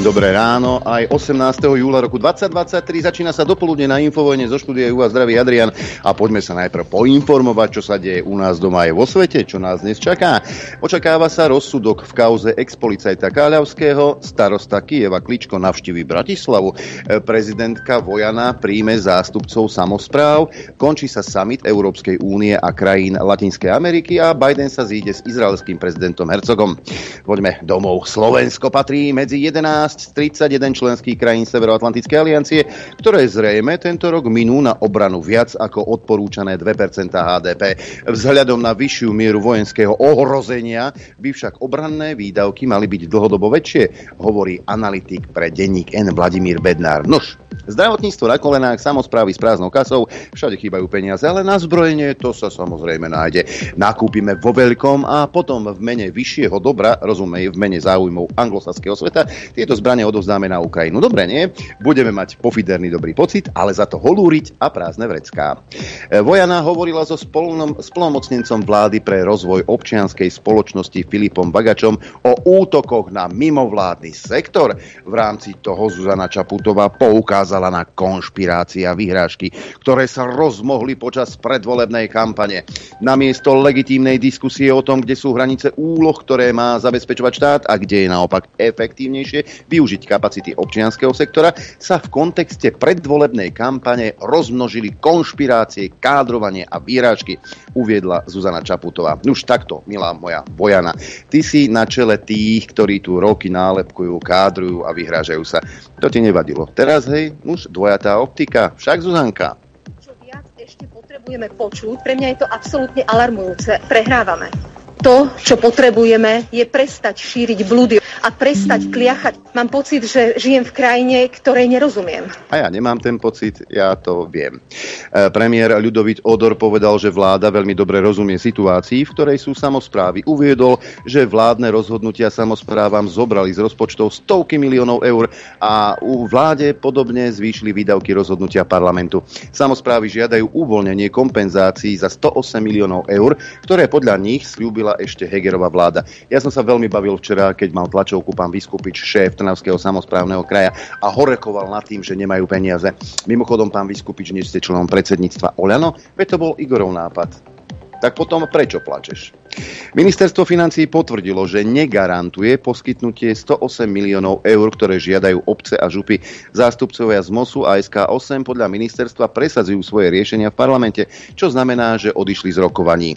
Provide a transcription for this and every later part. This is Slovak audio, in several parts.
Dobré ráno, aj 18. júla roku 2023 začína sa dopoludne na Infovojne zo štúdia u vás zdravý Adrian a poďme sa najprv poinformovať, čo sa deje u nás doma aj vo svete, čo nás dnes čaká. Očakáva sa rozsudok v kauze ex-policajta Káľavského, starosta Kyjeva Kličko navštívi Bratislavu, prezidentka Vojana príjme zástupcov samospráv, končí sa summit Európskej únie a krajín Latinskej Ameriky a Biden sa zíde s izraelským prezidentom Hercogom. Poďme domov. Slovensko patrí medzi 11 z 31 členských krajín Severoatlantickej aliancie, ktoré zrejme tento rok minú na obranu viac ako odporúčané 2% HDP. Vzhľadom na vyššiu mieru vojenského ohrozenia by však obranné výdavky mali byť dlhodobo väčšie, hovorí analytik pre denník N. Vladimír Bednár. Nož, zdravotníctvo na kolenách, samosprávy s prázdnou kasou, všade chýbajú peniaze, ale na zbrojenie to sa samozrejme nájde. Nakúpime vo veľkom a potom v mene vyššieho dobra, rozumej v mene záujmov anglosaského sveta, tieto zbrane odovzdáme na Ukrajinu. Dobre, nie? Budeme mať pofiderný dobrý pocit, ale za to holúriť a prázdne vrecká. Vojana hovorila so splnomocnencom vlády pre rozvoj občianskej spoločnosti Filipom Bagačom o útokoch na mimovládny sektor. V rámci toho Zuzana Čaputová poukázala na konšpirácie a vyhrážky, ktoré sa rozmohli počas predvolebnej kampane. Namiesto legitímnej diskusie o tom, kde sú hranice úloh, ktoré má zabezpečovať štát a kde je naopak efektívnejšie využiť kapacity občianskeho sektora, sa v kontexte predvolebnej kampane rozmnožili konšpirácie, kádrovanie a výrážky, uviedla Zuzana Čaputová. Už takto, milá moja Bojana, ty si na čele tých, ktorí tu roky nálepkujú, kádrujú a vyhrážajú sa. To ti nevadilo. Teraz, hej, už dvojatá optika. Však, Zuzanka? Čo viac ešte potrebujeme počuť, pre mňa je to absolútne alarmujúce. Prehrávame. To, čo potrebujeme, je prestať šíriť blúdy a prestať kliachať. Mám pocit, že žijem v krajine, ktorej nerozumiem. A ja nemám ten pocit, ja to viem. Premiér Ľudovít Odor povedal, že vláda veľmi dobre rozumie situácii, v ktorej sú samosprávy. Uviedol, že vládne rozhodnutia samosprávam zobrali z rozpočtov stovky miliónov eur a u vláde podobne zvýšili výdavky rozhodnutia parlamentu. Samosprávy žiadajú uvoľnenie kompenzácií za 108 miliónov eur, ktoré podľa nich sľúbila ešte Hegerova vláda. Ja som sa veľmi bavil včera, keď mal tlačovku pán Vyskupič, šéf Trnavského samosprávneho kraja, a horekoval nad tým, že nemajú peniaze. Mimochodom, pán Vyskupič, nie ste členom predsedníctva Oľano, veď to bol Igorov nápad. Tak potom prečo plačeš? Ministerstvo financií potvrdilo, že negarantuje poskytnutie 108 miliónov eur, ktoré žiadajú obce a župy. Zástupcovia z MOSu a SK8 podľa ministerstva presadzujú svoje riešenia v parlamente, čo znamená, že odišli z rokovaní.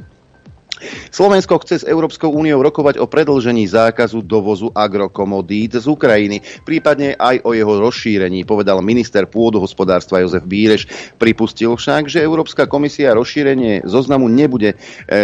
Slovensko chce s Európskou úniou rokovať o predĺžení zákazu dovozu agrokomodít z Ukrajiny, prípadne aj o jeho rozšírení, povedal minister pôdohospodárstva Jozef Bíreš. Pripustil však, že Európska komisia rozšírenie zoznamu nebude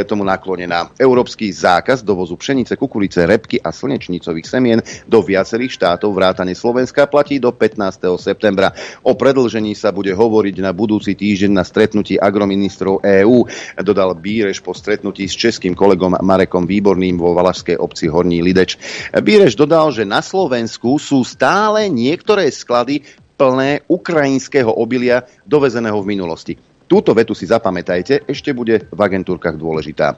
tomu naklonená. Európsky zákaz dovozu pšenice, kukurice, repky a slnečnicových semien do viacerých štátov vrátane Slovenska platí do 15. septembra. O predĺžení sa bude hovoriť na budúci týždeň na stretnutí agroministrov EÚ, dodal Bíreš po stretnutí s českým kolegom Marekom Výborným vo valašskej obci Horní Lideč. Bíreš dodal, že na Slovensku sú stále niektoré sklady plné ukrajinského obilia dovezeného v minulosti. Túto vetu si zapamätajte, ešte bude v agentúrkach dôležitá.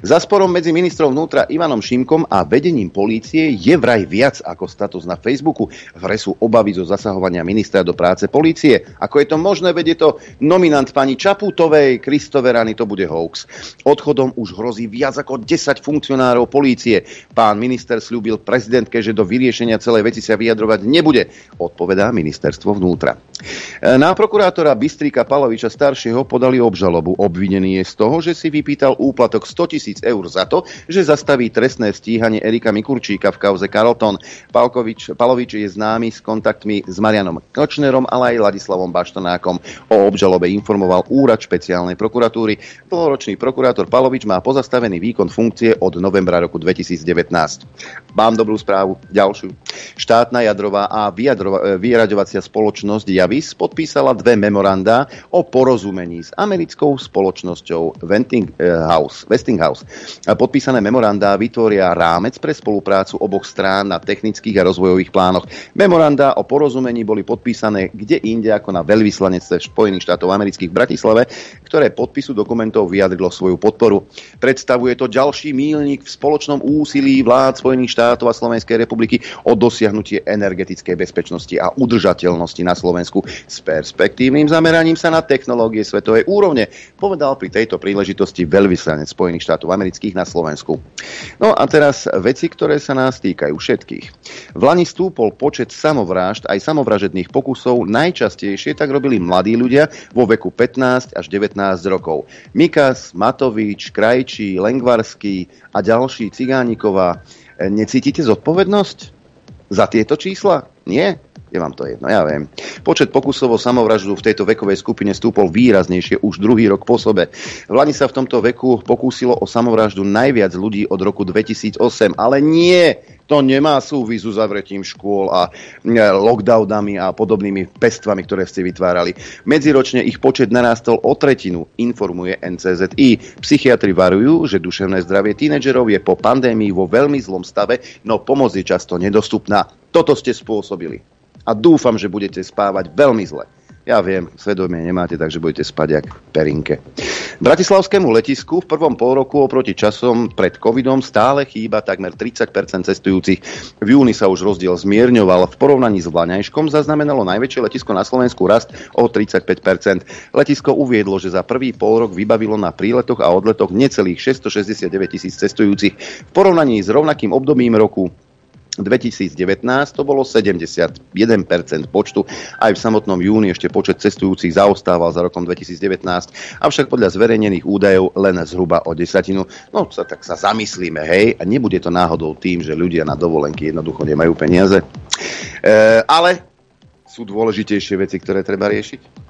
Za sporom medzi ministrom vnútra Ivanom Šimkom a vedením polície je vraj viac ako status na Facebooku. Vraj sú obavy zo zasahovania ministra do práce polície. Ako je to možné, vedie to nominant pani Čaputovej, Kristoverany, to bude hoax. Odchodom už hrozí viac ako 10 funkcionárov polície. Pán minister sľúbil prezidentke, že do vyriešenia celej veci sa vyjadrovať nebude, odpovedá ministerstvo vnútra. Na prokurátora Bystríka Paloviča starší ho podali obžalobu. Obvinený je z toho, že si vypýtal úplatok 100 000 eur za to, že zastaví trestné stíhanie Erika Mikurčíka v kauze Carlton. Palovič je známy s kontaktmi s Marianom Kočnerom, ale aj Ladislavom Baštanákom. O obžalobe informoval úrad špeciálnej prokuratúry. Dlhoročný prokurátor Palovič má pozastavený výkon funkcie od novembra roku 2019. Mám dobrú správu, ďalšiu. Štátna jadrová a vyraďovacia spoločnosť Javis podpísala 2 memoranda o porozumení s americkou spoločnosťou Westinghouse. Podpísané memoranda vytvoria rámec pre spoluprácu oboch strán na technických a rozvojových plánoch. Memoranda o porozumení boli podpísané kde inde ako na veľvyslanectve Spojených štátov amerických v Bratislave, ktoré podpisu dokumentov vyjadrilo svoju podporu. Predstavuje to ďalší míľnik v spoločnom úsilí vlád Spojených štátov a Slovenskej republiky o dosiahnutie energetickej bezpečnosti a udržateľnosti na Slovensku s perspektívnym zameraním sa na technológie svetovej úrovne, povedal pri tejto príležitosti veľvyslanec Spojených štátov amerických na Slovensku. No a teraz veci, ktoré sa nás týkajú všetkých. V lani stúpol počet samovrážd aj samovražedných pokusov, najčastejšie tak robili mladí ľudia vo veku 15 až 19 rokov. Mikas, Matovič, Krajčí, Lengvarský a ďalší, Cigániková. Necítite zodpovednosť za tieto čísla? Nie? Je vám to jedno, ja viem. Počet pokusov o samovraždu v tejto vekovej skupine stúpol výraznejšie už druhý rok po sobe. V lani sa v tomto veku pokúsilo o samovraždu najviac ľudí od roku 2008, ale nie, to nemá súvis s uzavretím škôl a lockdownami a podobnými pestvami, ktoré ste vytvárali. Medziročne ich počet narástol o 3%, informuje NCZI. Psychiatri varujú, že duševné zdravie tínedžerov je po pandémii vo veľmi zlom stave, no pomoc je často nedostupná. Toto ste spôsobili. A dúfam, že budete spávať veľmi zle. Ja viem, svedomie nemáte, takže budete spať jak perinke. Bratislavskému letisku v prvom polroku oproti časom pred covidom stále chýba takmer 30% cestujúcich. V júni sa už rozdiel zmierňoval. V porovnaní s vlaňajškom zaznamenalo najväčšie letisko na Slovensku rast o 35%. Letisko uviedlo, že za prvý polrok vybavilo na príletoch a odletoch necelých 669 000 cestujúcich. V porovnaní s rovnakým obdobím roku 2019 to bolo 71% počtu. Aj v samotnom júni ešte počet cestujúcich zaostával za rokom 2019, avšak podľa zverejnených údajov len zhruba o 10%. No tak sa zamyslíme, hej, a nebude to náhodou tým, že ľudia na dovolenky jednoducho nemajú peniaze. Ale sú dôležitejšie veci, ktoré treba riešiť.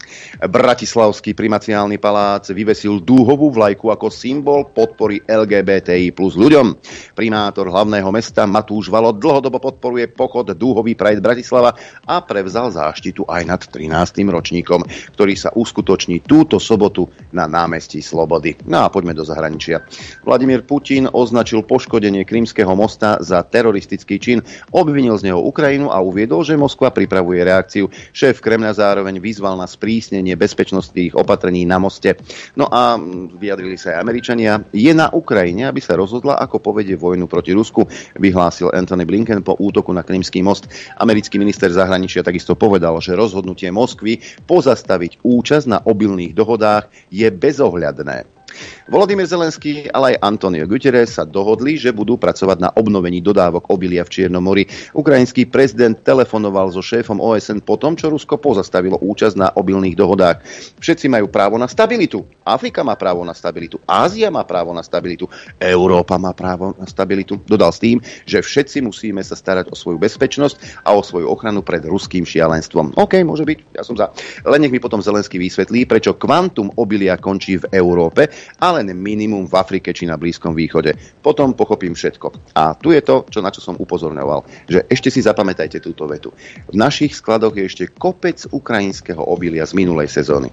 Bratislavský primaciálny palác vyvesil dúhovú vlajku ako symbol podpory LGBTI plus ľuďom. Primátor hlavného mesta Matúš Valo dlhodobo podporuje pochod Dúhový Pride Bratislava a prevzal záštitu aj nad 13. ročníkom, ktorý sa uskutoční túto sobotu na námestí Slobody. No a poďme do zahraničia. Vladimír Putin označil poškodenie Krymského mosta za teroristický čin, obvinil z neho Ukrajinu a uviedol, že Moskva pripravuje reakciu. Šéf Kremľa zároveň vyzval na sprísnenie bezpečnostných opatrení na moste. No a vyjadrili sa aj Američania. Je na Ukrajine, aby sa rozhodla, ako povedie vojnu proti Rusku, vyhlásil Anthony Blinken po útoku na Krymský most. Americký minister zahraničia takisto povedal, že rozhodnutie Moskvy pozastaviť účasť na obilných dohodách je bezohľadné. Volodymyr Zelenský, ale aj Antonio Guterres sa dohodli, že budú pracovať na obnovení dodávok obilia v Čiernom mori. Ukrajinský prezident telefonoval so šéfom OSN po tom, čo Rusko pozastavilo účasť na obilných dohodách. Všetci majú právo na stabilitu. Afrika má právo na stabilitu. Ázia má právo na stabilitu. Európa má právo na stabilitu. Dodal s tým, že všetci musíme sa starať o svoju bezpečnosť a o svoju ochranu pred ruským šialenstvom. OK, môže byť, ja som za. Len nech mi potom Zelenský vysvetlí, prečo kvantum obilia končí v Európe, ale len minimum v Afrike či na Blízkom východe. Potom pochopím všetko. A tu je to, na čo som upozorňoval, že ešte si zapamätajte túto vetu. V našich skladoch je ešte kopec ukrajinského obilia z minulej sezóny.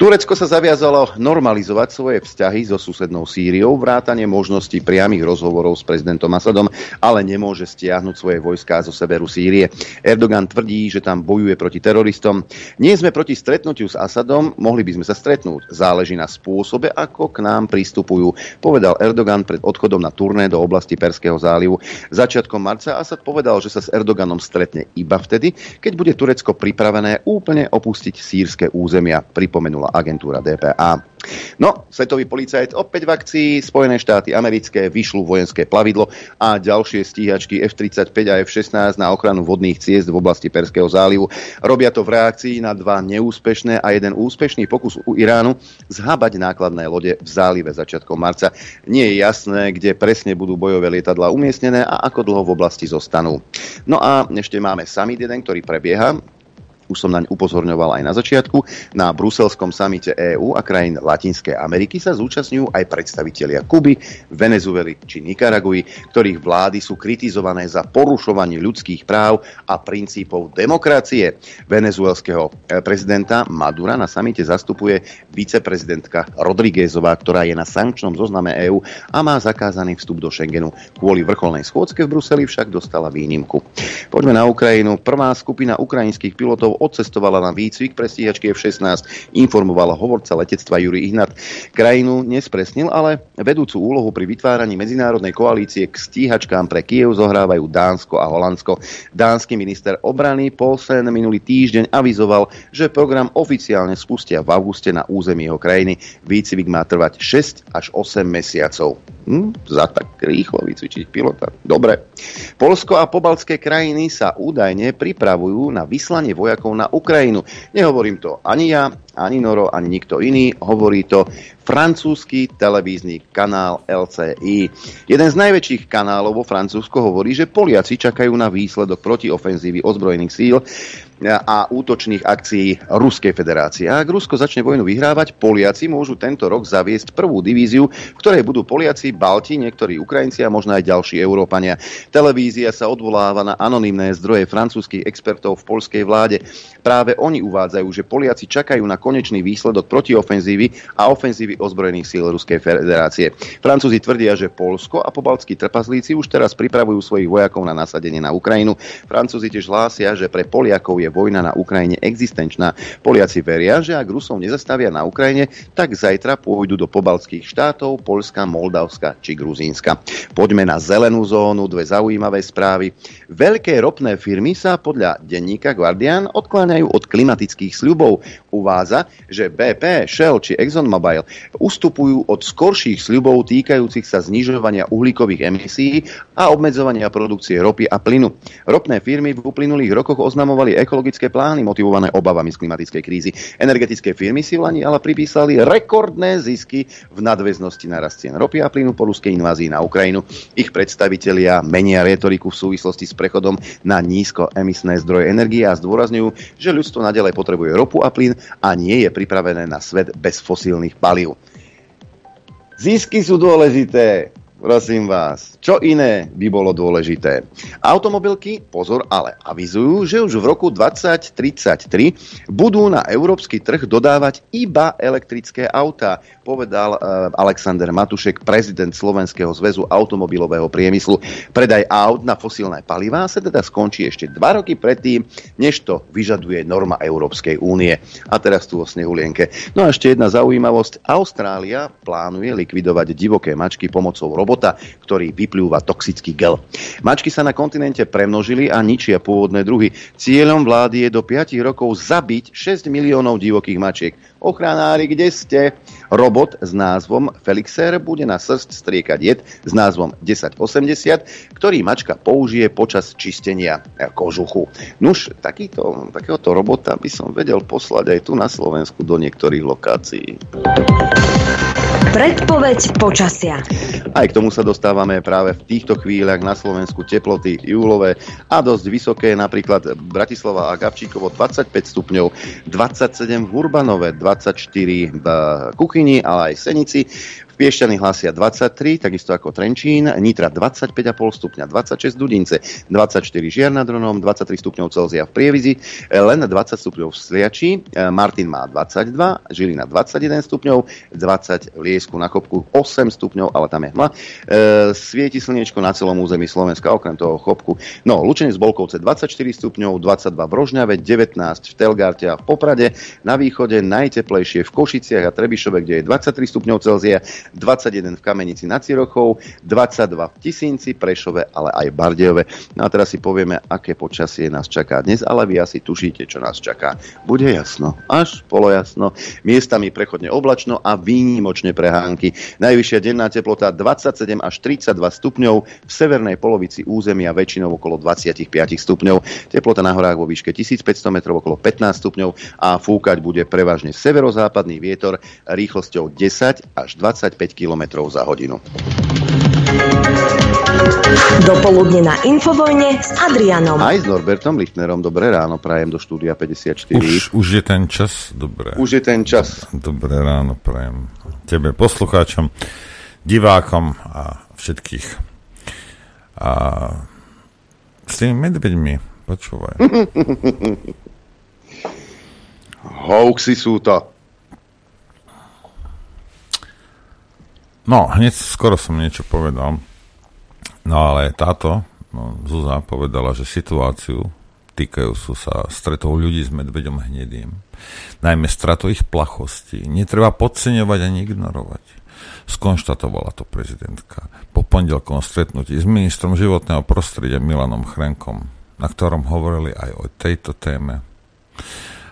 Turecko sa zaviazalo normalizovať svoje vzťahy so susednou Sýriou, vrátane možnosti priamych rozhovorov s prezidentom Asadom, ale nemôže stiahnuť svoje vojská zo severu Sýrie. Erdogan tvrdí, že tam bojuje proti teroristom. Nie sme proti stretnutiu s Asadom, mohli by sme sa stretnúť. Záleží na spôsobe, ako k nám pristupujú, povedal Erdogan pred odchodom na turné do oblasti Perského zálivu. Začiatkom marca Asad povedal, že sa s Erdoganom stretne iba vtedy, keď bude Turecko pripravené úplne opustiť sýrske územia, pripomenula agentúra DPA. No, svetový policajt opäť v akcii. Spojené štáty americké vyšľú vojenské plavidlo a ďalšie stíhačky F-35 a F-16 na ochranu vodných ciest v oblasti Perského zálivu. Robia to v reakcii na 2 neúspešné a 1 úspešný pokus u Iránu zhabať nákladné lode v zálive začiatkom marca. Nie je jasné, kde presne budú bojové lietadlá umiestnené a ako dlho v oblasti zostanú. No a ešte máme summit jeden, ktorý prebieha. už som naň upozorňoval aj na začiatku, na bruselskom samite EÚ a krajín Latinskej Ameriky sa zúčastňujú aj predstavitelia Kuby, Venezuely či Nikaragui, ktorých vlády sú kritizované za porušovanie ľudských práv a princípov demokracie. Venezuelského prezidenta Madura na samite zastupuje viceprezidentka Rodríguezová, ktorá je na sankčnom zozname EÚ a má zakázaný vstup do Schengenu. Kvôli vrcholnej schôdzke v Bruseli však dostala výnimku. Poďme na Ukrajinu. Prvá skupina ukrajinských pilotov odcestovala na výcvik pre stíhačky F-16, informovala hovorca letectva Jurij Ignat. Krajinu nespresnil, ale vedúcu úlohu pri vytváraní medzinárodnej koalície k stíhačkám pre Kyjev zohrávajú Dánsko a Holandsko. Dánsky minister obrany Poulsen minulý týždeň avizoval, že program oficiálne spustia v auguste na území jeho krajiny. Výcvik má trvať 6 až 8 mesiacov. Za tak rýchlo vycvičiť pilota. Dobre. Poľsko a pobaltské krajiny sa údajne pripravujú na vyslanie vojakov na Ukrajinu. Nehovorím to ani ja, ani Noro, ani nikto iný. Hovorí to francúzsky televízny kanál LCI. Jeden z najväčších kanálov vo Francúzsku hovorí, že Poliaci čakajú na výsledok protiofenzívy ozbrojených síl a útočných akcií Ruskej federácie. A ak Rusko začne vojnu vyhrávať, Poliaci môžu tento rok zaviesť prvú divíziu, v ktorej budú Poliaci, Balti, niektorí Ukrajinci a možno aj ďalší Európania. Televízia sa odvoláva na anonymné zdroje francúzskych expertov v poľskej vláde. Práve oni uvádzajú, že Poliaci čakajú na konečný výsledok protiofenzívy a ofenzívy ozbrojených síl Ruskej federácie. Francúzi tvrdia, že Poľsko a pobaltskí trpaslíci už teraz pripravujú svojich vojakov na nasadenie na Ukrajinu. Francúzi tiež hlásia, že pre Poliakov je vojna na Ukrajine existenčná. Poliaci veria, že ak Rusov nezastavia na Ukrajine, tak zajtra pôjdu do pobaltských štátov, Poľska, Moldavska či Gruzínska. Poďme na zelenú zónu, dve zaujímavé správy. Veľké ropné firmy sa podľa denníka Guardian odkláňajú od klimatických sľubov. Uvádza, že BP, Shell či ExxonMobil ustupujú od skorších sľubov týkajúcich sa znižovania uhlíkových emisí a obmedzovania produkcie ropy a plynu. Ropné firmy v uplynulých rokoch oznamovali ekologické plány motivované obavami z klimatickej krízy. Energetické firmy si v lani ale pripísali rekordné zisky v nadväznosti na rast cien ropy a plynu po ruskej invázii na Ukrajinu. Ich predstavitelia menia retoriku v súvislosti s prechodom na nízkoemisné zdroje energie a zdôrazňujú, že ľudstvo nadalej potrebuje ropu a plyn a nie je pripravené na svet bez fosílnych palív. Zisky sú dôležité. Prosím vás, čo iné by bolo dôležité? Automobilky, pozor, ale avizujú, že už v roku 2033 budú na európsky trh dodávať iba elektrické autá, povedal Alexander Matušek, prezident Slovenského zväzu automobilového priemyslu. Predaj aut na fosílne palivá sa teda skončí ešte 2 roky predtým, než to vyžaduje norma Európskej únie. A teraz tu o snehulienke. No a ešte jedna zaujímavosť. Austrália plánuje likvidovať divoké mačky pomocou robota, ktorý vyplúva toxický gel. Mačky sa na kontinente premnožili a ničia pôvodné druhy. Cieľom vlády je do 5 rokov zabiť 6 miliónov divokých mačiek. Ochranári, kde ste? Robot s názvom Felixer bude na srst striekať jed s názvom 1080, ktorý mačka použije počas čistenia kožuchu. Nuž, takéhoto robota by som vedel poslať aj tu na Slovensku do niektorých lokácií. Predpoveď počasia. Aj k tomu sa dostávame práve v týchto chvíľach. Na Slovensku teploty júlové a dosť vysoké, napríklad Bratislava a Gabčíkovo 25 stupňov, 27 v Urbanove, 24 v Kuchyni, ale aj Senici. Piešťany hlásia 23, takisto ako Trenčín, Nitra 25,5 stupňa, 26 Dudince, 24 Žiar nad Hronom, 23 stupňov Celzia v Prievidzi, len 20 stupňov v Sliači, Martin má 22, Žilina 21 stupňov, 20 v Liesku na Chopku 8 stupňov, ale tam je hmla. Svieti slniečko na celom území Slovenska, okrem toho Chopku. No, Lučenec Bolkovce 24 stupňov, 22 v Rožňave, 19 v Telgárte a v Poprade, na východe najteplejšie v Košiciach a Trebišove, kde je 23 stupňov Celzia, 21 v Kamenici nad Cirochou, 22 v Tisínci, Prešove, ale aj Bardejove. No a teraz si povieme, aké počasie nás čaká dnes, ale vy asi tušíte, čo nás čaká. Bude jasno, až polojasno, miestami prechodne oblačno a výnimočne prehánky. Najvyššia denná teplota 27 až 32 stupňov, v severnej polovici územia väčšinou okolo 25 stupňov. Teplota na horách vo výške 1500 metrov okolo 15 stupňov a fúkať bude prevažne severozápadný vietor rýchlosťou 10 až 25 km/h. Dopoludne na Infovojne s Adrianom. Aj s Norbertom Lichtnerom. Dobré ráno, prajem do štúdia 54. Už je ten čas? Dobre. Už je ten čas. Dobré ráno, prajem tebe, poslucháčom, divákom a všetkých. A s tými medveďmi, počúvaj. Hoaxy sú to. No, hneď skoro som niečo povedal. No ale táto, Zuzá, povedala, že situáciu týkajúcu sa stretov ľudí s medveďom hnedým, najmä stratou ich plachosti, netreba podceňovať ani ignorovať. Skonštatovala to prezidentka po pondelkovom stretnutí s ministrom životného prostredia Milanom Chrenkom, na ktorom hovorili aj o tejto téme.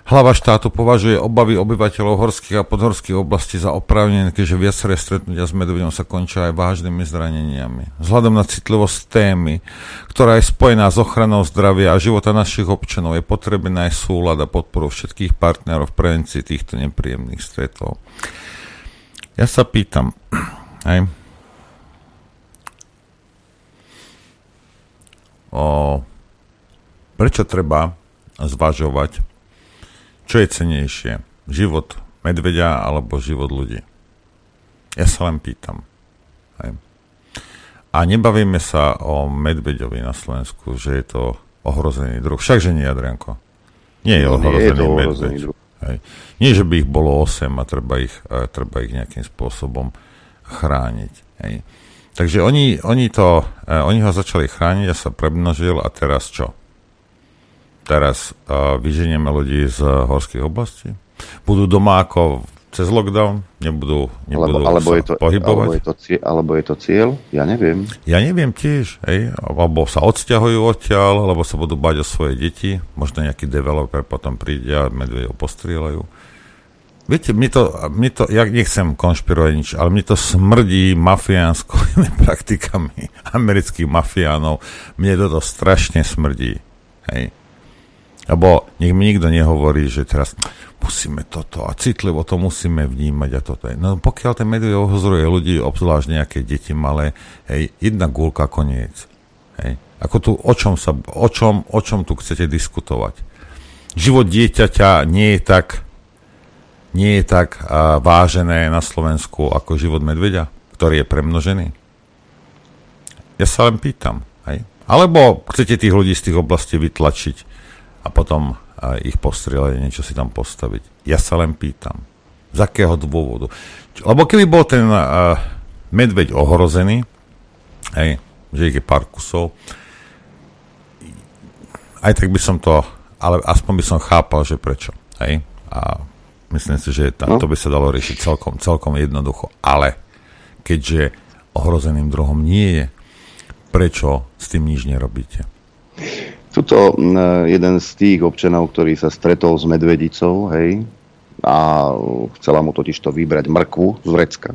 Hlava štátu považuje obavy obyvateľov horských a podhorských oblastí za oprávnené, keďže viaceré stretnutia s medveďom sa končia aj vážnymi zraneniami. Vzhľadom na citlivosť témy, ktorá je spojená s ochranou zdravia a života našich občanov, je potrebná aj súlad a podporu všetkých partnerov v prevencii týchto nepríjemných stretov. Ja sa pýtam, hej, prečo treba zvažovať, čo je cenejšie? Život medveďa alebo život ľudí? Ja sa len pýtam. Hej. A nebavíme sa o medveďovi na Slovensku, že je to ohrozený druh. Všakže nie, Adrianko. Nie je ohrozený medveď. Hej. Nie, že by ich bolo 8 a treba ich nejakým spôsobom chrániť. Hej. Takže oni ho začali chrániť a sa premnožil a teraz čo? Teraz vyženieme ľudí z horských oblastí. Budú doma ako cez lockdown, nebudú sa pohybovať. Alebo je to cieľ, ja neviem. Ja neviem tiež, hej? Alebo sa odsťahujú odtiaľ, alebo sa budú bať o svoje deti. Možno nejaký developer potom príde a medveďov postrieľajú. Viete, my to, ja nechcem konšpirovať nič, ale mi to smrdí mafiánskými praktikami amerických mafiánov. Mne toto strašne smrdí, hej. Lebo nech mi nikto nehovorí, že teraz musíme toto a citlivo to musíme vnímať a toto. No pokiaľ ten medveď ohrozuje ľudí, obzvlášť nejaké deti malé, hej, jedna gulka, koniec. Hej. Ako tu, o čom tu chcete diskutovať? Život dieťaťa nie je tak vážené na Slovensku ako život medveďa, ktorý je premnožený. Ja sa len pýtam. Hej. Alebo chcete tých ľudí z tých oblastí vytlačiť a potom ich postrieľať, niečo si tam postaviť. Ja sa len pýtam, z akého dôvodu. Lebo keby bol ten medveď ohrozený, hej, že ich je pár kusov, aj tak by som to, ale aspoň by som chápal, že prečo. Hej? A myslím si, že to by sa dalo riešiť celkom jednoducho. Ale keďže ohrozeným druhom nie je, prečo s tým nič nerobíte? Tuto jeden z tých občanov, ktorý sa stretol s medvedicou, hej, a chcela mu totižto vybrať mrkvu z vrecka.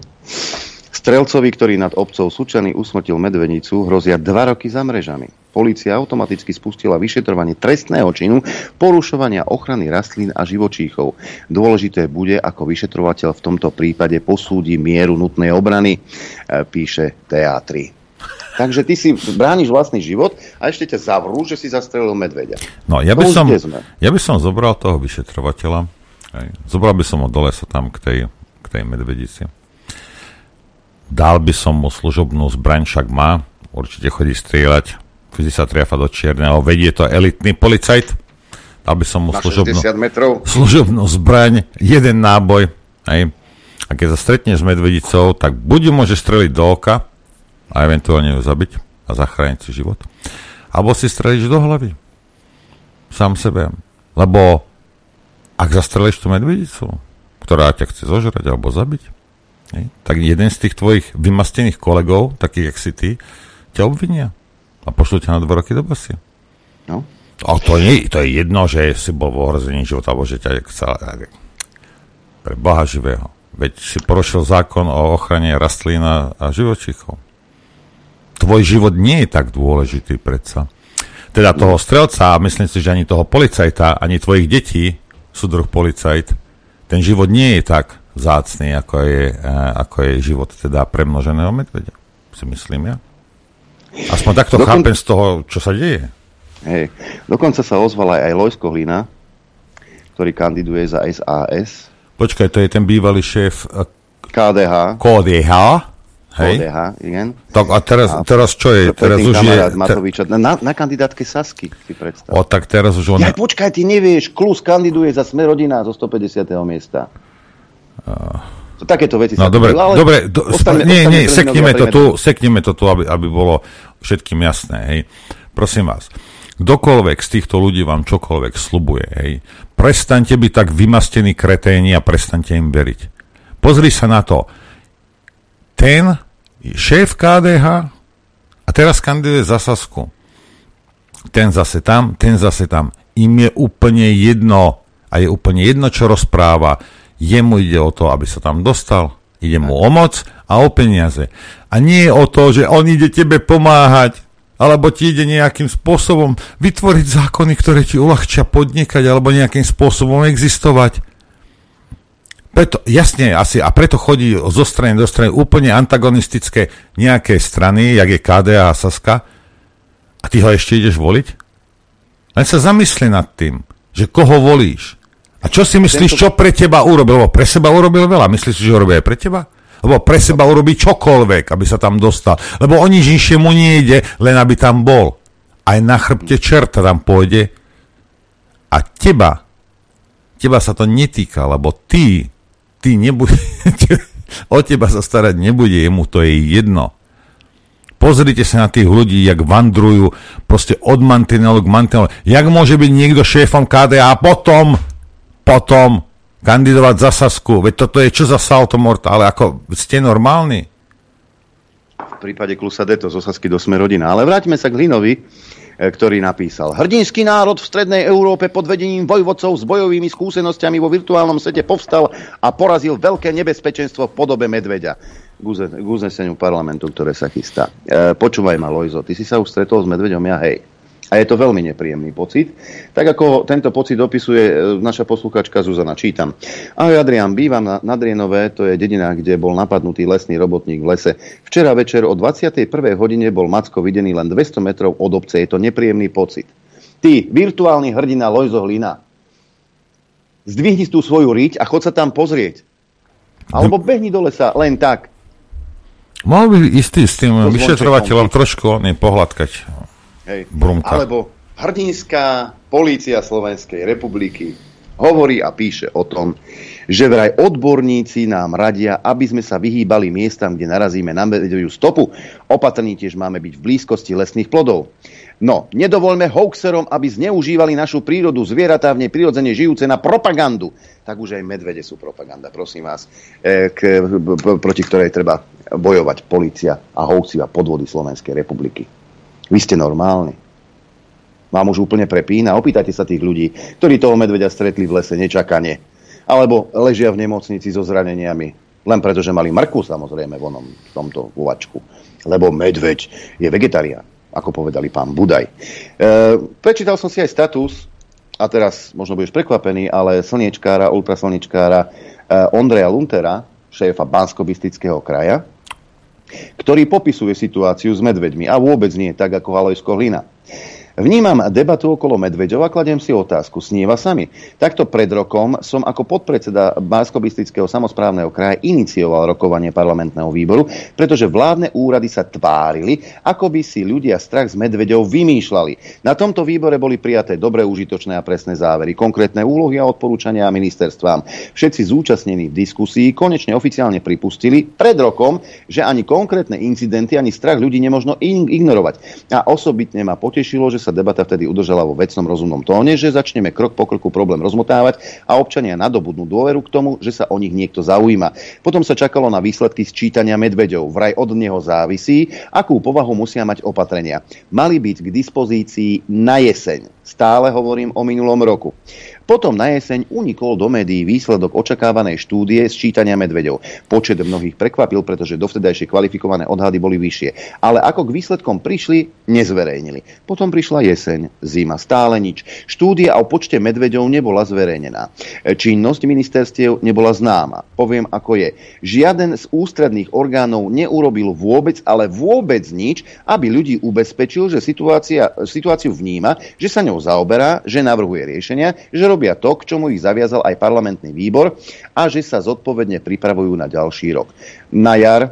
Strelcovi, ktorý nad obcou Sučany usmrtil medvedicu, hrozia 2 roky za mrežami. Polícia automaticky spustila vyšetrovanie trestného činu porušovania ochrany rastlín a živočíchov. Dôležité bude, ako vyšetrovateľ v tomto prípade posúdi mieru nutnej obrany, píše Teatri. Takže ty si brániš vlastný život a ešte ťa zavrú, že si zastrelil medveďa. No, ja by som zobral toho vyšetrovateľa, hej, zobral by som ho do lesa tam k tej medvedici. Dal by som mu služobnú zbraň, však má, určite chodí strieľať, vždy sa triafa do čierneho, vedie to elitný policajt. Dal by som mu služobnú zbraň, 1 náboj. Hej. A keď sa stretneš s medvedicou, tak buď môžeš streliť do oka, a eventuálne ju zabiť a zachrániť si život. Alebo si strelíš do hlavy. Sám sebe. Lebo ak zastrelíš tú medvedicu, ktorá ťa chce zožrať alebo zabiť, ne, tak jeden z tých tvojich vymastených kolegov, takých jak si ty, ťa obvinia. A pošlú ťa na 2 roky do basy. No. A to je jedno, že si bol v ohrození života, alebo že ťa je chcela. Pre Boha živého. Veď si porušil zákon o ochrane rastlín a živočíchov. Tvoj život nie je tak dôležitý predsa. Teda toho strelca, a myslím si, že ani toho policajta, ani tvojich detí, súdruh policajt, ten život nie je tak vzácny, ako je život teda premnoženého medveďa. Si myslím ja. Aspoň takto chápem z toho, čo sa deje. Hej. Dokonca sa ozval aj Lojz Kohlina, ktorý kandiduje za SAS. Počkaj, to je ten bývalý šéf KDH. KDH, igen. Tak a teraz čo je? Teraz už je Matoviča, na kandidátke Sasky, si predstav. O, tak teraz už on... Ja počkaj, ty nevieš, Klus kandiduje za Sme rodina zo 150. miesta. Takéto veci sa... No dobre, sekneme to tu, aby bolo všetkým jasné, hej. Prosím vás, kdokoľvek z týchto ľudí vám čokoľvek slubuje, hej, prestaňte byť tak vymastení kreténi a prestaňte im veriť. Pozri sa na to. Ten šéf KDH a teraz kandiduje za Sasku. Ten zase tam. Im je úplne jedno čo rozpráva. Jemu ide o to, aby sa tam dostal. Ide mu o moc a o peniaze. A nie o to, že on ide tebe pomáhať, alebo ti ide nejakým spôsobom vytvoriť zákony, ktoré ti uľahčia podnikať, alebo nejakým spôsobom existovať. Preto, jasne, asi, a preto chodí zo strany do strany úplne antagonistické nejaké strany, jak je KDH a Saska, a ty ho ešte ideš voliť? Len sa zamysli nad tým, že koho volíš. A čo si myslíš, čo pre teba urobil? Lebo pre seba urobil veľa. Myslíš, že urobí aj pre teba? Lebo pre seba urobí čokoľvek, aby sa tam dostal. Lebo o nič inšiemu nejde, len aby tam bol. Aj na chrbte čerta tam pôjde. A teba sa to netýka, lebo ty nebude, o teba sa starať nebude, jemu to je jedno. Pozrite sa na tých ľudí, jak vandrujú proste od mantinelu k mantinelu. Jak môže byť niekto šéfom KDH a potom kandidovať za Sasku? Veď toto je čo za saltomorta, ale ako ste normálni? V prípade Klusa Deto zo Sasky do Sme rodina. Ale vráťme sa k Hlinovi, ktorý napísal: Hrdinský národ v strednej Európe pod vedením vojvodcov s bojovými skúsenosťami vo virtuálnom svete povstal a porazil veľké nebezpečenstvo v podobe medveďa. K uzneseniu parlamentu, ktoré sa chystá. Počúvaj ma, Lojzo, ty si sa už stretol s medveďom, ja hej. A je to veľmi nepríjemný pocit. Tak ako tento pocit opisuje naša posluchačka Zuzana. Čítam. Ahoj Adrián, bývam na Nadrienové, to je dedina, kde bol napadnutý lesný robotník v lese. Včera večer o 21. hodine bol Macko videný len 200 metrov od obce. Je to nepríjemný pocit. Ty, virtuálny hrdina Lojzo Hlina, zdvihni tú svoju riť a chod sa tam pozrieť. Alebo behni do lesa len tak. Mal by ísť s tým vyšetrovateľom trošku pohľadkať. Hej. Alebo hrdinská polícia Slovenskej republiky hovorí a píše o tom, že vraj odborníci nám radia, aby sme sa vyhýbali miestam, kde narazíme na medveďovu stopu. Opatrní tiež máme byť v blízkosti lesných plodov. No, nedovoľme hoaxerom, aby zneužívali našu prírodu, zvieratá v nej prirodzene žijúce, na propagandu. Tak už aj medvede sú propaganda, prosím vás, proti ktorej treba bojovať polícia a hoaxy a podvody Slovenskej republiky. Vy ste normálni. Vám už úplne prepína. Opýtajte sa tých ľudí, ktorí toho medveďa stretli v lese nečakane. Alebo ležia v nemocnici so zraneniami. Len preto, že mali mrku, samozrejme, v tomto uvačku. Lebo medveď je vegetarián, ako povedali pán Budaj. Prečítal som si aj status, a teraz možno budeš prekvapený, ale slniečkára, ultraslniečkára Ondreja Luntera, šéfa Banskobystrického kraja, ktorý popisuje situáciu s medveďmi a vôbec nie tak ako Alojz Kohlina. Vnímam debatu okolo medveďov a kladiem si otázku, sníva sa mi. Takto pred rokom som ako podpredseda Banskobystrického samosprávneho kraja inicioval rokovanie parlamentného výboru, pretože vládne úrady sa tvárili, ako by si ľudia strach z medveďov vymýšľali. Na tomto výbore boli prijaté dobre, užitočné a presné závery, konkrétne úlohy a odporúčania ministerstvám. Všetci zúčastnení v diskusii konečne oficiálne pripustili pred rokom, že ani konkrétne incidenty, ani strach ľudí nemožno ignorovať. A osobitne ma potešilo, že sa debata vtedy udržala vo vecnom rozumnom tóne, že začneme krok po kroku problém rozmotávať a občania nadobudnú dôveru k tomu, že sa o nich niekto zaujíma. Potom sa čakalo na výsledky sčítania medveďov. Vraj od neho závisí, akú povahu musia mať opatrenia. Mali byť k dispozícii na jeseň. Stále hovorím o minulom roku. Potom na jeseň unikol do médií výsledok očakávanej štúdie sčítania medveďov. Počet mnohých prekvapil, pretože dovtedajšie kvalifikované odhady boli vyššie. Ale ako k výsledkom prišli, nezverejnili. Potom prišla jeseň, zima, stále nič. Štúdia o počte medveďov nebola zverejnená. Činnosť ministerstiev nebola známa. Poviem, ako je. Žiaden z ústredných orgánov neurobil vôbec, ale vôbec nič, aby ľudí ubezpečil, že situáciu vníma, že sa ňou zaoberá, že navrhuje riešenia, že robia to, k čomu ich zaviazal aj parlamentný výbor a že sa zodpovedne pripravujú na ďalší rok. Na jar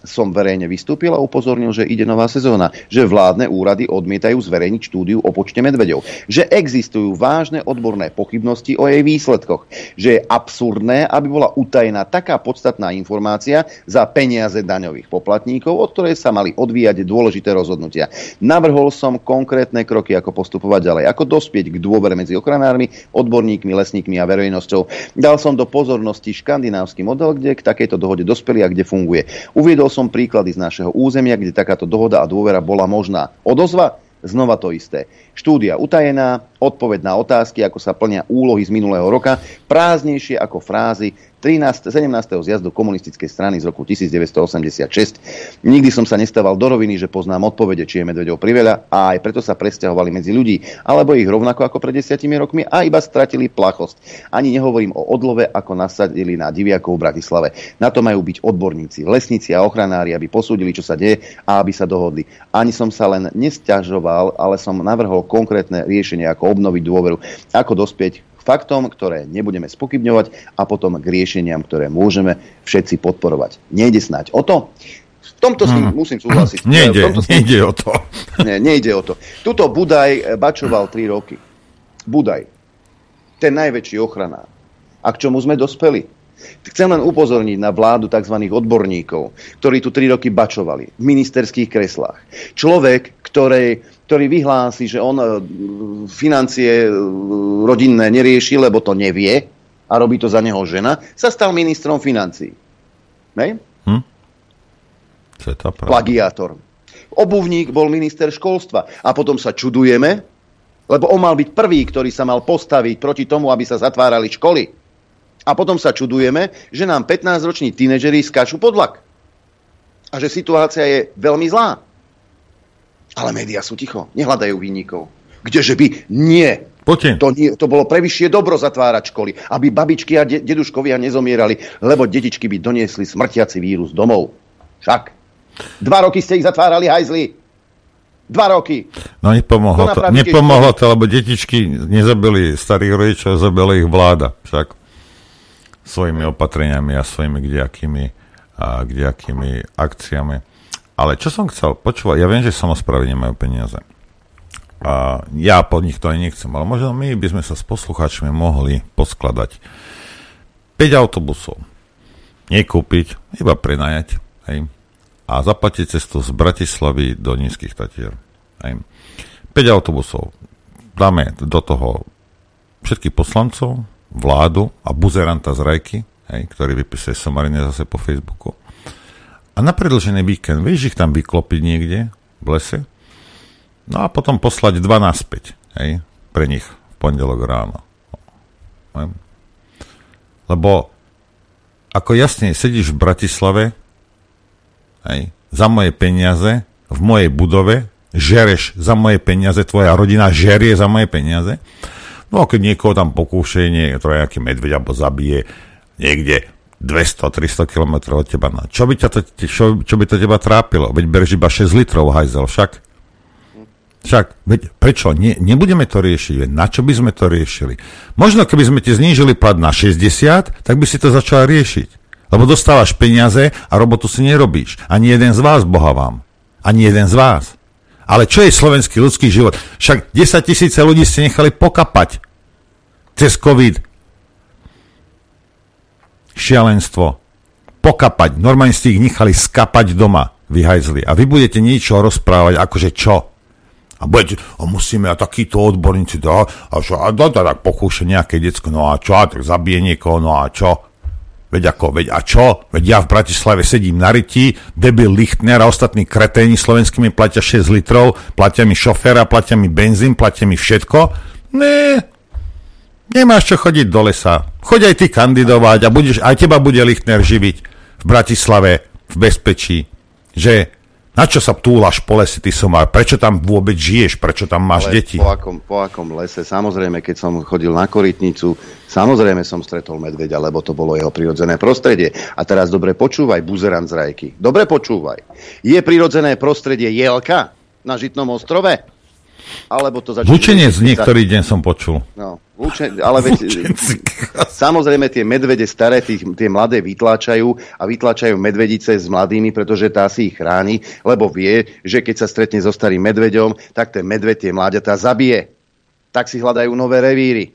som verejne vystúpil a upozornil, že ide nová sezóna, že vládne úrady odmietajú zverejniť štúdiu o počte medveďov, že existujú vážne odborné pochybnosti o jej výsledkoch, že je absurdné, aby bola utajená taká podstatná informácia za peniaze daňových poplatníkov, od ktorej sa mali odvíjať dôležité rozhodnutia. Navrhol som konkrétne kroky, ako postupovať ďalej, ako dospieť k dôvere medzi ochranármi, odborníkmi, lesníkmi a verejnosťou. Dal som do pozornosti škandinávsky model, kde k takejto dohode dospeli a kde funguje. Uviedol som príklady z našeho územia, kde takáto dohoda a dôvera bola možná. Odozva? Znova to isté. Štúdia utajená, odpoveď na otázky, ako sa plnia úlohy z minulého roka, prázdnejšie ako frázy 17. zjazdu komunistickej strany z roku 1986. Nikdy som sa nestával do roviny, že poznám odpovede, či je medveďov priveľa, a aj preto sa presťahovali medzi ľudí, alebo ich rovnako ako pred 10 rokmi a iba stratili plachosť. Ani nehovorím o odlove, ako nasadili na diviakov v Bratislave. Na to majú byť odborníci, lesníci a ochranári, aby posúdili, čo sa deje a aby sa dohodli. Ani som sa len nesťažoval, ale som navrhol konkrétne riešenie, ako obnoviť dôveru, ako dospieť k faktom, ktoré nebudeme spochybňovať, a potom k riešeniam, ktoré môžeme všetci podporovať. Nejde snáď o to? V tomto s tým musím súhlasiť. Nejde o to. Nejde o to. Tuto Budaj bačoval 3 roky. Budaj. Ten najväčší ochranár. A k čomu sme dospeli? Chcem len upozorniť na vládu tzv. Odborníkov, ktorí tu 3 roky bačovali v ministerských kreslách. Človek, ktorý vyhlási, že on financie rodinné nerieši, lebo to nevie a robí to za neho žena, sa stal ministrom financií. Hej? Plagiátor. Obuvník bol minister školstva a potom sa čudujeme, lebo on mal byť prvý, ktorý sa mal postaviť proti tomu, aby sa zatvárali školy. A potom sa čudujeme, že nám 15-roční tínedžeri skáču pod vlak. A že situácia je veľmi zlá. Ale médiá sú ticho, nehľadajú vinníkov. Kdeže by? Nie. To bolo prevyššie dobro zatvárať školy, aby babičky a deduškovia nezomierali, lebo detičky by doniesli smrtiaci vírus domov. Však. 2 roky ste ich zatvárali, hajzli. 2 roky. No nepomohlo to, lebo detičky nezabili starých rodičov, zabili ich vláda. Však. Svojimi opatreniami a svojimi kdejakými akciami. Ale čo som chcel počúvať, ja viem, že samosprávy nemajú peniaze. A ja pod nich to aj nechcem, ale možno my by sme sa s poslucháčmi mohli poskladať. 5 autobusov. Nekúpiť, iba prenajať. Hej. A zaplatiť cestu z Bratislavy do Nízkych Tatier. Hej. 5 autobusov. Dáme do toho všetkých poslancov, vládu a buzeranta z Rajky, hej, ktorý vypisuje somarine zase po Facebooku. A na predĺžený víkend, vieš ich tam vyklopiť niekde v lese? No a potom poslať 2 naspäť, hej, pre nich v pondelok ráno. Hej. Lebo ako jasne sedíš v Bratislave, hej, za moje peniaze, v mojej budove, žereš za moje peniaze, tvoja rodina žerie za moje peniaze. No a keď niekoho tam pokúšenie, nejaký medveď alebo zabije niekde 200-300 km od teba, no čo by to teba trápilo? Veď bereš iba 6 litrov, hajzel, však. Veď prečo? Nebudeme to riešiť, veď na čo by sme to riešili? Možno keby sme ti znížili plat na 60, tak by si to začal riešiť. Lebo dostávaš peniaze a robotu si nerobíš. Ani jeden z vás, boha vám. Ani jeden z vás. Ale čo je slovenský ľudský život? Však 10 000 ľudí ste nechali pokapať cez COVID. Šialenstvo. Pokapať. Normálne ste ich nechali skapať doma. Vyhajzli. A vy budete niečo rozprávať, akože čo? A budete, musíme, a takíto odborníci, a čo, tak pokúša nejaké decko, no a čo, a tak zabije niekoho, no a čo? Veď a čo? Veď ja v Bratislave sedím na riti, debil Lichtner a ostatní kreténi slovenskí mi platia 6 litrov, platia mi šoféra, platia mi benzín, platia mi všetko. Ne, nemáš čo chodiť do lesa. Choď aj ty kandidovať a budeš, aj teba bude Lichtner živiť v Bratislave, v bezpečí. Že na čo sa túlaš po lese, ty som, prečo tam vôbec žiješ, prečo tam máš deti? Po akom lese, samozrejme, keď som chodil na Korytnicu, samozrejme som stretol medveďa, lebo to bolo jeho prirodzené prostredie. A teraz dobre počúvaj, buzerant z Rajky, dobre počúvaj. Je prirodzené prostredie jelka na Žitnom ostrove? Alebo to začne... Vúčenec niektorý deň som počul. No, samozrejme tie medvede staré, tie mladé vytláčajú medvedice s mladými, pretože tá si ich chráni, lebo vie, že keď sa stretne so starým medveďom, tak ten medveď tie mláďatá zabije. Tak si hľadajú nové revíry.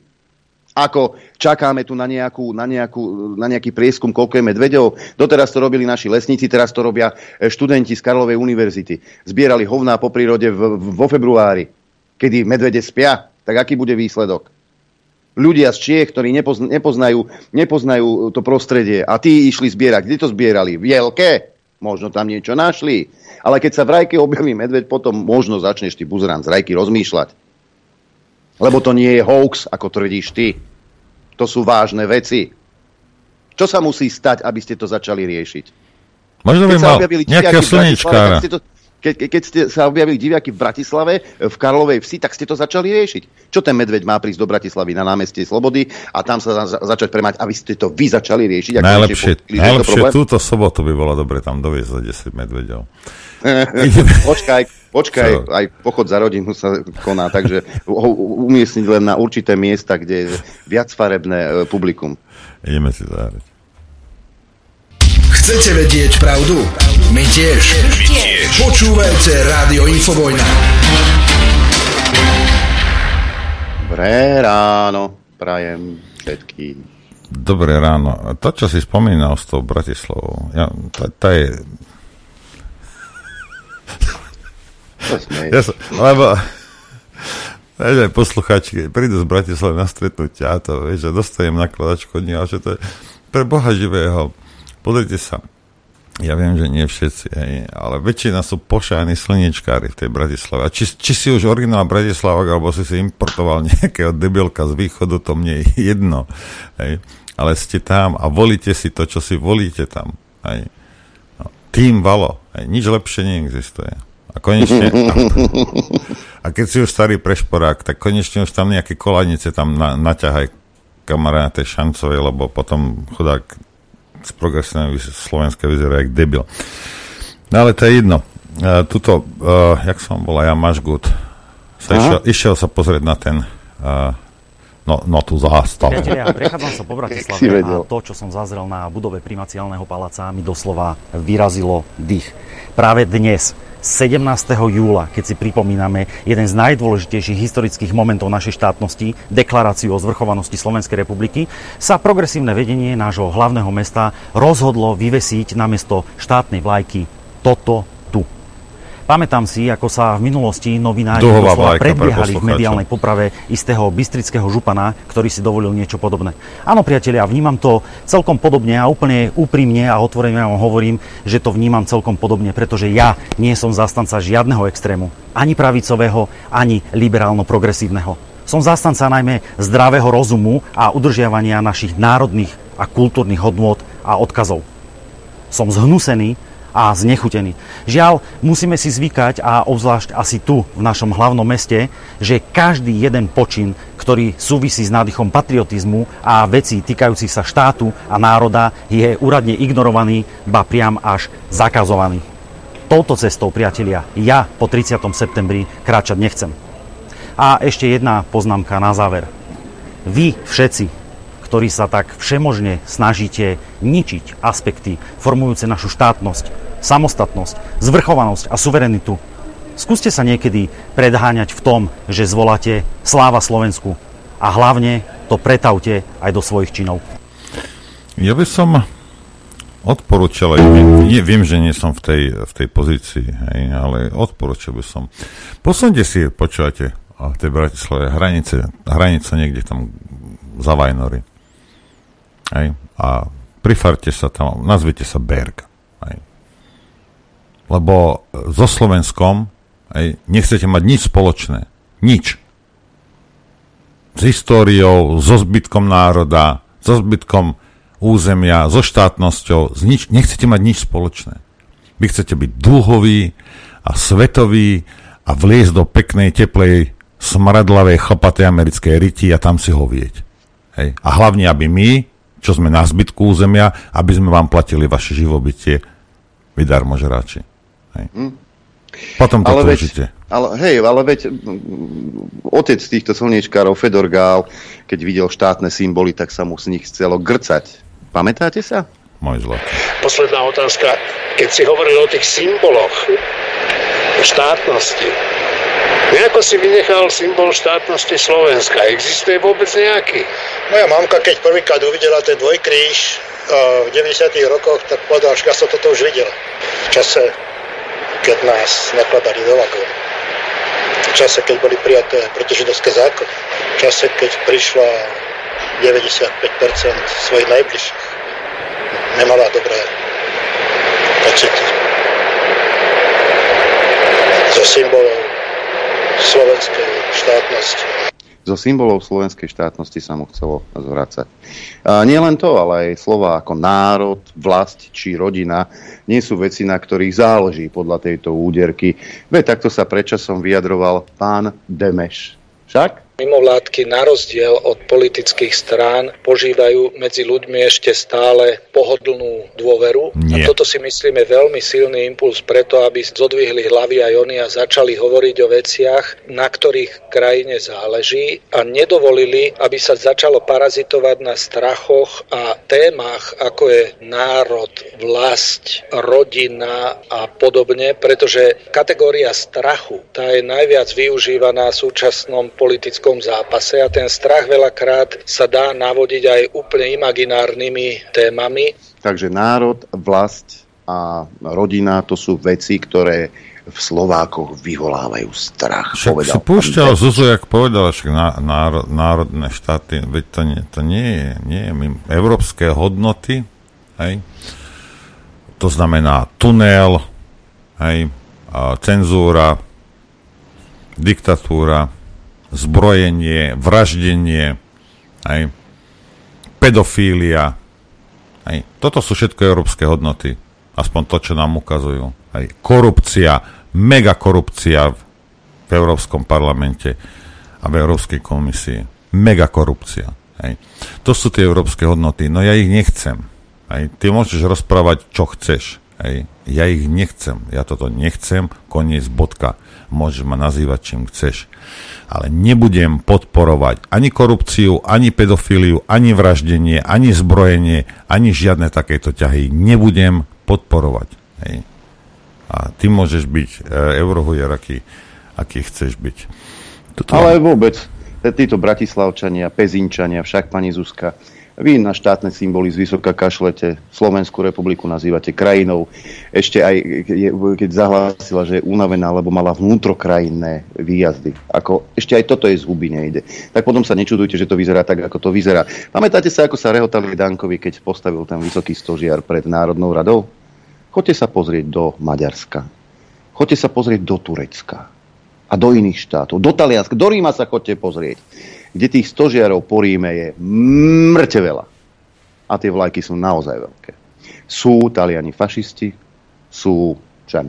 Ako čakáme tu na nejaký prieskum, koľko je medveďov. Doteraz to robili naši lesníci, teraz to robia študenti z Karlovej univerzity. Zbierali hovná po prírode vo februári, kedy medvede spia. Tak aký bude výsledok? Ľudia z Čiech, ktorí nepoznajú to prostredie a tí išli zbierať. Kde to zbierali? V jelke? Možno tam niečo našli. Ale keď sa v Rajke objaví medveď, potom možno začneš ty buzerant z Rajky rozmýšľať. Lebo to nie je hoax, ako tvrdíš ty. To sú vážne veci. Čo sa musí stať, aby ste to začali riešiť? Možno by mal nejakého slnečkára. Keď ste sa objavili diviaky v Bratislave, v Karlovej Vsi, tak ste to začali riešiť. Čo ten medveď má prísť do Bratislavy na námestie Slobody a tam sa začať premať, aby ste to vy začali riešiť? Najlepšie túto sobotu by bolo dobre tam doviezť za 10 medveďov. Počkaj, aj pochod za rodinu sa koná, takže ho umiestniť len na určité miesta, kde je viacfarebné publikum. Ideme si zahrať. Chcete vedieť pravdu? My tiež. Počúvajte Rádio Infovojna. Dobré ráno, prajem všetkým. Dobré ráno. To, čo si spomínal s tou Bratislavou, tá je... Lebo poslucháči prídu z Bratislavy na stretnutie a to, vieš, že dostajem nakladačku od nich, ale že to je pre Boha živého. Pozrite sa, ja viem, že nie všetci, ale väčšina sú pošajní slnečkári v tej Bratislave. A či si už originál Bratislavák, alebo si importoval nejakého debilka z východu, to mne je jedno. Hej. Ale ste tam a volíte si to, čo si volíte tam. Hej. No, tým valo. Hej. Nič lepšie neexistuje. A konečne... A keď si už starý prešporák, tak konečne už tam nejaké kolanice tam naťahaj kamaráte šancovej, lebo potom chudák z progresívneho Slovenska vyzerá jak debil. No ale to je jedno. Tuto, jak som volá, ja Mašgut, išiel sa pozrieť na ten... No tu zástavu. Ja prechádzam sa po Bratislave a to, čo som zazrel na budove primaciálneho paláca, mi doslova vyrazilo dých. Práve dnes, 17. júla, keď si pripomíname jeden z najdôležitejších historických momentov našej štátnosti, deklaráciu o zvrchovanosti Slovenskej republiky, sa progresívne vedenie nášho hlavného mesta rozhodlo vyvesiť namiesto štátnej vlajky toto. Pamätám si, ako sa v minulosti novinári predbiehali v mediálnej poprave istého bystrického župana, ktorý si dovolil niečo podobné. Áno, priatelia, vnímam to celkom podobne a úplne úprimne a otvorene vám hovorím, že to vnímam celkom podobne, pretože ja nie som zastanca žiadneho extrému, ani pravicového, ani liberálno-progresívneho. Som zastanca najmä zdravého rozumu a udržiavania našich národných a kultúrnych hodnôt a odkazov. Som zhnusený a znechutený. Žiaľ, musíme si zvykať a obzvlášť asi tu, v našom hlavnom meste, že každý jeden počin, ktorý súvisí s nádychom patriotizmu a vecí týkajúcich sa štátu a národa, je úradne ignorovaný, ba priam až zakazovaný. Touto cestou, priatelia, ja po 30. septembri kráčať nechcem. A ešte jedna poznámka na záver. Vy všetci, ktorí sa tak všemožne snažíte ničiť aspekty formujúce našu štátnosť, samostatnosť, zvrchovanosť a suverenitu. Skúste sa niekedy predháňať v tom, že zvoláte sláva Slovensku a hlavne to pretavte aj do svojich činov. Ja by som odporúčal, viem, že nie som v tej pozícii, hej, ale odporúčal by som. Posunte si, počúvate, v tej Bratislave hranice niekde tam za Vajnory. Hej. A prifarte sa tam, nazvite sa Berg. Hej. Lebo so Slovenskom hej, nechcete mať nič spoločné. Nič. S históriou, so zbytkom národa, so zbytkom územia, so štátnosťou, nechcete mať nič spoločné. Vy chcete byť dúhový a svetový a vliesť do peknej, teplej, smradlavej, chlapatej americkej riti a tam si hovieť. Hej. A hlavne, aby my, čo sme na zbytku územia, aby sme vám platili vaše živobytie, vy darmožráči. Hej. Potom to určite. Ale veď otec týchto slniečkárov, Fedor Gál, keď videl štátne symboly, tak sa mu z nich chcelo grcať. Pamätáte sa? Môj zlatý. Posledná otázka. Keď si hovoril o tých symboloch štátnosti, nejako si vynechal symbol štátnosti Slovenska. Existuje vôbec nejaký? Moja mamka, keď prvýkrát uvidela ten dvojkríž v 90. rokoch, tak povedala, že ja som toto už videla. V čase, keď nás nakladali do vlakov. V čase, keď boli prijaté protižidovské zákony. V čase, keď prišla 95% svojich najbližších. Nemala dobré pocity. So symbolom slovenskej štátnosti. Zo symbolov slovenskej štátnosti sa mu chcelo zvracať. Nie len to, ale aj slová ako národ, vlast či rodina nie sú veci, na ktorých záleží podľa tejto úderky. Veď takto sa predčasom vyjadroval pán Demeš. Však? Mimovládky na rozdiel od politických strán požívajú medzi ľuďmi ešte stále pohodlnú dôveru. Nie. A toto si myslíme veľmi silný impuls preto, aby zodvihli hlavy aj oni a začali hovoriť o veciach, na ktorých krajine záleží a nedovolili, aby sa začalo parazitovať na strachoch a témach, ako je národ, vlast, rodina a podobne, pretože kategória strachu, tá je najviac využívaná v súčasnom politickom zápase a ten strach veľakrát sa dá navodiť aj úplne imaginárnymi témami. Takže národ, vlast a rodina to sú veci, ktoré v Slovákoch vyvolávajú strach. Však si púšťal Zuzu, jak povedal, však národné štáty, veď to nie je európske hodnoty, hej? To znamená tunel, hej? Cenzúra, diktatúra, zbrojenie, vraždenie, aj pedofília. Aj. Toto sú všetko európske hodnoty. Aspoň to, čo nám ukazujú. Aj. Korupcia, megakorupcia v Európskom parlamente a v Európskej komisii. Megakorupcia. Aj. To sú tie európske hodnoty. No ja ich nechcem. Aj. Ty môžeš rozprávať, čo chceš. Aj. Ja ich nechcem. Ja toto nechcem. Koniec bodka. Môžeš ma nazývať, čím chceš. Ale nebudem podporovať ani korupciu, ani pedofíliu, ani vraždenie, ani zbrojenie, ani žiadne takéto ťahy. Nebudem podporovať. Hej. A ty môžeš byť eurohujer, aký chceš byť. Toto... Ale vôbec, títo Bratislavčania, Pezinčania, však pani Zuzka, vy na štátne symboly zvysoka kašlete, Slovenskú republiku nazývate krajinou. Ešte aj keď zahlásila, že je unavená, lebo mala vnútrokrajinné výjazdy. Ako, ešte aj toto jej z huby nejde. Tak potom sa nečudujte, že to vyzerá tak, ako to vyzerá. Pamätáte sa, ako sa rehotali Dankovi, keď postavil ten vysoký stožiar pred Národnou radou? Choďte sa pozrieť do Maďarska. Choďte sa pozrieť do Turecka. A do iných štátov. Do Talianska. Do Ríma sa choďte pozrieť. Kde tých stožiarov po Ríme je mŕte veľa. A tie vlajky sú naozaj veľké. Sú Taliani fašisti, sú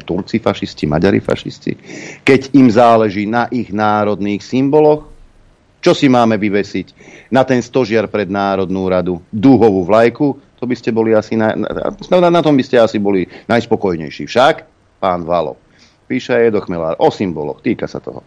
Turci fašisti, Maďari fašisti. Keď im záleží na ich národných symboloch, čo si máme vyvesiť na ten stožiar pred Národnú radu? Dúhovú vlajku? To by ste boli asi na tom by ste asi boli najspokojnejší. Však, pán Valo, píše Edo Chmelár o symboloch, týka sa toho.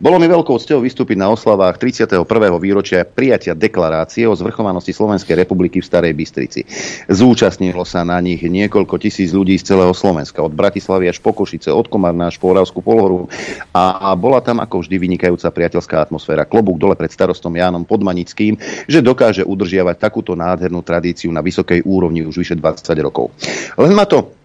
Bolo mi veľkou cťou vystúpiť na oslavách 31. výročia prijatia deklarácie o zvrchovanosti Slovenskej republiky v Starej Bystrici. Zúčastnilo sa na nich niekoľko tisíc ľudí z celého Slovenska, od Bratislavy až po Košice, od Komárna až po Oravskú polhoru a bola tam ako vždy vynikajúca priateľská atmosféra. Klobúk dole pred starostom Jánom Podmanickým, že dokáže udržiavať takúto nádhernú tradíciu na vysokej úrovni už vyše 20 rokov. Len ma to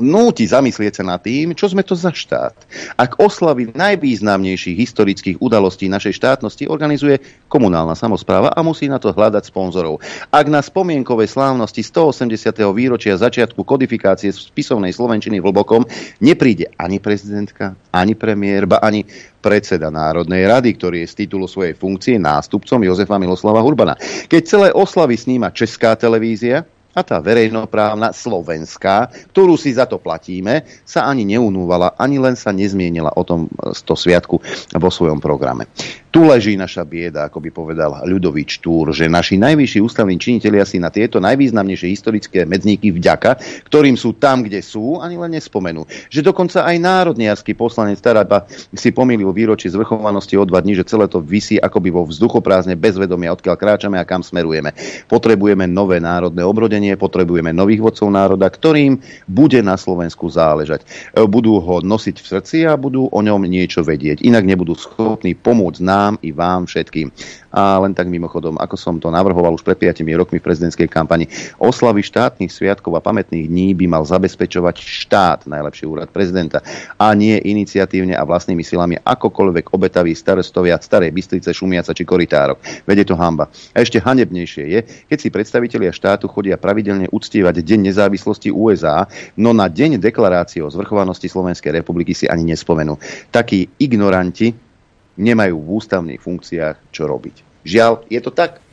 núti zamyslieť sa nad tým, čo sme to za štát. Ak oslavy najvýznamnejších historických udalostí našej štátnosti organizuje komunálna samospráva a musí na to hľadať sponzorov. Ak na spomienkové slávnosti 180. výročia začiatku kodifikácie spisovnej slovenčiny v Hlbokom nepríde ani prezidentka, ani premiér, ba ani predseda Národnej rady, ktorý je z titulu svojej funkcie nástupcom Jozefa Miloslava Hurbana. Keď celé oslavy sníma Česká televízia, a tá verejnoprávna slovenská, ktorú si za to platíme, sa ani neunúvala, ani len sa nezmienila o tom to sviatku vo svojom programe. Tu leží naša bieda, ako by povedal ľudový Štúr, že naši najvyšší ústavní činitelia si na tieto najvýznamnejšie historické medzníky vďaka, ktorým sú tam, kde sú, ani len nespomenú. Že dokonca aj národniarsky poslanec Taraba si pomýlil výročie zvrchovanosti o 2 dní, že celé to visí akoby vo vzduchoprázdne bez vedomia, odkiaľ kráčame a kam smerujeme. Potrebujeme nové národné obrodenie, potrebujeme nových vodcov národa, ktorým bude na Slovensku záležať. Budú ho nosiť v srdci a budú o ňom niečo vedieť. Inak nebudú schopní pomôcť nám i vám všetkým. A len tak mimochodom, ako som to navrhoval už pred 5 rokmi v prezidentskej kampani, oslavy štátnych sviatkov a pamätných dní by mal zabezpečovať štát, najlepší úrad prezidenta, a nie iniciatívne a vlastnými silami akokoľvek obetaví starostovia Starej Bystrice, Šumiaca či Korytárok. Veď je to hanba. A ešte hanebnejšie je, keď si predstavitelia štátu chodia pravidelne uctievať Deň nezávislosti USA, no na Deň deklarácie o zvrchovanosti Slovenskej republiky si ani nespomenú. Takí ignoranti nemajú v ústavných funkciách čo robiť. Žiaľ, je to tak.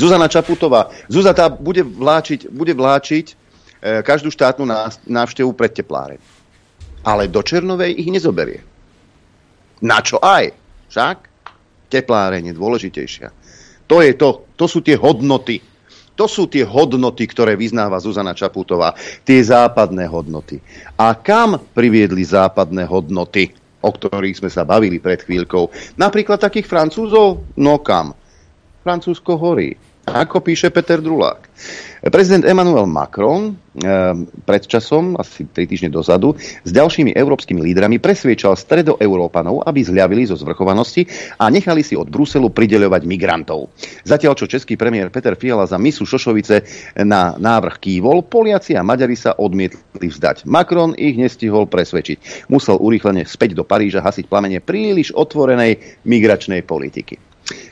Zuzana Čaputová. Zuza tá bude vláčiť každú štátnu návštevu pred tepláre. Ale do Černovej ich nezoberie. Na čo aj? Však tepláreň je dôležitejšia. To je to. To sú tie hodnoty. To sú tie hodnoty, ktoré vyznáva Zuzana Čaputová. Tie západné hodnoty. A kam priviedli západné hodnoty, o ktorých sme sa bavili pred chvíľkou? Napríklad takých Francúzov? No kam? Francúzsko horí. Ako píše Peter Drulák. Prezident Emmanuel Macron pred časom, asi 3 týždne dozadu, s ďalšími európskymi lídrami presviečal stredoeurópanov, aby zľavili zo zvrchovanosti a nechali si od Bruselu prideľovať migrantov. Zatiaľ, čo český premiér Peter Fiala za misu Šošovice na návrh kývol, Poliaci a Maďari sa odmietli vzdať. Macron ich nestihol presvedčiť. Musel urýchlene späť do Paríža hasiť plamene príliš otvorenej migračnej politiky.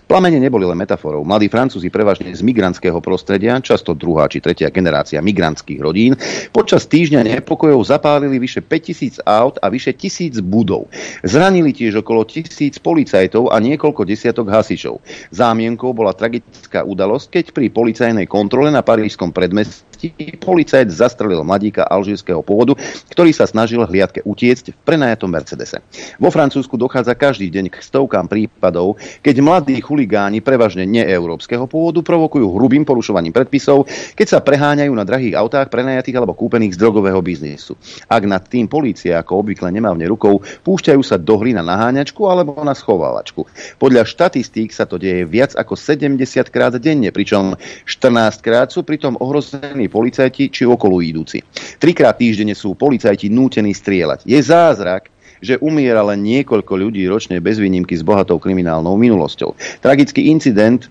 Plamene neboli len metaforou. Mladí Francúzi, prevažne z migrantského prostredia, často 2. či 3. generácia migrantských rodín, počas týždňa nepokojov zapálili vyše 5000 aut a vyše 1000 budov. Zranili tiež okolo 1000 policajtov a niekoľko desiatok hasičov. Zámienkou bola tragická udalosť, keď pri policajnej kontrole na parížskom predmestí policajt zastrelil mladíka alžírskeho pôvodu, ktorý sa snažil hliadke utiecť v prenajatom Mercedese. Vo Francúzsku dochádza každý deň k stovkám prípadov, keď mladí chuligáni, prevažne neeurópskeho pôvodu, provokujú hrubým porušovaním predpisov, keď sa preháňajú na drahých autách prenajatých alebo kúpených z drogového biznisu. Ak nad tým polícia ako obvykle nemávne rukou, púšťajú sa do hry na naháňačku alebo na schovávačku. Podľa štatistík sa to deje viac ako 70 krát denne, pričom 14 krát sú pritom ohrození policajti či okoloidúci. 3-krát týždenne sú policajti nútení strieľať. Je zázrak, že umiera len niekoľko ľudí ročne bez výnimky s bohatou kriminálnou minulosťou. Tragický incident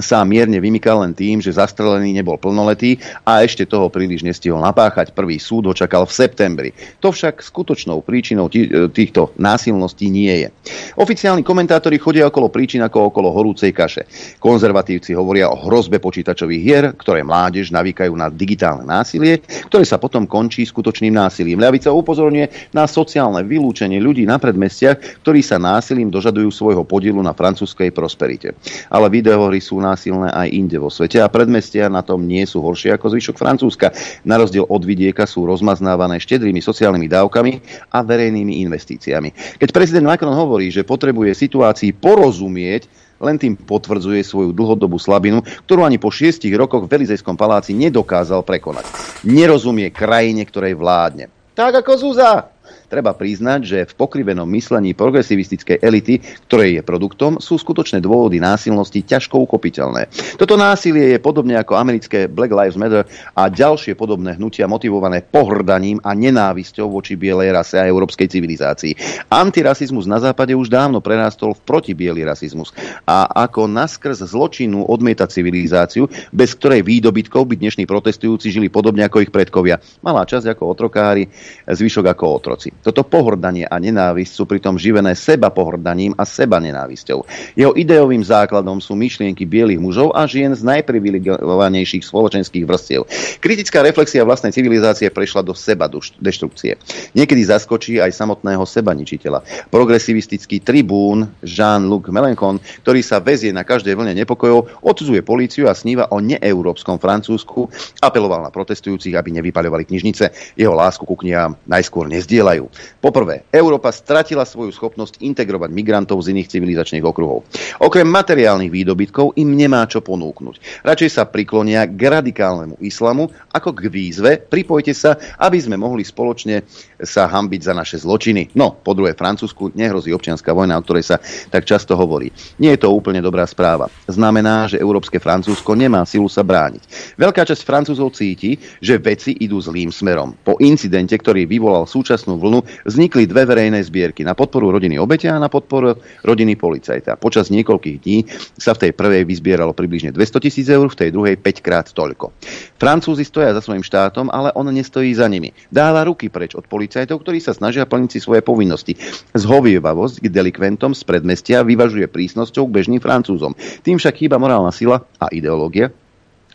sa mierne vymykal len tým, že zastrelený nebol plnoletý a ešte toho príliš nestihol napáchať. Prvý súd ho čakal v septembri. To však skutočnou príčinou týchto násilností nie je. Oficiálni komentátori chodia okolo príčin ako okolo horúcej kaše. Konzervatívci hovoria o hrozbe počítačových hier, ktoré mládež navíkajú na digitálne násilie, ktoré sa potom končí skutočným násilím. Ľavica upozorňuje na sociálne vylúčenie ľudí na predmestiach, ktorí sa násilím dožadujú svojho podielu na francúzskej prosperite. Ale videohry sú násilné aj inde vo svete a predmestia na tom nie sú horšie ako zvyšok Francúzska. Na rozdiel od vidieka sú rozmaznávané štedrými sociálnymi dávkami a verejnými investíciami. Keď prezident Macron hovorí, že potrebuje situácii porozumieť, len tým potvrdzuje svoju dlhodobú slabinu, ktorú ani po 6 rokoch v Elizejskom paláci nedokázal prekonať. Nerozumie krajine, ktorej vládne. Tak ako Zúza. treba priznať, že v pokrivenom myslení progresivistickej elity, ktorej je produktom, sú skutočné dôvody násilnosti ťažko ukopiteľné. Toto násilie je podobne ako americké Black Lives Matter a ďalšie podobné hnutia motivované pohrdaním a nenávisťou voči bielej rase a európskej civilizácii. Antirasizmus na západe už dávno prerástol v protibielý rasizmus a ako naskrz zločinu odmieta civilizáciu, bez ktorej výdobytkov by dnešní protestujúci žili podobne ako ich predkovia. Malá časť ako otrokári, zvyšok ako otroci. Toto pohrdanie a nenávisť sú pritom živené seba pohrdaním a seba nenávisťou. Jeho ideovým základom sú myšlienky bielých mužov a žien z najprivilegovanejších spoločenských vrstiev. Kritická reflexia vlastnej civilizácie prešla do seba deštrukcie. Niekedy zaskočí aj samotného sebaničiteľa. Progresivistický tribún Jean-Luc Mélenchon, ktorý sa väzie na každej vlne nepokojov, odsudzuje políciu a sníva o neeurópskom Francúzsku, apeloval na protestujúcich, aby nevypaľovali knižnice. Jeho lásku ku knihám najskôr nezdieľajú. Poprvé, Európa stratila svoju schopnosť integrovať migrantov z iných civilizačných okruhov. Okrem materiálnych výdobytkov im nemá čo ponúknuť. Radšej sa priklonia k radikálnemu islamu ako k výzve pripojte sa, aby sme mohli spoločne sa hanbiť za naše zločiny. No, po druhé, Francúzsku nehrozí občianska vojna, o ktorej sa tak často hovorí. Nie je to úplne dobrá správa. Znamená, že európske Francúzsko nemá silu sa brániť. Veľká časť Francúzov cíti, že veci idú zlým smerom. Po incidente, ktorý vyvolal súčasnú vlnu, vznikli dve verejné zbierky na podporu rodiny obete a na podporu rodiny policajta. Počas niekoľkých dní sa v tej prvej vyzbieralo približne 200 000 eur, v tej druhej 5 krát toľko. Francúzi stoja za svojím štátom, ale on nestojí za nimi. Dáva ruky preč od policajtov, ktorí sa snažia plniť si svoje povinnosti. Zhovievavosť k delikventom z predmestia vyvažuje prísnosťou k bežným Francúzom. Tým však chýba morálna sila a ideológia.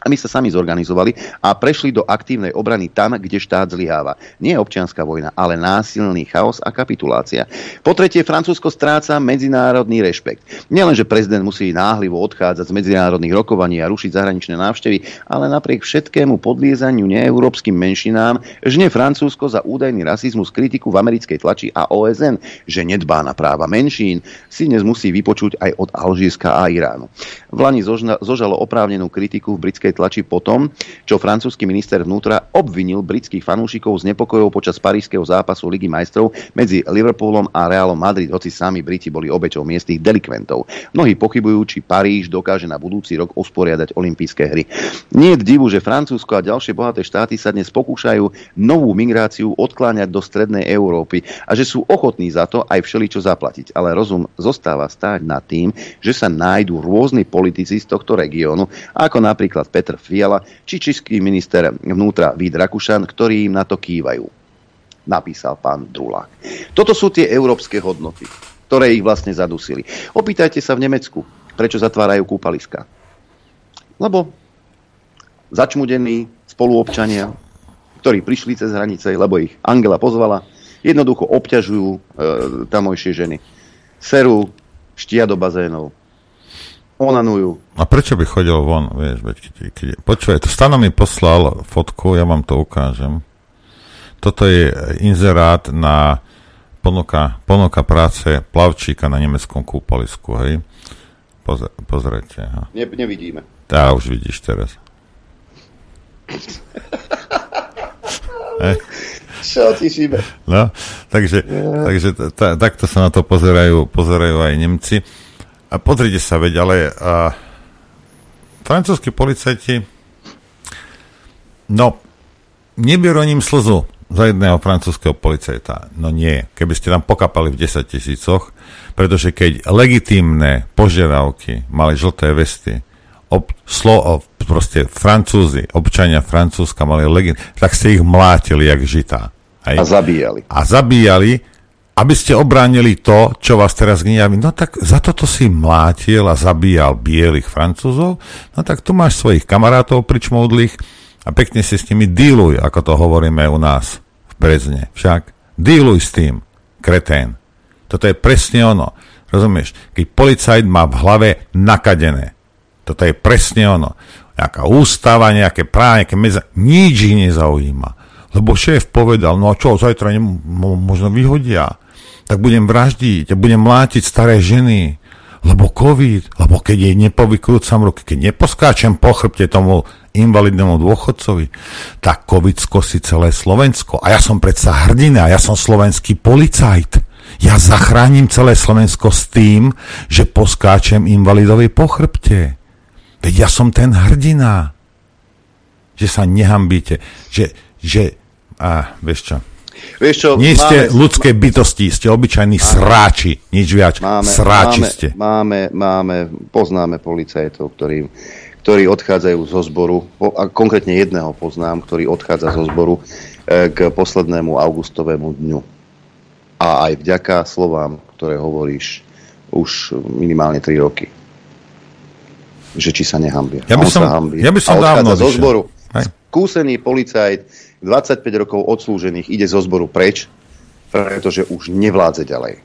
A my sa sami zorganizovali a prešli do aktívnej obrany tam, kde štát zlyháva. Nie občianska vojna, ale násilný chaos a kapitulácia. Po tretie, Francúzsko stráca medzinárodný rešpekt. Nielenže prezident musí náhlivo odchádzať z medzinárodných rokovaní a rušiť zahraničné návštevy, ale napriek všetkému podliezaniu neeurópskym menšinám žne Francúzsko za údajný rasizmus kritiku v americkej tlači a OSN, že nedbá na práva menšín, si dnes musí vypočuť aj od Alžírska a Iránu. Vlani zožalo oprávnenú kritiku v britskej tlači potom, čo francúzsky minister vnútra obvinil britských fanúšikov z nepokojov počas parížskeho zápasu Ligy majstrov medzi Liverpoolom a Realom Madrid, hoci sami Briti boli obeťou miestnych delikventov. Mnohí pochybujú, či Paríž dokáže na budúci rok usporiadať olympijské hry. Nie je divu, že Francúzsko a ďalšie bohaté štáty sa dnes pokúšajú novú migráciu odkláňať do strednej Európy a že sú ochotní za to aj všeličo zaplatiť, ale rozum zostáva stáť nad tým, že sa nájdú rôzni politici z tohto regiónu, ako napríklad Petr Fiala či český minister vnútra Vít Rakušan, ktorí im na to kývajú, napísal pán Drulák. Toto sú tie európske hodnoty, ktoré ich vlastne zadusili. Opýtajte sa v Nemecku, prečo zatvárajú kúpaliska. Lebo začmudení spoluobčania, ktorí prišli cez hranice, lebo ich Angela pozvala, jednoducho obťažujú tamojšie ženy. Serú, štia do bazénov, onanujú. A prečo by chodil von, vieš, keď... Počuj, to Stano mi poslal fotku, ja vám to ukážem. Toto je inzerát na ponuka práce plavčíka na nemeckom kúpalisku, hej. Pozrite. Ha. Nevidíme. Tá, už vidíš teraz. Čo ti šíbe? No, takže takto sa na to pozerajú aj Nemci. A pozrite sa, veď, ale francúzski policajti, no, nebierú ním slzu za jedného francúzskeho policajta. No nie, keby ste tam pokapali v 10 000, pretože keď legitímne požiadavky mali žlté vesty, proste Francúzi, občania Francúzska mali legitímne, tak ste ich mlátili jak žitá. Aj? A zabíjali, aby ste obránili to, čo vás teraz gniaví. No tak za toto si mlátil a zabíjal bielých Francúzov, no tak tu máš svojich kamarátov pričmoudlých a pekne si s nimi díluj, ako to hovoríme u nás v Brezne. Však díluj s tým, kretén. Toto je presne ono. Rozumieš? Keď policajt má v hlave nakadené. Toto je presne ono. Nejaká ústava, nejaké práva, nejaké medza... Nič ich nezaujíma. Lebo šéf povedal, no a čo, zajtra možno vyhodia. Tak budem vraždiť, budem mlátiť staré ženy, lebo COVID, lebo keď jej nepovykrúcam ruky, keď neposkáčem po chrbte tomu invalidnému dôchodcovi, tak COVID skosí celé Slovensko. A ja som predsa hrdina, ja som slovenský policajt. Ja zachránim celé Slovensko s tým, že poskáčem invalidovi po chrbte. Veď ja som ten hrdina. Že sa nehambíte. Vieš čo, nie ste ľudské bytosti, ste obyčajní sráči, nič viac, sráči ste. Poznáme policajtov, ktorí odchádzajú zo zboru, a konkrétne jedného poznám, ktorý odchádza zo zboru k poslednému augustovému dňu. A aj vďaka slovám, ktoré hovoríš už minimálne 3 roky, že či sa nehambia. Ja by som dávno zo zboru. Skúsený policajt, 25 rokov odslúžených, ide zo zboru preč, pretože už nevládze ďalej.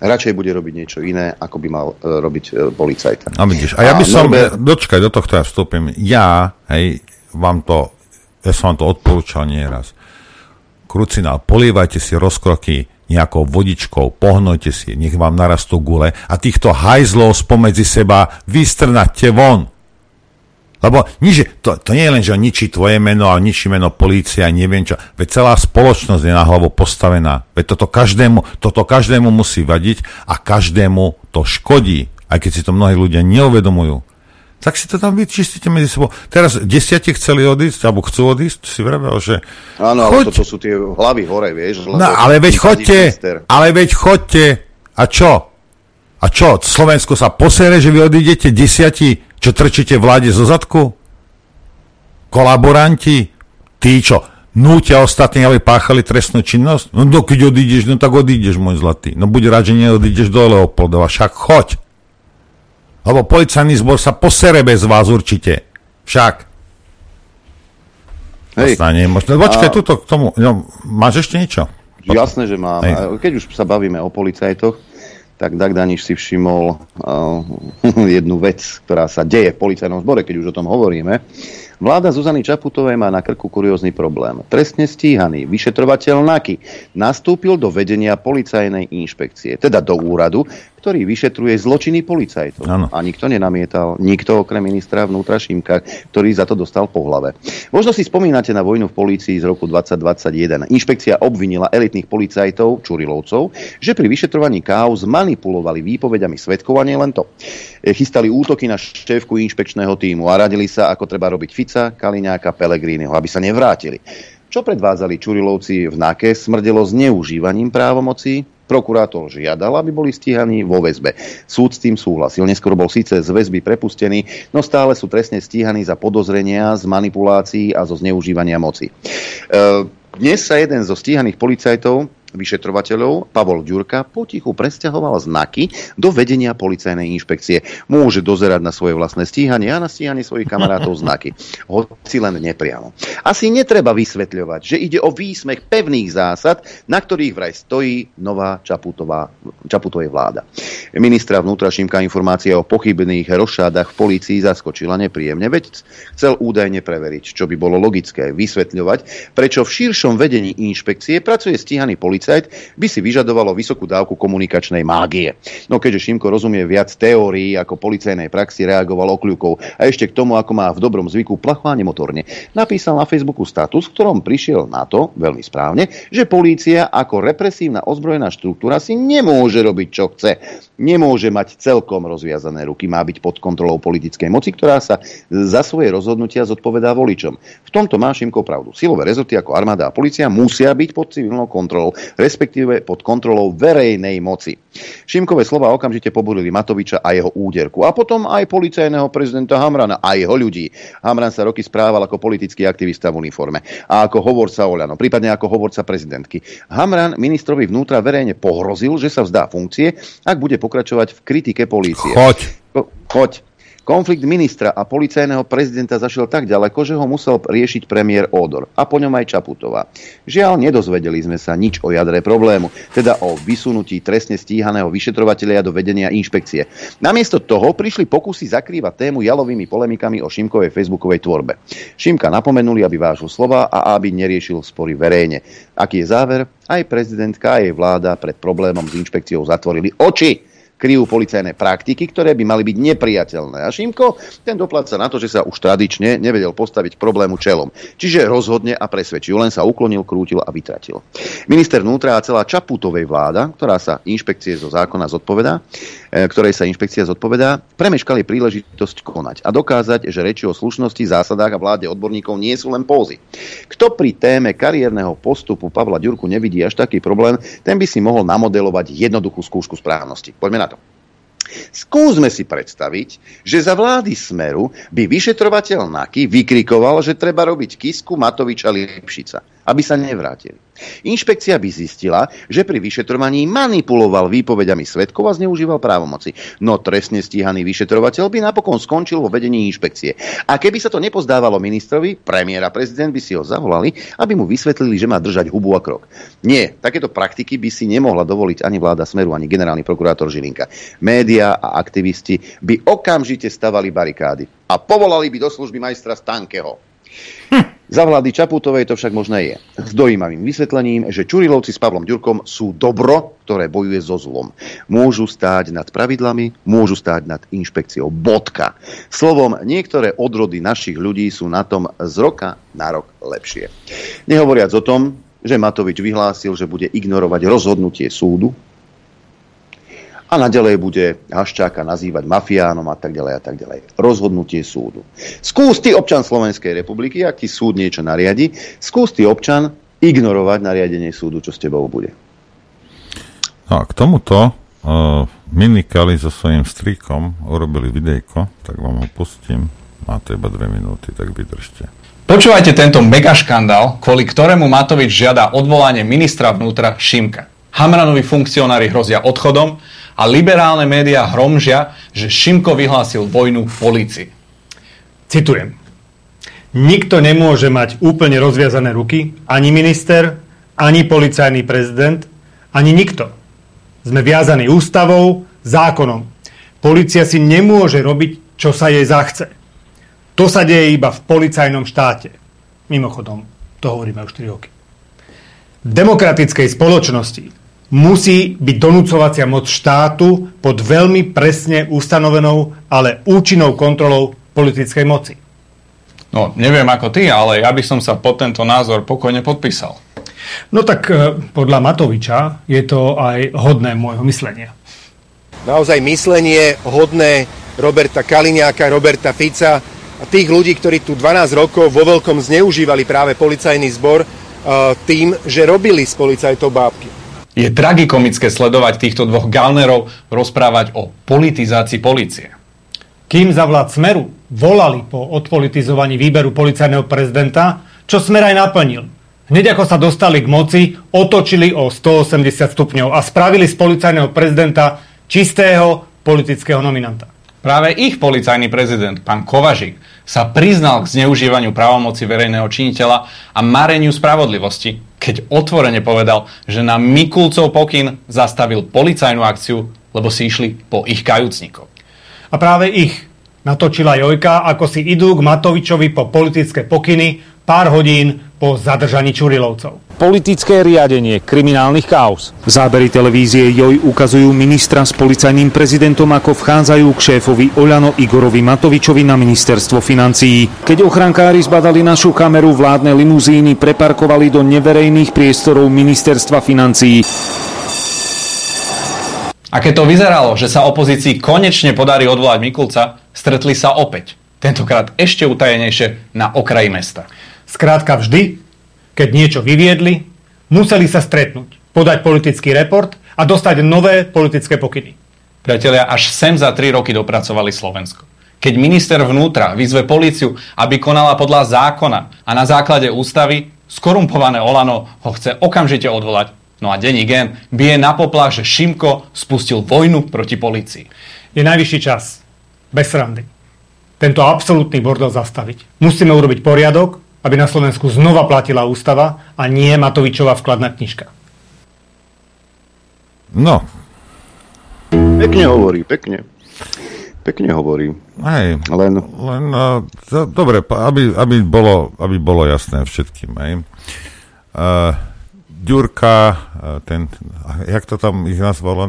Radšej bude robiť niečo iné, ako by mal robiť policajta. Dočkaj, do tohto ja vstúpim. Ja som vám to odporúčal nieraz. Krucinál, polievajte si rozkroky nejakou vodičkou, pohnojte si, nech vám narastú gule a týchto hajzlov spomedzi seba vystrnáte von. Lebo to nie je len, že on ničí tvoje meno a ničí meno polícia, neviem čo. Veď celá spoločnosť je na hlavu postavená. Veď toto každému musí vadiť a každému to škodí, aj keď si to mnohí ľudia neuvedomujú. Tak si to tam vyčistíte medzi sebou. Teraz 10 chceli odísť, alebo chcú odísť, si vravel, že... Áno, ale to sú tie hlavy hore, vieš. No, ale veď chodte. A čo? Slovensko sa posere, že vy odídete 10, čo trčíte vláde zo zadku? Kolaboranti? Tí, čo nútia ostatní, aby páchali trestnú činnosť? No keď odídeš, tak odídeš, môj zlatý. No buď rád, že neodídeš do Leopoldova, však choď. Lebo policajný zbor sa posere bez vás určite. Však. Počkaj, tuto k tomu. No, máš ešte niečo? Jasné, že mám. Hej. Keď už sa bavíme o policajtoch, tak Dag Daniš si všimol jednu vec, ktorá sa deje v policajnom zbore, keď už o tom hovoríme. Vláda Zuzany Čaputovej má na krku kuriózny problém. Trestne stíhaný vyšetrovateľ NAKY nastúpil do vedenia policajnej inšpekcie, teda do úradu, ktorý vyšetruje zločiny policajtov. Ano. A nikto nenamietal, nikto okrem ministra vnútra Šimka, ktorý za to dostal po hlave. Možno si spomínate na vojnu v polícii z roku 2021. Inšpekcia obvinila elitných policajtov, Čurilovcov, že pri vyšetrovaní káuz manipulovali výpovedami svedkov a nie len to. Chystali útoky na šéfku inšpekčného tímu a radili sa, ako treba robiť Fica, Kaliňáka, Pellegriniho, aby sa nevrátili. Čo predvádzali Čurilovci v NAKE, smrdelo zneužívaním právomocí. Prokurátor žiadal, aby boli stíhaní vo väzbe. Súd s tým súhlasil. Neskôr bol síce z väzby prepustený, no stále sú trestne stíhaní za podozrenia z manipulácií a zo zneužívania moci. Dnes sa jeden zo stíhaných policajtov, vyšetrovateľov, Pavol Ďurka, potichu presťahoval znaky do vedenia policajnej inšpekcie. Môže dozerať na svoje vlastné stíhanie a na stíhanie svojich kamarátov znaky. Hoci len nepriamo. Asi netreba vysvetľovať, že ide o výsmech pevných zásad, na ktorých vraj stojí nová Čaputovej vláda. Ministra vnútra Šimka informácia o pochybných rošádach v polícii zaskočila nepríjemne, veď chcel údajne preveriť, čo by bolo logické vysvetľovať, prečo v širšom vedení inšpekcie pracuje stíhaný policajt, by si vyžadovalo vysokú dávku komunikačnej mágie. No keďže Šimko rozumie viac teórií ako policajnej praxi, reagoval okľukou a ešte k tomu, ako má v dobrom zvyku plachláne motorne. Napísal na Facebooku status, v ktorom prišiel na to, veľmi správne, že polícia ako represívna ozbrojená štruktúra si nemôže robiť, čo chce. Nemôže mať celkom rozviazané ruky, má byť pod kontrolou politickej moci, ktorá sa za svoje rozhodnutia zodpovedá voličom. V tomto má Šimko pravdu. Silové rezorty ako armáda a polícia musia byť pod civilnou kontrolou, respektíve pod kontrolou verejnej moci. Šimkové slova okamžite pobudili Matoviča a jeho úderku a potom aj policajného prezidenta Hamrana a jeho ľudí. Hamran sa roky správal ako politický aktivista v uniforme a ako hovorca Oľano, prípadne ako hovorca prezidentky. Hamran ministrovi vnútra verejne pohrozil, že sa vzdá funkcie, ak bude pokračovať v kritike polície. Choď. Konflikt ministra a policajného prezidenta zašiel tak ďaleko, že ho musel riešiť premiér Ódor a po ňom aj Čaputová. Žiaľ, nedozvedeli sme sa nič o jadre problému, teda o vysunutí trestne stíhaného vyšetrovateľa do vedenia inšpekcie. Namiesto toho prišli pokusy zakrývať tému jalovými polemikami o Šimkovej facebookovej tvorbe. Šimka napomenuli, aby vážil slova a aby neriešil spory verejne. Aký je záver? Aj prezidentka a jej vláda pred problémom s inšpekciou zatvorili oči. kryjú policajné praktiky, ktoré by mali byť nepriateľné. A Šimko ten dopláca na to, že sa už tradične nevedel postaviť problému čelom. Čiže rozhodne a presvedčil, len sa uklonil, krútil a vytratil. Minister vnútra a celá Čaputovej vláda, ktorá sa inšpekcie zo zákona zodpovedá, ktorej sa inšpekcia zodpovedá, premeškali príležitosť konať a dokázať, že reči o slušnosti, zásadách a vláde odborníkov nie sú len pózy. Kto pri téme kariérneho postupu Pavla Ďurku nevidí až taký problém, ten by si mohol namodelovať jednoduchú skúšku správnosti. Poďme na to. Skúsme si predstaviť, že za vlády Smeru by vyšetrovateľ Naky vykrikoval, že treba robiť Kisku, Matoviča, Lipšica, aby sa nevrátili. Inšpekcia by zistila, že pri vyšetrovaní manipuloval výpovediami svedkov a zneužíval právomoci. No trestne stíhaný vyšetrovateľ by napokon skončil vo vedení inšpekcie. A keby sa to nepozdávalo ministrovi, premiér a prezident by si ho zavolali, aby mu vysvetlili, že má držať hubu a krok. Nie, takéto praktiky by si nemohla dovoliť ani vláda Smeru, ani generálny prokurátor Žilinka. Média a aktivisti by okamžite stavali barikády a povolali by do služby majstra Stankeho. Za vlády Čaputovej to však možné je. S dojímavým vysvetlením, že Čurilovci s Pavlom Ďurkom sú dobro, ktoré bojuje so zlom. Môžu stáť nad pravidlami, môžu stáť nad inšpekciou. Bodka. Slovom, niektoré odrody našich ľudí sú na tom z roka na rok lepšie. Nehovoriac o tom, že Matovič vyhlásil, že bude ignorovať rozhodnutie súdu a naďalej bude Haščáka nazývať mafiánom a tak ďalej a tak ďalej. Rozhodnutie súdu. Skús ty, občan Slovenskej republiky, ak ti súd niečo nariadi, skús ty, občan, ignorovať nariadenie súdu, čo s tebou bude. No a k tomuto Minikali so svojím stríkom urobili videjko, tak vám ho pustím. Máte iba 2 minúty, tak vydržte. Počúvajte tento megaškandál, kvôli ktorému Matovič žiada odvolanie ministra vnútra Šimka. Hamranovi funkcionári hrozia odchodom a liberálne médiá hromžia, že Šimko vyhlásil vojnu polícii. Citujem. Nikto nemôže mať úplne rozviazané ruky, ani minister, ani policajný prezident, ani nikto. Sme viazaní ústavou, zákonom. Polícia si nemôže robiť, čo sa jej zachce. To sa deje iba v policajnom štáte. Mimochodom, to hovoríme už 4 roky. V demokratickej spoločnosti musí byť donúcovacia moc štátu pod veľmi presne ustanovenou, ale účinnou kontrolou politickej moci. No, neviem ako ty, ale ja by som sa pod tento názor pokojne podpísal. No tak podľa Matoviča je to aj hodné môjho myslenia. Naozaj myslenie hodné Roberta Kaliňáka, Roberta Fica a tých ľudí, ktorí tu 12 rokov vo veľkom zneužívali práve policajný zbor tým, že robili z policajtov bábky. Je tragikomické sledovať týchto dvoch galnerov rozprávať o politizácii polície. Kým za vlád Smeru volali po odpolitizovaní výberu policajného prezidenta, čo Smer aj naplnil. Hneď ako sa dostali k moci, otočili o 180 stupňov a spravili z policajného prezidenta čistého politického nominanta. Práve ich policajný prezident, pán Kovažík, sa priznal k zneužívaniu právomoci verejného činiteľa a mareniu spravodlivosti, keď otvorene povedal, že na Mikulcov pokyn zastavil policajnú akciu, lebo si išli po ich kajúcnikov. A práve ich natočila Jojka, ako si idú k Matovičovi po politické pokyny pár hodín po zadržaní Čurilovcov. Politické riadenie kriminálnych káuz. Zábery televízie Joj ukazujú ministra s policajným prezidentom, ako vchádzajú k šéfovi Oľano Igorovi Matovičovi na ministerstvo financií. Keď ochrankári zbadali našu kameru, vládne limuzíny preparkovali do neverejných priestorov ministerstva financií. A keď to vyzeralo, že sa opozícii konečne podarí odvolať Mikulca, stretli sa opäť. Tentokrát ešte utajenejšie na okraji mesta. Skrátka vždy, keď niečo vyviedli, museli sa stretnúť, podať politický report a dostať nové politické pokyny. Priatelia, až sem za 3 roky dopracovali Slovensko. Keď minister vnútra vyzve políciu, aby konala podľa zákona a na základe ústavy, skorumpované Olano ho chce okamžite odvolať. No a denní Gen bije na poplach, že Šimko spustil vojnu proti polícii. Je najvyšší čas. Bez srandy. Tento absolútny bordel zastaviť. Musíme urobiť poriadok, aby na Slovensku znova platila ústava a nie Matovičová vkladná knižka. No. Pekne hovorí, pekne. Pekne hovorí. Hej, len dobre, aby bolo jasné všetkým. Ďurka, ten, jak to tam ich nazval,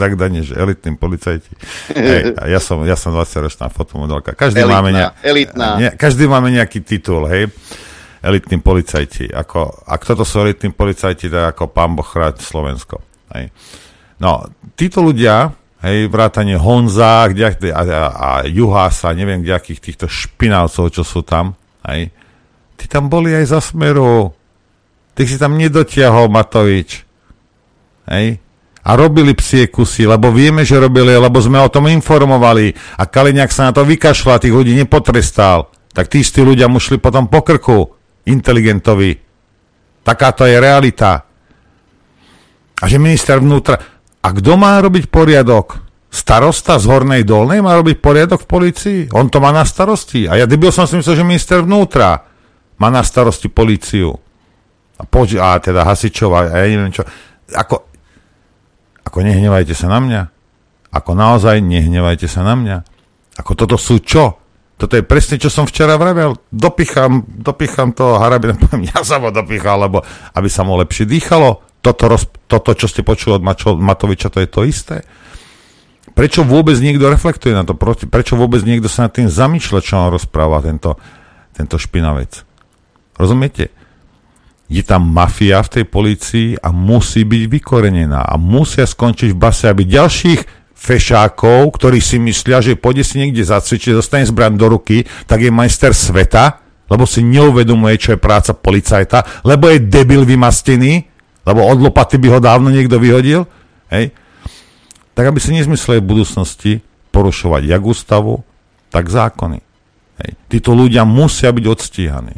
tak dane, že elitní policajti. Hej, ja som 20-ročná fotomodelka. Každý máme nejaký titul, hej. Elitní policajti. A kto to sú elitní policajti, tak ako pán Boh chráň Slovensko. Hej. No, títo ľudia, hej, vrátane Honza, a Juhása, neviem kde akých týchto špinavcov, čo sú tam, hej. Tí tam boli aj za Smeru. Ty si tam nedotiahol, Matovič. Hej. A robili psie kusy, lebo vieme, že robili, lebo sme o tom informovali a Kaliňák sa na to vykašľal, tých ľudí nepotrestal. Tak tí istí ľudia mu šli potom po krku, inteligentovi. Takáto je realita. A že minister vnútra... A kto má robiť poriadok? Starosta z Hornej Dolnej má robiť poriadok v polícii? On to má na starosti. A ja debil som si myslel, že minister vnútra má na starosti políciu. A teda hasičov a ja neviem čo... Ako nehnevajte sa na mňa. Ako naozaj nehnevajte sa na mňa. Ako toto sú čo? Toto je presne, čo som včera vravel. Dopicham to Harabina. Ja sa ho dopichal, lebo aby sa mu lepšie dýchalo. Toto, čo ste počuli od Matoviča, to je to isté. Prečo vôbec niekto reflektuje na to? Prečo vôbec niekto sa nad tým zamýšľa, čo on rozpráva, tento špinavec? Rozumiete? Je tam mafia v tej polícii a musí byť vykorenená a musia skončiť v base, aby ďalších fešákov, ktorí si myslia, že pôjde si niekde zacvičiť, dostane zbraň do ruky, tak je majster sveta, lebo si neuvedomuje, čo je práca policajta, lebo je debil vymastený, lebo od lopaty by ho dávno niekto vyhodil, hej? Tak aby si nezmysleli v budúcnosti porušovať jak ústavu, tak zákony. Hej. Títo ľudia musia byť odstíhaní.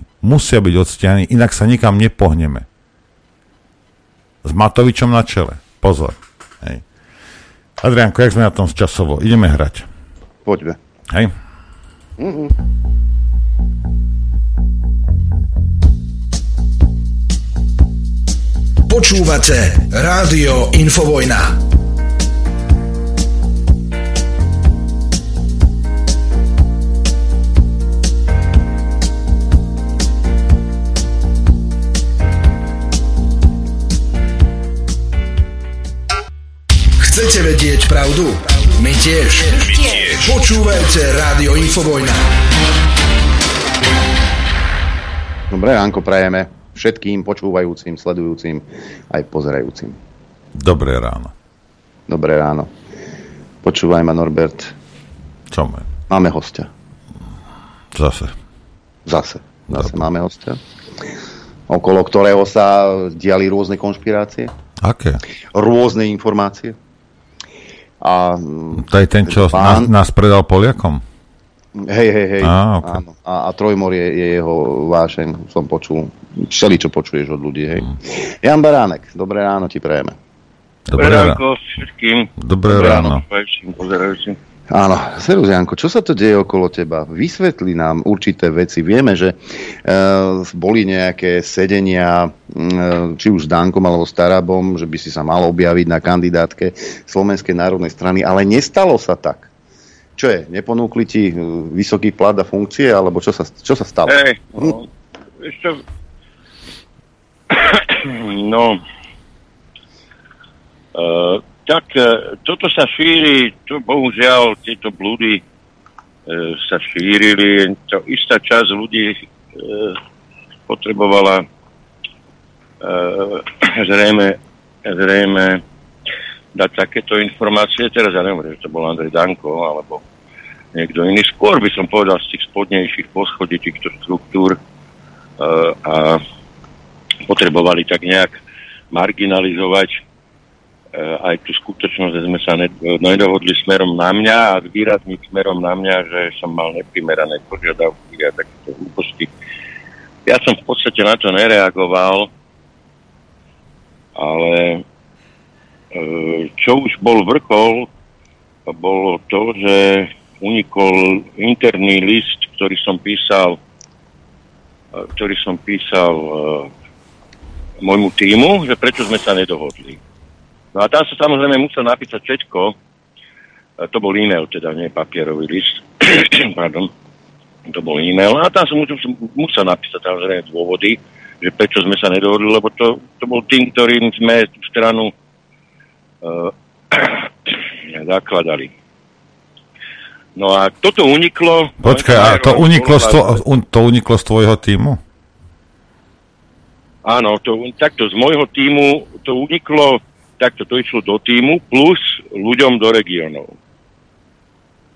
Inak sa nikam nepohneme. S Matovičom na čele. Pozor. Hej. Adriánko, jak sme na tom časovo? Ideme hrať. Poďme. Hej. Mm-mm. Počúvate Rádio Infovojna. Chcete vedieť pravdu? My tiež. Počúvajte Rádio Infovojna. Dobré ránko prajeme všetkým počúvajúcim, sledujúcim aj pozerajúcim. Dobré ráno. Počúvaj ma, Norbert. Čo máme? Máme hostia. Zase. Dobre. Máme hostia. Okolo ktorého sa diali rôzne konšpirácie. Aké? Rôzne informácie. A to je ten, čo nás predal Poliakom? Hej. Ah, okay. Áno. A Trojmor je jeho vášeň, som počul. Všeli, čo počuješ od ľudí, hej. Jan Baránek, dobré ráno ti prejeme. Dobré ráno všetkým. Dobré ráno. Áno, serus Janko, čo sa to deje okolo teba? Vysvetli nám určité veci. Vieme, že boli nejaké sedenia, či už s Dankom alebo s Tarabom, že by si sa mal objaviť na kandidátke Slovenskej národnej strany, ale nestalo sa tak. Čo je? Neponúkli ti vysoký plat a funkcie, alebo čo sa stalo? Tak toto sa šíri, to bohužiaľ tieto blúdy sa šírili, to istá časť ľudí potrebovala zrejme dať takéto informácie, teraz ja neviem, že to bol Andrej Danko alebo niekto iný, skôr by som povedal z tých spodnejších poschodí týchto štruktúr a potrebovali tak nejak marginalizovať aj tú skutočnosť, že sme sa nedohodli smerom na mňa a výrazne smerom na mňa, že som mal neprimerané požiadavky a takéto úposti. Ja som v podstate na to nereagoval, ale čo už bol vrchol, bolo to, že unikol interný list, ktorý som písal môjmu tímu, že prečo sme sa nedohodli. No a tam sa samozrejme musel napísať všetko. To bol e-mail, teda nie papierový list. Pardon. To bol e-mail. A tam som musel napísať samozrejme dôvody, že prečo sme sa nedohodli, lebo to bol tým, ktorým sme tú stranu zakladali. No a toto uniklo... Počkaj, a to uniklo z tvojho tímu? Áno, takto z môjho tímu to uniklo, takto to išlo do tímu, plus ľuďom do regiónov.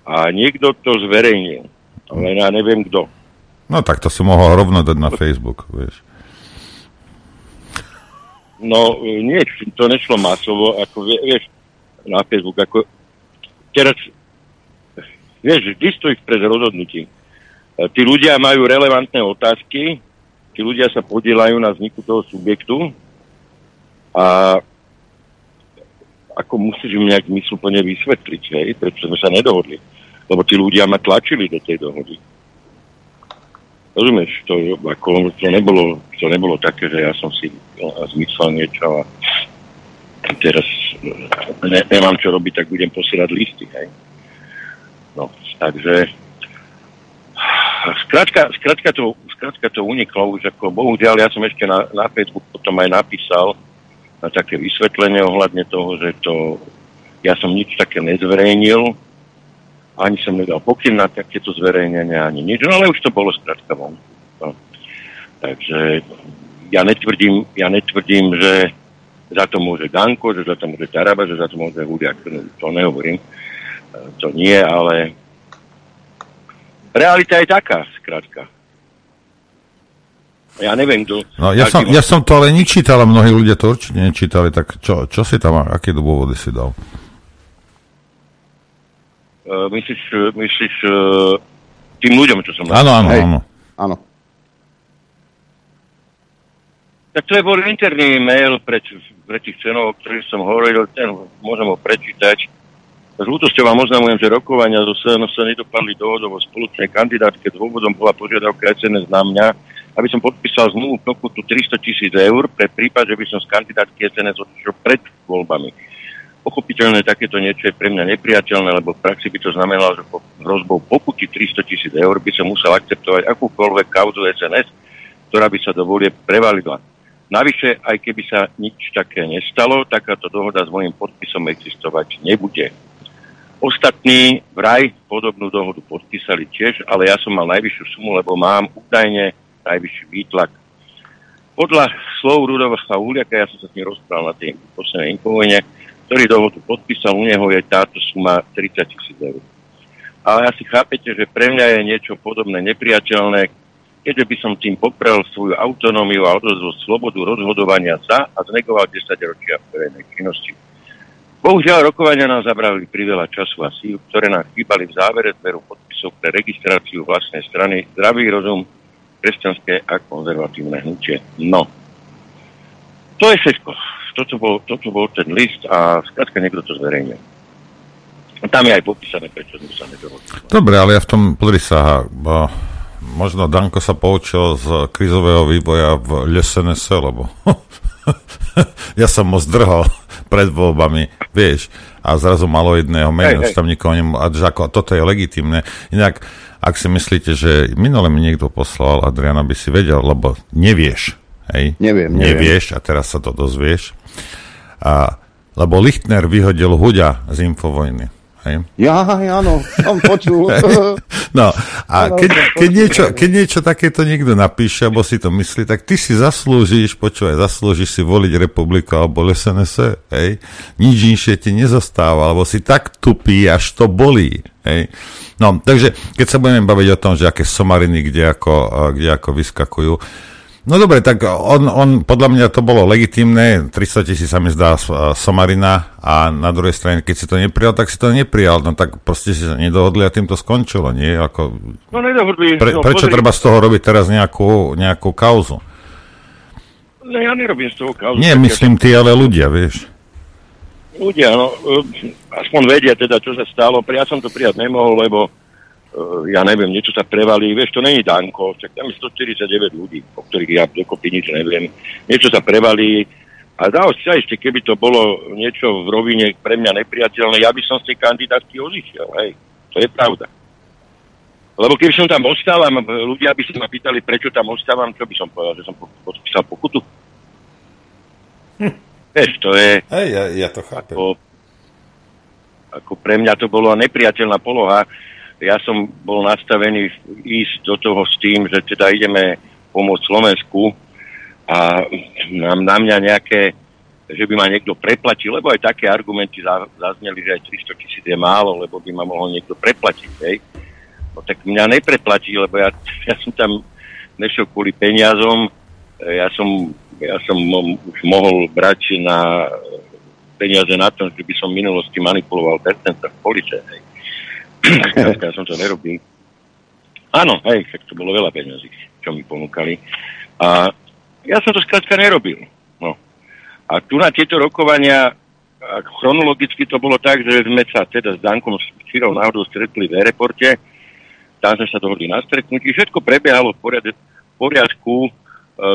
A niekto to zverejnil, ale ja neviem kto. No tak to si mohol rovno dať na Facebook, vieš. No nie, to nešlo masovo, ako vieš, na Facebook, ako teraz, vieš, vždy stojíš pred rozhodnutím. Tí ľudia majú relevantné otázky, tí ľudia sa podielajú na vzniku toho subjektu a ako musíš im nejak mysluplne vysvetliť, hej, prečo sme sa nedohodli, lebo tí ľudia ma tlačili do tej dohody. Rozumieš, to nebolo také, že ja som si zmyslel niečo a teraz nemám čo robiť, tak budem posielať listy. Hej. No, takže skrátka to uniklo už ako bohužiaľ, ja som ešte na Facebook potom aj napísal na také vysvetlenie ohľadne toho, že to ja som nič také nezverejnil, ani som nedal pokyn na takéto zverejnenia, ani nič, no ale už to bolo skrátka von. No. Takže ja netvrdím, že za to môže Danko, že za to môže Taraba, že za to môže Hudiak, to nehovorím, to nie, ale realita je taká, skrátka. Ja neviem, kto... No, ja som to ale nečítal, a mnohí ľudia to určite nečítali, tak čo si tam, aké dôvody si dal? Myslíš tým ľuďom, čo som... Áno. Tak to je bol interný mail pre tých členov, o ktorých som hovoril, ten môžem ho prečítať. S ľútosťou vám oznamujem, že rokovania zo SNS sa nedopadli dohodovo spoločnej kandidátke, dôvodom bola požiadavka SNS na mňa, aby som podpísal zmluvu pokutu 300 000 eur pre prípad, že by som z kandidátky SNS odišiel pred voľbami. Pochopiteľné, takéto niečo je pre mňa nepriateľné, lebo v praxi by to znamenalo, že pod hrozbou pokuty 300 000 eur by som musel akceptovať akúkoľvek kauzu SNS, ktorá by sa do volieb prevalila. Navyše, aj keby sa nič také nestalo, takáto dohoda s mojím podpisom existovať nebude. Ostatní vraj podobnú dohodu podpísali tiež, ale ja som mal najvyššiu sumu, lebo mám údajne najvyšší výtlak. Podľa slov Rudolfa Huliaka, ja som sa s ním rozprával na tej poslednej Infovojne, ktorý dohodu podpísal, u neho je táto suma 30 000 eur. Ale asi chápete, že pre mňa je niečo podobné nepriateľné, keďže by som tým poprel svoju autonómiu a odozvu slobodu rozhodovania sa a znegoval 10 ročia v verejnej činnosti. Bohužiaľ, rokovania nám zabrali priveľa času a síl, ktoré nám chýbali v závere zberu podpisov pre registráciu vlastnej strany Zdravý rozum, kresťanské a konzervatívne hnutie. No. To je všetko. Toto bol ten list a skrátka niekto to zverejne. Tam je aj popísané, prečo sme sa nedohodli. Dobre, ale ja v tom, podri sa, možno Danko sa poučil z krizového vývoja v SNS, lebo ja som moc drhal pred voľbami, vieš, a zrazu malo jedného mena, už tam nikoho nemohol, a toto je legitimné. Inak, ak si myslíte, že minule mi niekto poslal, Adriana by si vedel, lebo nevieš. Hej? Neviem. Nevieš a teraz sa to dozvieš. Lebo Lichtner vyhodil Huďa z Infovojny. Hej? Áno, som počul. No, a keď niečo takéto niekto napíše, alebo si to myslí, tak ty si zaslúžiš si voliť Republiku alebo SNS, hej? Nič inšie ti nezostáva, lebo si tak tupý, až to bolí. Hej? No, takže, keď sa budeme baviť o tom, že aké somariny, kde ako vyskakujú, no dobre, tak on, podľa mňa to bolo legitimné, 300 000 sa mi zdá somarina a na druhej strane, keď si to neprijal, tak si to neprijal, no tak proste si sa nedohodli a tým to skončilo, nie? Ako, no nedohodli. Prečo treba z toho robiť teraz nejakú kauzu? No ja nerobím z toho kauzu. Nie, myslím ty, ale ľudia, vieš. Ľudia, no, aspoň vedia teda, čo sa stalo, ja som to prijať nemohol, lebo ja neviem, niečo sa prevalí, vieš, to není Danko, tak tam je 149 ľudí, o ktorých ja dokopy nič neviem, niečo sa prevalí a naozaj ešte, keby to bolo niečo v rovine pre mňa nepriateľné, ja by som z tej kandidátky odišiel, hej, to je pravda. Lebo keby som tam ostávam, ľudia by sa ma pýtali, prečo tam ostávam, čo by som povedal, že som podpísal pokutu. Vieš, to je... Hej, ja to chápem. Ako pre mňa to bola nepriateľná poloha. Ja som bol nastavený ísť do toho s tým, že teda ideme pomôcť Slovensku a na mňa nejaké, že by ma niekto preplatil, lebo aj také argumenty zazneli, že aj 300 000 je málo, lebo by ma mohol niekto preplatiť, hej. No tak mňa nepreplatí, lebo ja som tam nešiel kvôli peniazom, ja som už mohol brať na peniaze na tom, že by som v minulosti manipuloval percenta v police, hej. Ja som to nerobil. Áno, hej, tak to bolo veľa peniazí, čo mi ponúkali. A ja som to skrátka nerobil, no. A tu na tieto rokovania, chronologicky to bolo tak, že sme sa teda s Dankom Širou náhodou stretli v aeroporte, tam sme sa dohodli na stretnutí, všetko prebiehalo v poriadku,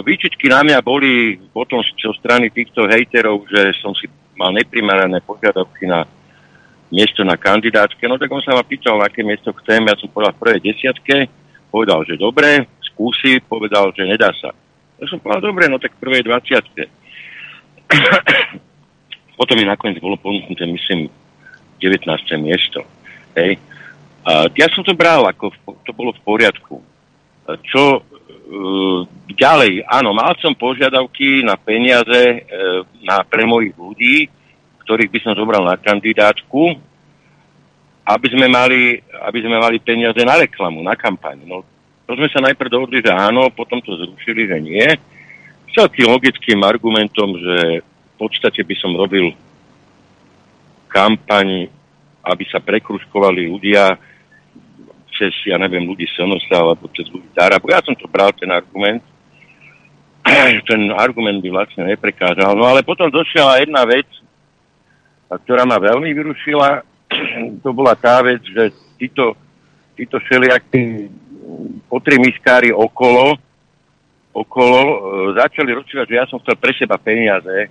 výčitky na mňa boli potom zo strany týchto hejterov, že som si mal neprimerané požiadavky na miesto na kandidátske, no tak on sa ma pýtal, aké miesto chcem, ja som povedal v prvej desiatke, povedal, že dobre, skúsi, povedal, že nedá sa. Ja som povedal, dobre, no tak v prvej 20. Potom mi nakoniec bolo ponúknuté, myslím, 19. miesto. Hej. A ja som to bral, ako to bolo v poriadku. Čo ďalej? Áno, mal som požiadavky na peniaze pre mojich ľudí, ktorých by som zobral na kandidátku, aby sme mali peniaze na reklamu, na kampaň. No, to sme sa najprv dohodli, že áno, potom to zrušili, že nie. Celkým logickým argumentom, že v podstate by som robil kampaň, aby sa prekružkovali ľudia cez, ja neviem, ľudí Sonosa alebo cez ľudí Dárabu. Ja som to bral, ten argument. Ten argument by vlastne neprekážal. No ale potom došla jedna vec, ktorá ma veľmi vyrušila. To bola tá vec, že títo všelijakí potrimiskári okolo začali rozčívať, že ja som chcel pre seba peniaze,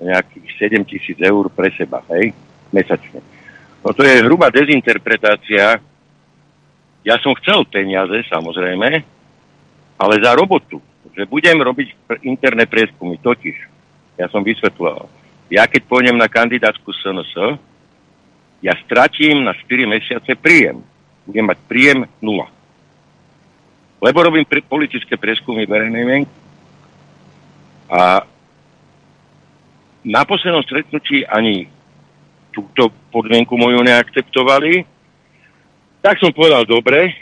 nejakých 7 000 eur pre seba, hej, mesačne. No to je hrubá dezinterpretácia. Ja som chcel peniaze, samozrejme, ale za robotu, že budem robiť interné prieskumy, totiž, ja som vysvetľoval, ja keď pôjdem na kandidátsku SNS, ja stratím na 4 mesiace príjem. Budem mať príjem 0. Lebo robím politické prieskumy verejnej mienky. A na poslednom stretnutí ani túto podmienku moju neakceptovali. Tak som povedal, dobre,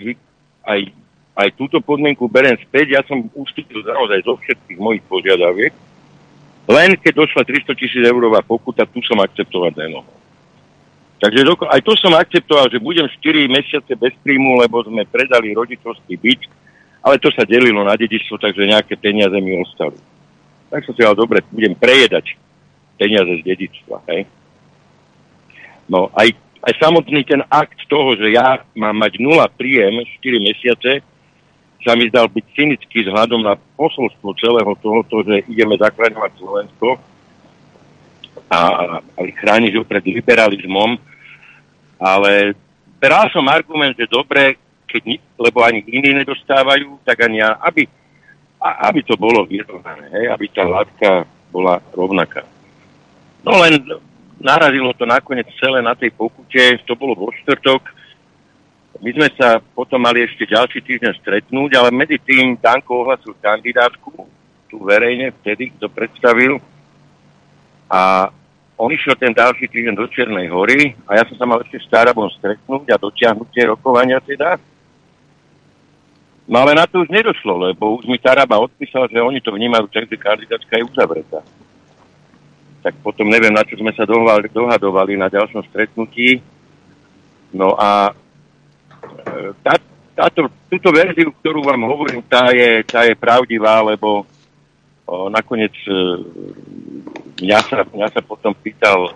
aj túto podmienku berem späť. Ja som ustúpil naozaj zo všetkých mojich požiadaviek. Len keď došla 300 000 eurová pokuta, tu som akceptovať nemohol. Takže aj to som akceptoval, že budem 4 mesiace bez príjmu, lebo sme predali rodičovský byt, ale to sa delilo na dedičstvo, takže nejaké peniaze mi ostali. Tak som si povedal, dobre, budem prejedať peniaze z dedičstva. Hej? No aj samotný ten akt toho, že ja mám mať 0 príjem 4 mesiace, sa mi zdal byť cynický vzhľadom na posolstvo celého tohoto, že ideme zachraňovať Slovensko a chrániť ho pred liberalizmom. Ale beral som argument, že dobre, lebo ani iní nedostávajú, tak ani ja, aby to bolo vyrovnané, hej, aby tá hladka bola rovnaká. No len narazilo to nakoniec celé na tej pokute, to bolo vo štvrtok. My sme sa potom mali ešte ďalší týždeň stretnúť, ale medzi tým Danko ohlasil kandidátku, tu verejne vtedy, kto predstavil. A on išiel ten ďalší týždeň do Čiernej hory a ja som sa mal ešte s Tarabom stretnúť a dotiahnuť tie rokovania teda. No ale na to už nedošlo, lebo už mi Taraba odpísal, že oni to vnímajú tak, že kandidátka je uzavretá. Tak potom neviem, na čo sme sa dohadovali na ďalšom stretnutí. No a túto verziu, ktorú vám hovorím, tá je pravdivá, lebo nakoniec mňa sa potom pýtal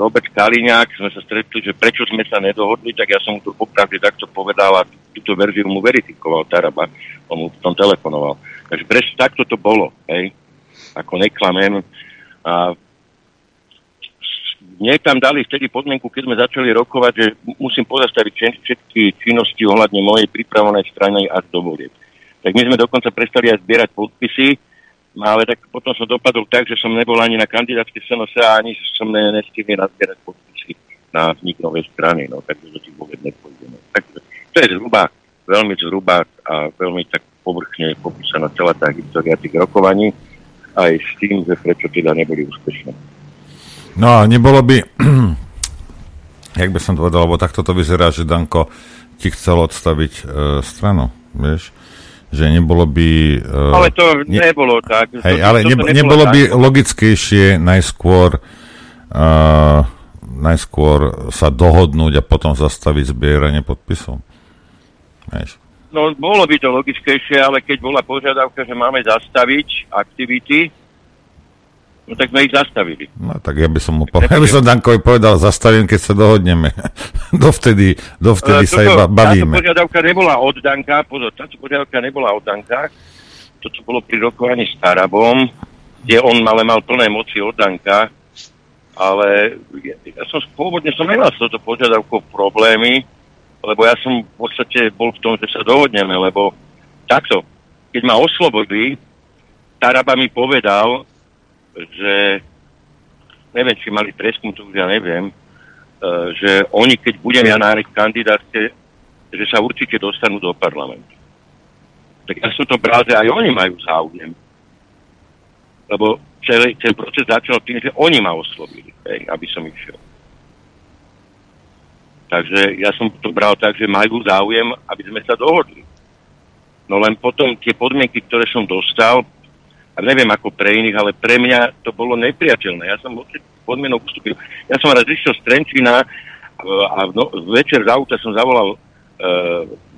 Robert Kaliňák, sme sa stretli, že prečo sme sa nedohodli, tak ja som mu to popravde takto povedal a túto verziu mu verifikoval Taraba, on mu potom telefonoval. Takže presne takto to bolo, hej, ako neklamem. A mne tam dali vtedy podmienku, keď sme začali rokovať, že musím pozastaviť všetky činnosti ohľadne mojej pripravenej strany až do volieb. Tak my sme dokonca prestali aj zbierať podpisy. No ale tak potom som dopadol tak, že som nebol ani na kandidátskej SNS, ani som nestihli nazbierať podpisy. na vznik novej strany, no, takže do tých vôbec nepôjdeme. Takže to je zhruba a veľmi tak povrchne popísaná celá tá história tých rokovaní, aj s tým, že prečo teda neboli úspešné. No a nebolo by, jak by som to povedal, lebo takto to vyzerá, že Danko ti chcel odstaviť stranu, vieš? Že nebolo by... Ale to nebolo tak. Hej, ale nebolo by tak logickejšie najskôr sa dohodnúť a potom zastaviť zbieranie podpisov? Vieš? No, bolo by to logickejšie, ale keď bola požiadavka, že máme zastaviť aktivity, no tak sme ich zastavili. No tak ja by som mu povedal, ja by som Dankovi povedal, zastavím, keď sa dohodneme. Dovtedy sa iba bavíme. Táto požiadavka nebola od Danka, pozor, táto požiadavka nebola od Danka, toto bolo pri rokovaní s Tarabom, kde on mal plné moci od Danka, ale ja som pôvodne nemal s touto požiadavkou problémy, lebo ja som v podstate bol v tom, že sa dohodneme, lebo takto, keď ma oslobodili, Taraba mi povedal, že neviem, či mali prieskum, to už ja neviem, že oni, keď budem ja na kandidátke, že sa určite dostanú do parlamentu. Tak ja som to bral, že aj oni majú záujem. Lebo celý ten proces začal tým, že oni ma oslovili, aby som išiel. Takže ja som to bral tak, že majú záujem, aby sme sa dohodli. No len potom tie podmienky, ktoré som dostal, a neviem ako pre iných, ale pre mňa to bolo nepriateľné. Ja som podmienok ustúpil. Ja som raz išiel z Trenčína a večer z auta som zavolal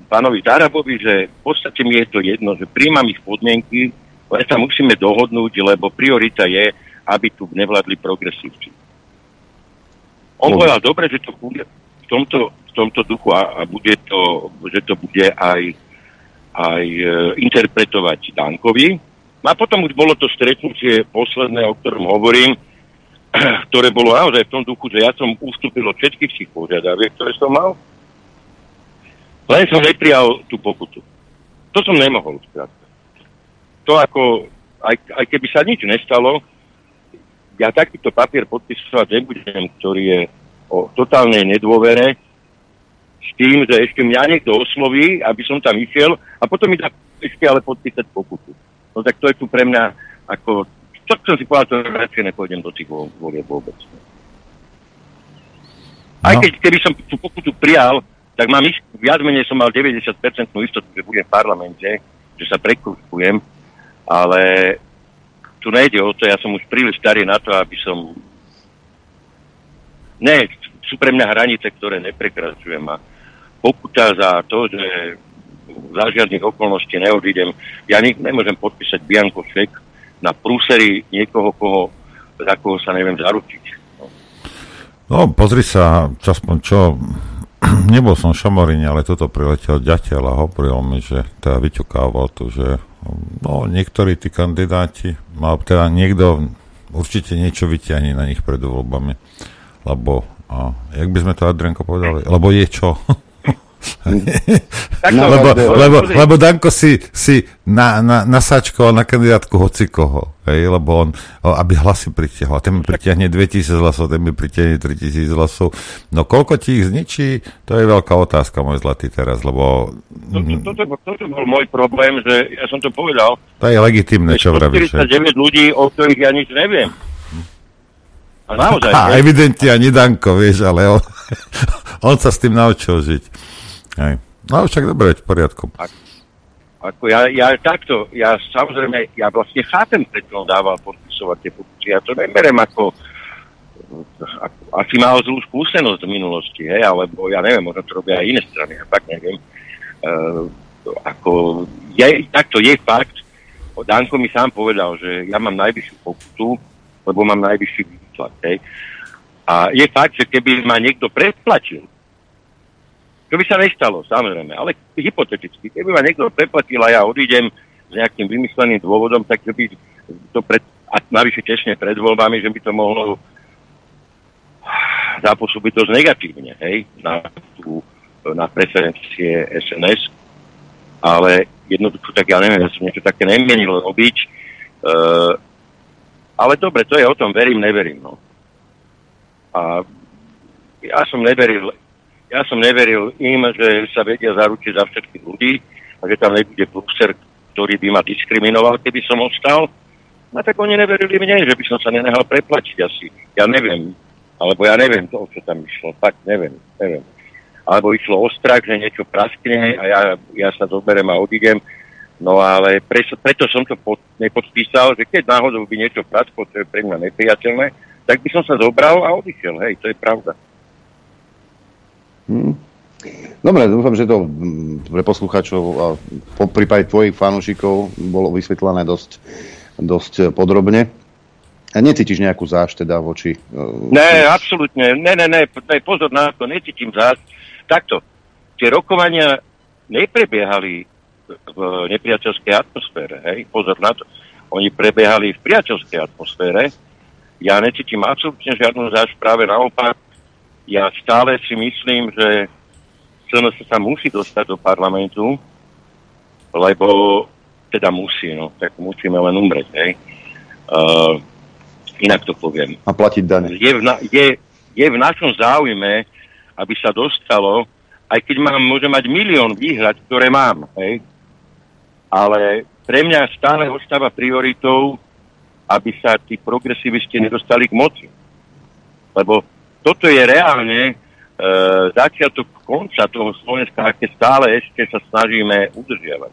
pánovi Tarabovi, že v podstate mi je to jedno, že príjmam ich podmienky, ale sa musíme dohodnúť, lebo priorita je, aby tu nevládli progresívci. On povedal, dobre, že to bude v tomto duchu a bude to, že to bude aj interpretovať Dankovi. A potom už bolo to stretnutie posledné, o ktorom hovorím, ktoré bolo naozaj v tom duchu, že ja som ustúpil od všetkých tých požiadaviek, ktoré som mal. Len som neprijal tú pokutu. To som nemohol skrátka. To ako, aj keby sa nič nestalo, ja takýto papier podpisovať nebudem, ktorý je o totálnej nedôvere, s tým, že ešte mňa niekto osloví, aby som tam išiel, a potom mi dá ešte ale podpísať pokutu. No tak to je tu pre mňa ako... Čo som si povedal, že radšej nepôjdem do tých volieb vôbec. Aj keby som tú pokutu prijal, tak mám viac menej som mal 90% istotu, že budem v parlamente, že sa prekrúpujem, ale tu nejde o to, ja som už príliš starý na to, aby som... Ne, sú pre mňa hranice, ktoré neprekračujem a pokuta za to, že za žiadnych okolností neodídem. Ja nemôžem podpísať bianko šek na prúsery niekoho, za koho sa neviem zaručiť. No pozri sa, nebol som v Šamoríne, ale toto priletel ďateľ a hovoril mi, že teda vyťukával to, že no niektorí tí kandidáti, teda niekto určite niečo vyťahne na nich pred voľbami, lebo jak by sme to Adrianko povedali, lebo je čo... lebo Danko si nasáčkoval na kandidátku hocikoho, hej, lebo on, aby hlasy pritiahol, ten mi pritiahne 2000 hlasov, ten mi pritiahne 3000 hlasov, no koľko ti ich zničí, to je veľká otázka, môj zlatý, teraz, lebo toto bol môj problém, že ja som to povedal, to je legitímne, čo vravíš, 49 ľudí, o ktorých ja nič neviem. Naozaj, evidentne ani Danko, vieš, ale on sa s tým naučil žiť. Hej. No však dobre, v poriadku. Ja samozrejme, ja vlastne chápem, prečo on dával podpisovať tie pokusy. Ja to neberiem ako asi mal zlú skúsenosť v minulosti, hej, alebo ja neviem, možno to robia aj iné strany, ja tak neviem. Takto je fakt, Danko mi sám povedal, že ja mám najvyššiu pokutu, lebo mám najvyšší výtlak, hej. A je fakt, že keby ma niekto preplatil, to by sa nestalo, samozrejme, ale hypoteticky, keby ma niekto preplatil a ja odídem s nejakým vymysleným dôvodom, tak by to a navyše tesne pred voľbami, že by to mohlo zapôsobiť dosť negatívne, hej, na preferencie SNS, ale jednoducho, tak ja neviem, ja som niečo také nemienil robiť, ale dobre, to je o tom verím, neverím, no. A Ja som neveril im, že sa vedia zaručiť za všetkých ľudí a že tam nebude prúser, ktorý by ma diskriminoval, keby som ostal. No tak oni neverili mne, že by som sa nenehal preplačiť asi. Ja neviem. Alebo ja neviem to, o čo tam išlo. Fakt neviem. Alebo išlo o strach, že niečo praskne a ja sa zoberem a odídem. No ale preto som to nepodpísal, že keď náhodou by niečo prasklo, čo je pre mňa nepriateľné, tak by som sa zobral a odišiel. Hej, to je pravda. Dobre, dúfam, že to pre poslucháčov a po prípade tvojich fanúšikov bolo vysvetlené dosť podrobne. A necítiš nejakú zášť teda voči... Ne, absolútne. Ne, pozor na to, necítim zášť. Takto, tie rokovania neprebiehali v nepriateľskej atmosfére, hej, pozor na to. Oni prebiehali v priateľskej atmosfére. Ja necítim absolútne žiadnu zášť, práve naopak. Ja stále si myslím, že SNS sa musí dostať do parlamentu, lebo teda musí, no, tak musíme len umrieť, hej. Inak to poviem. A platiť dane. Je v našom záujme, aby sa dostalo, aj keď môžem mať milión výhrad, ktoré mám, hej. Ale pre mňa stále ostáva prioritou, aby sa tí progresivisti nedostali k moci. Lebo toto je reálne začiatok konca toho Slovenska, aké stále ešte sa snažíme udržiavať.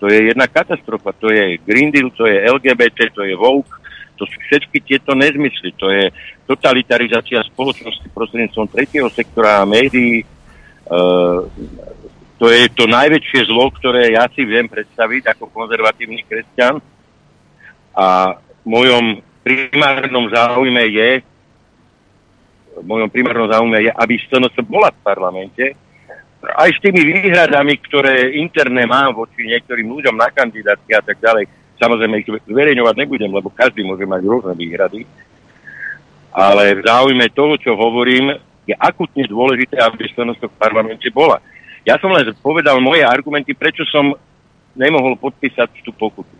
To je jedna katastrofa, to je Green Deal, to je LGBT, to je woke, to sú všetky tieto nezmysly, to je totalitarizácia spoločnosti prostredníctvom tretieho sektora a médií, to je to najväčšie zlo, ktoré ja si viem predstaviť ako konzervatívny kresťan, a v mojom primárnom záujme je, aby SNS bola v parlamente, aj s tými výhradami, ktoré interne mám voči niektorým ľuďom na kandidátke a tak ďalej. Samozrejme, ich zverejňovať nebudem, lebo každý môže mať rôzne výhrady. Ale v záujme toho, čo hovorím, je akutne dôležité, aby SNS v parlamente bola. Ja som len povedal moje argumenty, prečo som nemohol podpísať tú pokutu.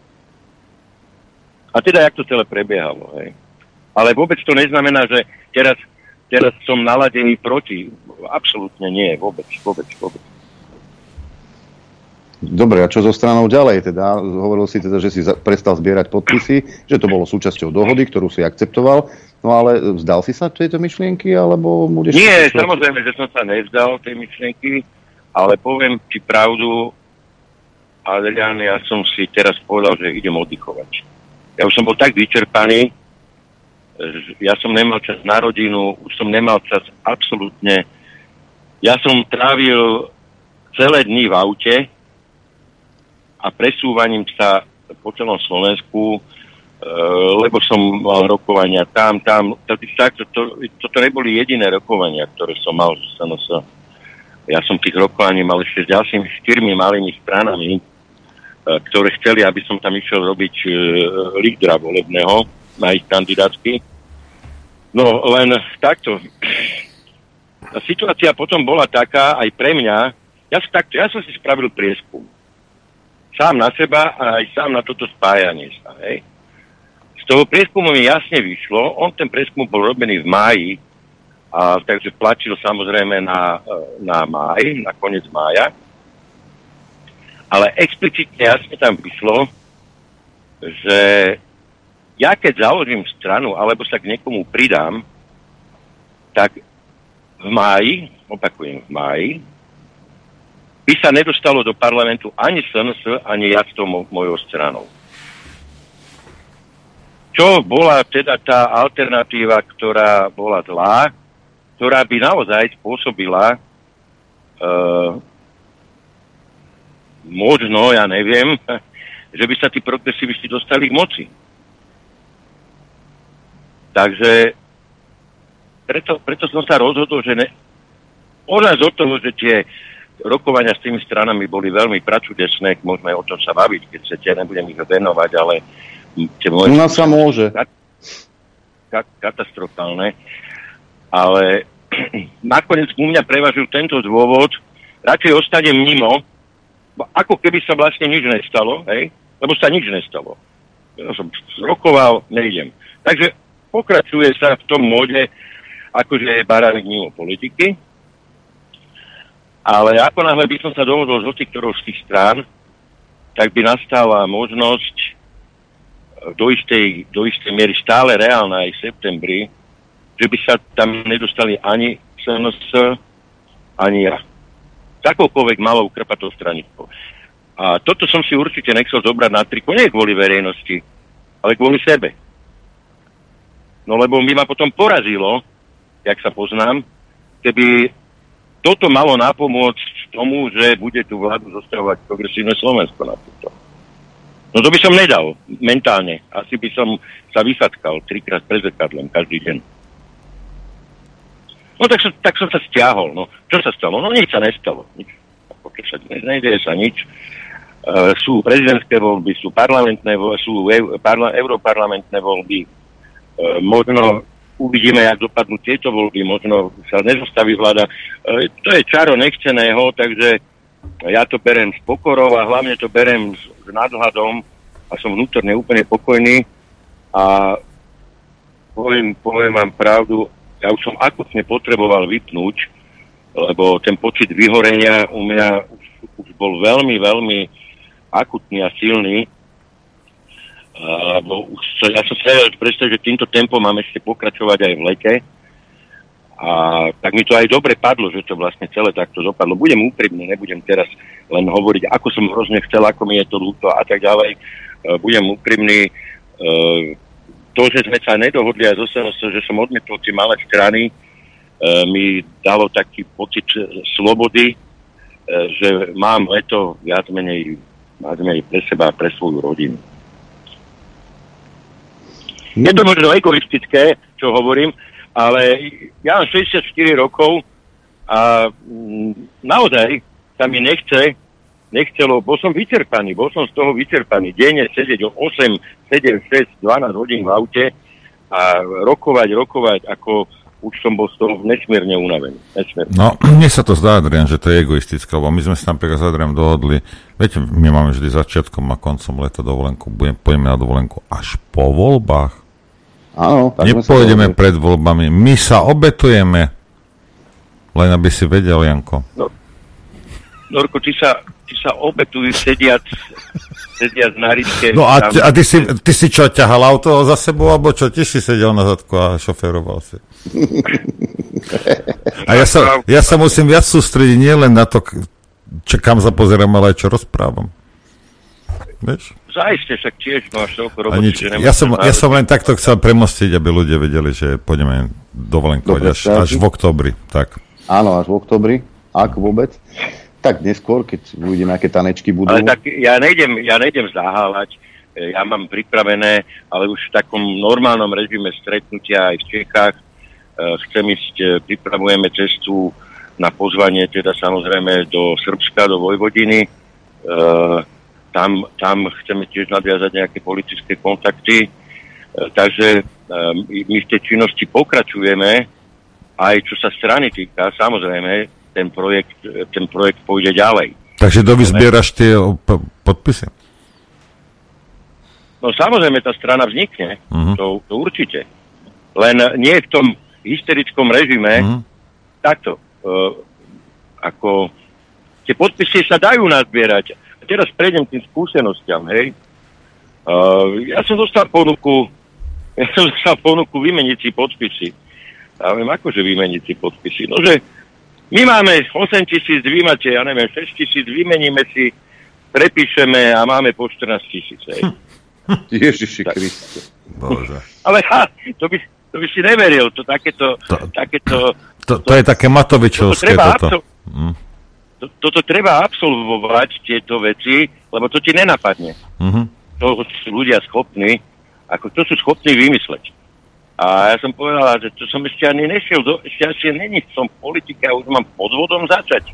A teda, jak to celé prebiehalo, hej. Ale vôbec to neznamená, že teraz som naladený proti. Absolútne nie, vôbec. Dobre, a čo so stranou ďalej teda? Hovoril si teda, že si prestal zbierať podpisy, že to bolo súčasťou dohody, ktorú si akceptoval, no ale vzdal si sa tejto myšlienky, alebo budeš... Nie, samozrejme, že som sa nevzdal tej myšlienky, ale poviem ti pravdu, Adrián, ja som si teraz povedal, že idem oddychovať. Ja už som bol tak vyčerpaný, ja som nemal čas na rodinu, už som nemal čas absolútne. Ja som trávil celé dny v aute a presúvaním sa po celom Slovensku, lebo som mal rokovania tam. Toto neboli jediné rokovania, ktoré som mal. Ja som tých rokovaní mal ešte s ďalšími 4 malými stranami, ktoré chceli, aby som tam išiel robiť lídra volebného na ich kandidátky. No len takto. A situácia potom bola taká aj pre mňa. Ja som si spravil prieskum. Sám na seba a aj sám na toto spájanie sa. Hej. Z toho prieskumu mi jasne vyšlo. Ten prieskum bol robený v máji, takže tlačil samozrejme na máj, na koniec mája. Ale explicitne jasne tam vyšlo, že ja keď založím stranu, alebo sa k niekomu pridám, tak v máji, opakujem, v máji, by sa nedostalo do parlamentu ani SNS, ani ja s tou mojou stranou. Čo bola teda tá alternatíva, ktorá bola zlá, ktorá by naozaj spôsobila možno, ja neviem, že by sa tí progresivisti dostali k moci. Takže preto som sa rozhodol, že odhľad od toho, že tie rokovania s tými stranami boli veľmi pracudesné, môžeme o tom sa baviť, keď chcete, nebudem ich venovať, ale... No sa môže. Katastrofálne. Ale nakoniec u mňa prevažil tento dôvod, radšej ostanem mimo, ako keby sa vlastne nič nestalo, hej? Lebo sa nič nestalo. Ja som rokoval, nejdem. Takže pokračuje sa v tom móde akože Baránek mimo politiky, ale ako náhle by som sa dohodol z hociktorou z tých strán, tak by nastala možnosť do istej miery stále reálna aj v septembri, že by sa tam nedostali ani SNS, ani ja. Takoukoľvek malou krpatou stranickou. A toto som si určite nechcel zobrať na triko, nie kvôli verejnosti, ale kvôli sebe. No lebo mi ma potom porazilo, jak sa poznám, keby toto malo napomôcť tomu, že bude tú vládu zostavovať Progresívne Slovensko na toto. No to by som nedal mentálne. Asi by som sa vysadkal 3-krát pred zrkadlom každý deň. No tak som sa stiahol. No, čo sa stalo? No nič sa nestalo. Nič. Keď sa nejde sa nič. Sú prezidentské voľby, sú parlamentné voľby, sú europarlamentné voľby. Možno uvidíme, jak dopadnú tieto voľby, možno sa nezostaví vláda. To je čaro nechceného, takže ja to berem s pokorou a hlavne to berem s nadhľadom a som vnútorne úplne pokojný a poviem vám pravdu, ja už som akutne potreboval vypnúť, lebo ten pocit vyhorenia u mňa už bol veľmi, veľmi akutný a silný. Lebo ja som sa vedel predstaviť, že týmto tempom mám ešte pokračovať aj v lete. A tak mi to aj dobre padlo, že to vlastne celé takto dopadlo. Budem úprimný, nebudem teraz len hovoriť, ako som hrozne chcel, ako mi je to ľúto a tak ďalej. Budem úprimný. To, že sme sa nedohodli aj zo, že som odmietol tie malé strany, mi dalo taký pocit slobody, že mám leto viac menej pre seba a pre svoju rodinu. Je to možno egoistické, čo hovorím, ale ja mám 64 rokov a naozaj sa mi nechcelo, bol som z toho vyčerpaný, denne sedieť 8, 7, 6, 12 hodín v aute a rokovať, ako už som bol z toho nesmierne unavený. No, mne sa to zdá, Adrian, že to je egoistické, lebo my sme sa tam s Adrianom dohodli, viete, my máme vždy začiatkom a koncom leta dovolenku, pôjdeme na dovolenku až po voľbách. Áno. Nepôjdeme pred voľbami, my sa obetujeme, len aby si vedel, Janko. No, Norko, ty sa obetujú sediac na rytke. No a, tam, ty si čo, ťahal auto za sebou, alebo čo? Tiež si sedel na zadku a šoféroval si. A ja sa musím viac sústrediť, nie len na to, čo kam sa pozerám, ale aj čo rozprávam. Vieš? Zaiste, však tiež máš toľko roboty, že nemáš. Ja som len takto chcel premostiť, aby ľudia vedeli, že pôjdeme dovolenkovať až v októbri. Tak. Áno, až v októbri, ak vôbec. Tak neskôr, keď uvidíme, aké tanečky budú. Ale tak ja nejdem zaháľať. Ja mám pripravené, ale už v takom normálnom režime stretnutia aj v Čechách. Chcem ísť, pripravujeme cestu na pozvanie, teda samozrejme do Srbska, do Vojvodiny. Tam chceme tiež nadviazať nejaké politické kontakty. Takže my v tej činnosti pokračujeme, aj čo sa strany týka, samozrejme, ten projekt pôjde ďalej. Takže dovyzbieraš tie podpisy? No samozrejme, tá strana vznikne. Uh-huh. To určite. Len nie v tom hysterickom režime. Uh-huh. Takto. Ako tie podpisy sa dajú nazbierať. A teraz prejdem tým skúsenostiam, hej. Ja som dostal ponuku vymeniť si podpisy. Ja viem, akože vymeniť si podpisy. No, že my máme 8 000, vy máte, ja neviem, 6 000, vymeníme si, prepíšeme a máme po 14 000. Ježiši Kriste. Bože. Ale to by si neveril, to takéto... To je také Matovičovské toto. Toto treba absolvovať, tieto veci, lebo to ti nenapadne. Mm-hmm. To sú ľudia schopní, ako to sú schopní vymysleť. A ja som povedal, že to som ešte ani nešiel, som v politike a už mám podvodom začať.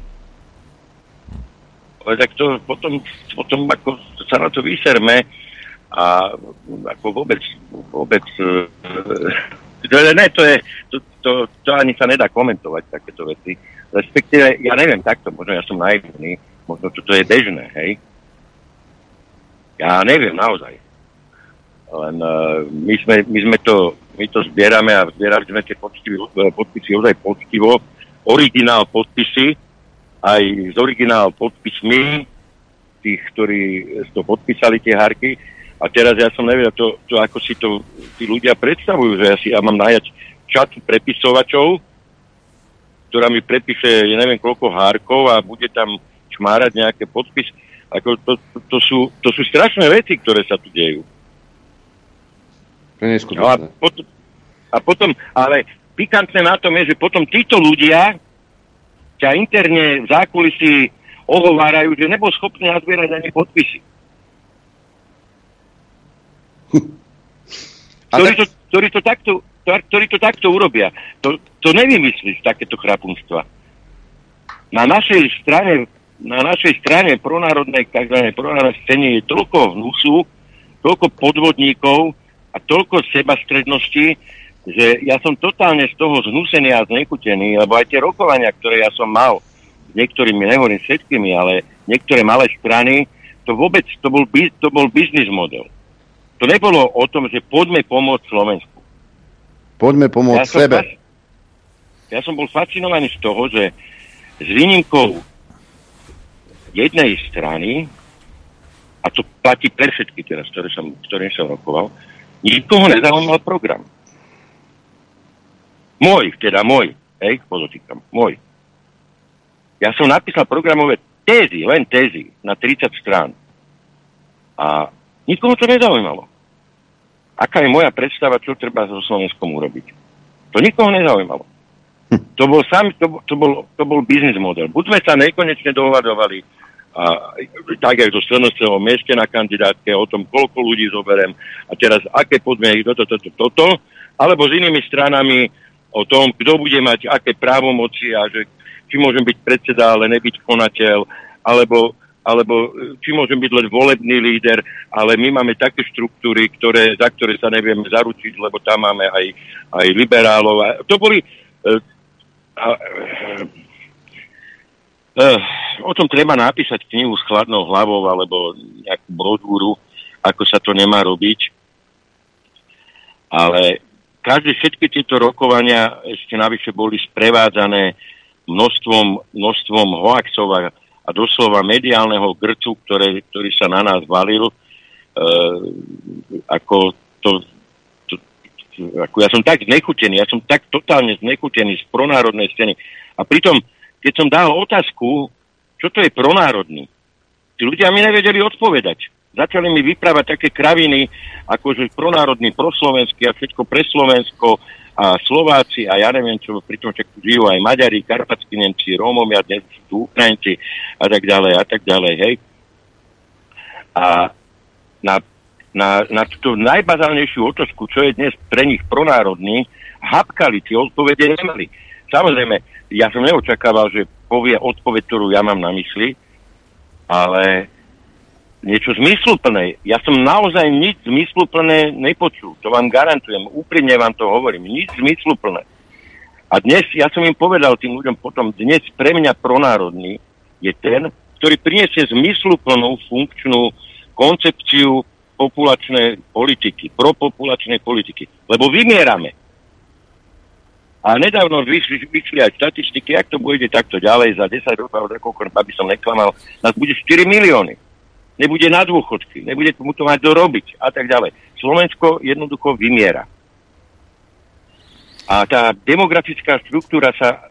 Ale tak to potom ako sa na to vyserme a ako vôbec to ani sa nedá komentovať takéto veci. Respektíve, ja neviem takto, možno ja som naivný, možno toto je bežné, hej. Ja neviem naozaj. Len my sme to My to zbierame a zbierali sme tie podpisy ozaj poctivo. Originál podpisy, aj z originál podpismi tých, ktorí to podpísali, tie hárky. A teraz ja som nevedel, to ako si to tí ľudia predstavujú, že ja mám najať čat prepisovačov, ktorá mi prepíše, ja neviem, koľko hárkov a bude tam čmárať nejaké podpis. Ako to sú strašné veci, ktoré sa tu dejú. To je neskutočné. A potom, ale pikantné na tom je, že potom títo ľudia ťa interne v zákulisí ohovárajú, že nebol schopný nazbierať ani podpisy. Ktorí to takto urobia. To nevymyslíš, takéto chrapunstva. Na našej strane pronárodnej, takzvanej pronárodnej scéne je toľko hnusu, toľko podvodníkov a toľko sebastrednosti, že ja som totálne z toho zhnusený a znechutený, lebo aj tie rokovania, ktoré ja som mal s niektorými, nehovorím všetkými, ale niektoré malé strany, to bol biznis model. To nebolo o tom, že poďme pomôcť Slovensku. Poďme pomôcť sebe. Ja som bol fascinovaný z toho, že s výnimkou jednej strany, a to platí pre všetky teraz, ktorým som rokoval, nikoho nezaujímal program. Môj. Ja som napísal programové len tézy, na 30 strán. A nikomu to nezaujímalo. Aká je moja predstava, čo treba so Slovenskom urobiť? To nikoho nezaujímalo. To bol biznis model. Buď sme sa nekonečne dohadovali, tak aj do strednostného mieste na kandidátke, o tom, koľko ľudí zoberiem a teraz aké podmienky, toto, alebo s inými stranami o tom, kto bude mať aké právomoci a že či môžem byť predseda, ale nebyť konateľ, alebo či môžem byť len volebný líder, ale my máme také štruktúry, za ktoré sa nevieme zaručiť, lebo tam máme aj liberálov. A to boli... o tom treba napísať knihu s chladnou hlavou alebo nejakú brožúru, ako sa to nemá robiť. Ale všetky tieto rokovania ešte navyše boli sprevádzané množstvom hoaxov a doslova mediálneho grcu, ktorý sa na nás valil. Ja som tak znechutený, ja som tak totálne znechutený z pronárodnej scény. A pritom, keď som dal otázku, čo to je pronárodný, tí ľudia mi nevedeli odpovedať. Začali mi vyprávať také kraviny, akože pronárodný, proslovenský a všetko pre Slovensko a Slováci a ja neviem čo, pritom však žijú aj Maďari, Karpatskí Nemci, Rómovia, dnes sú tu Ukrajinci a tak ďalej, hej. A na tú najbazálnejšiu otázku, čo je dnes pre nich pronárodný, hapkali, tie odpovede nemali. Samozrejme, ja som neočakával, že povie odpoveď, ktorú ja mám na mysli, ale niečo zmysluplné. Ja som naozaj nič zmysluplné nepočul. To vám garantujem, úprimne vám to hovorím. Nič zmysluplné. A dnes, ja som im povedal tým ľuďom potom, dnes pre mňa pronárodný je ten, ktorý priniesie zmysluplnú funkčnú koncepciu populačnej politiky, propopulačnej politiky. Lebo vymierame. A nedávno vyšli aj statistiky, ak to bude takto ďalej, za 10 rokov, aby som neklamal, nás bude 4 milióny. Nebude na dôchodky, nebude mu to mať dorobiť a tak ďalej. Slovensko jednoducho vymiera. A tá demografická štruktúra sa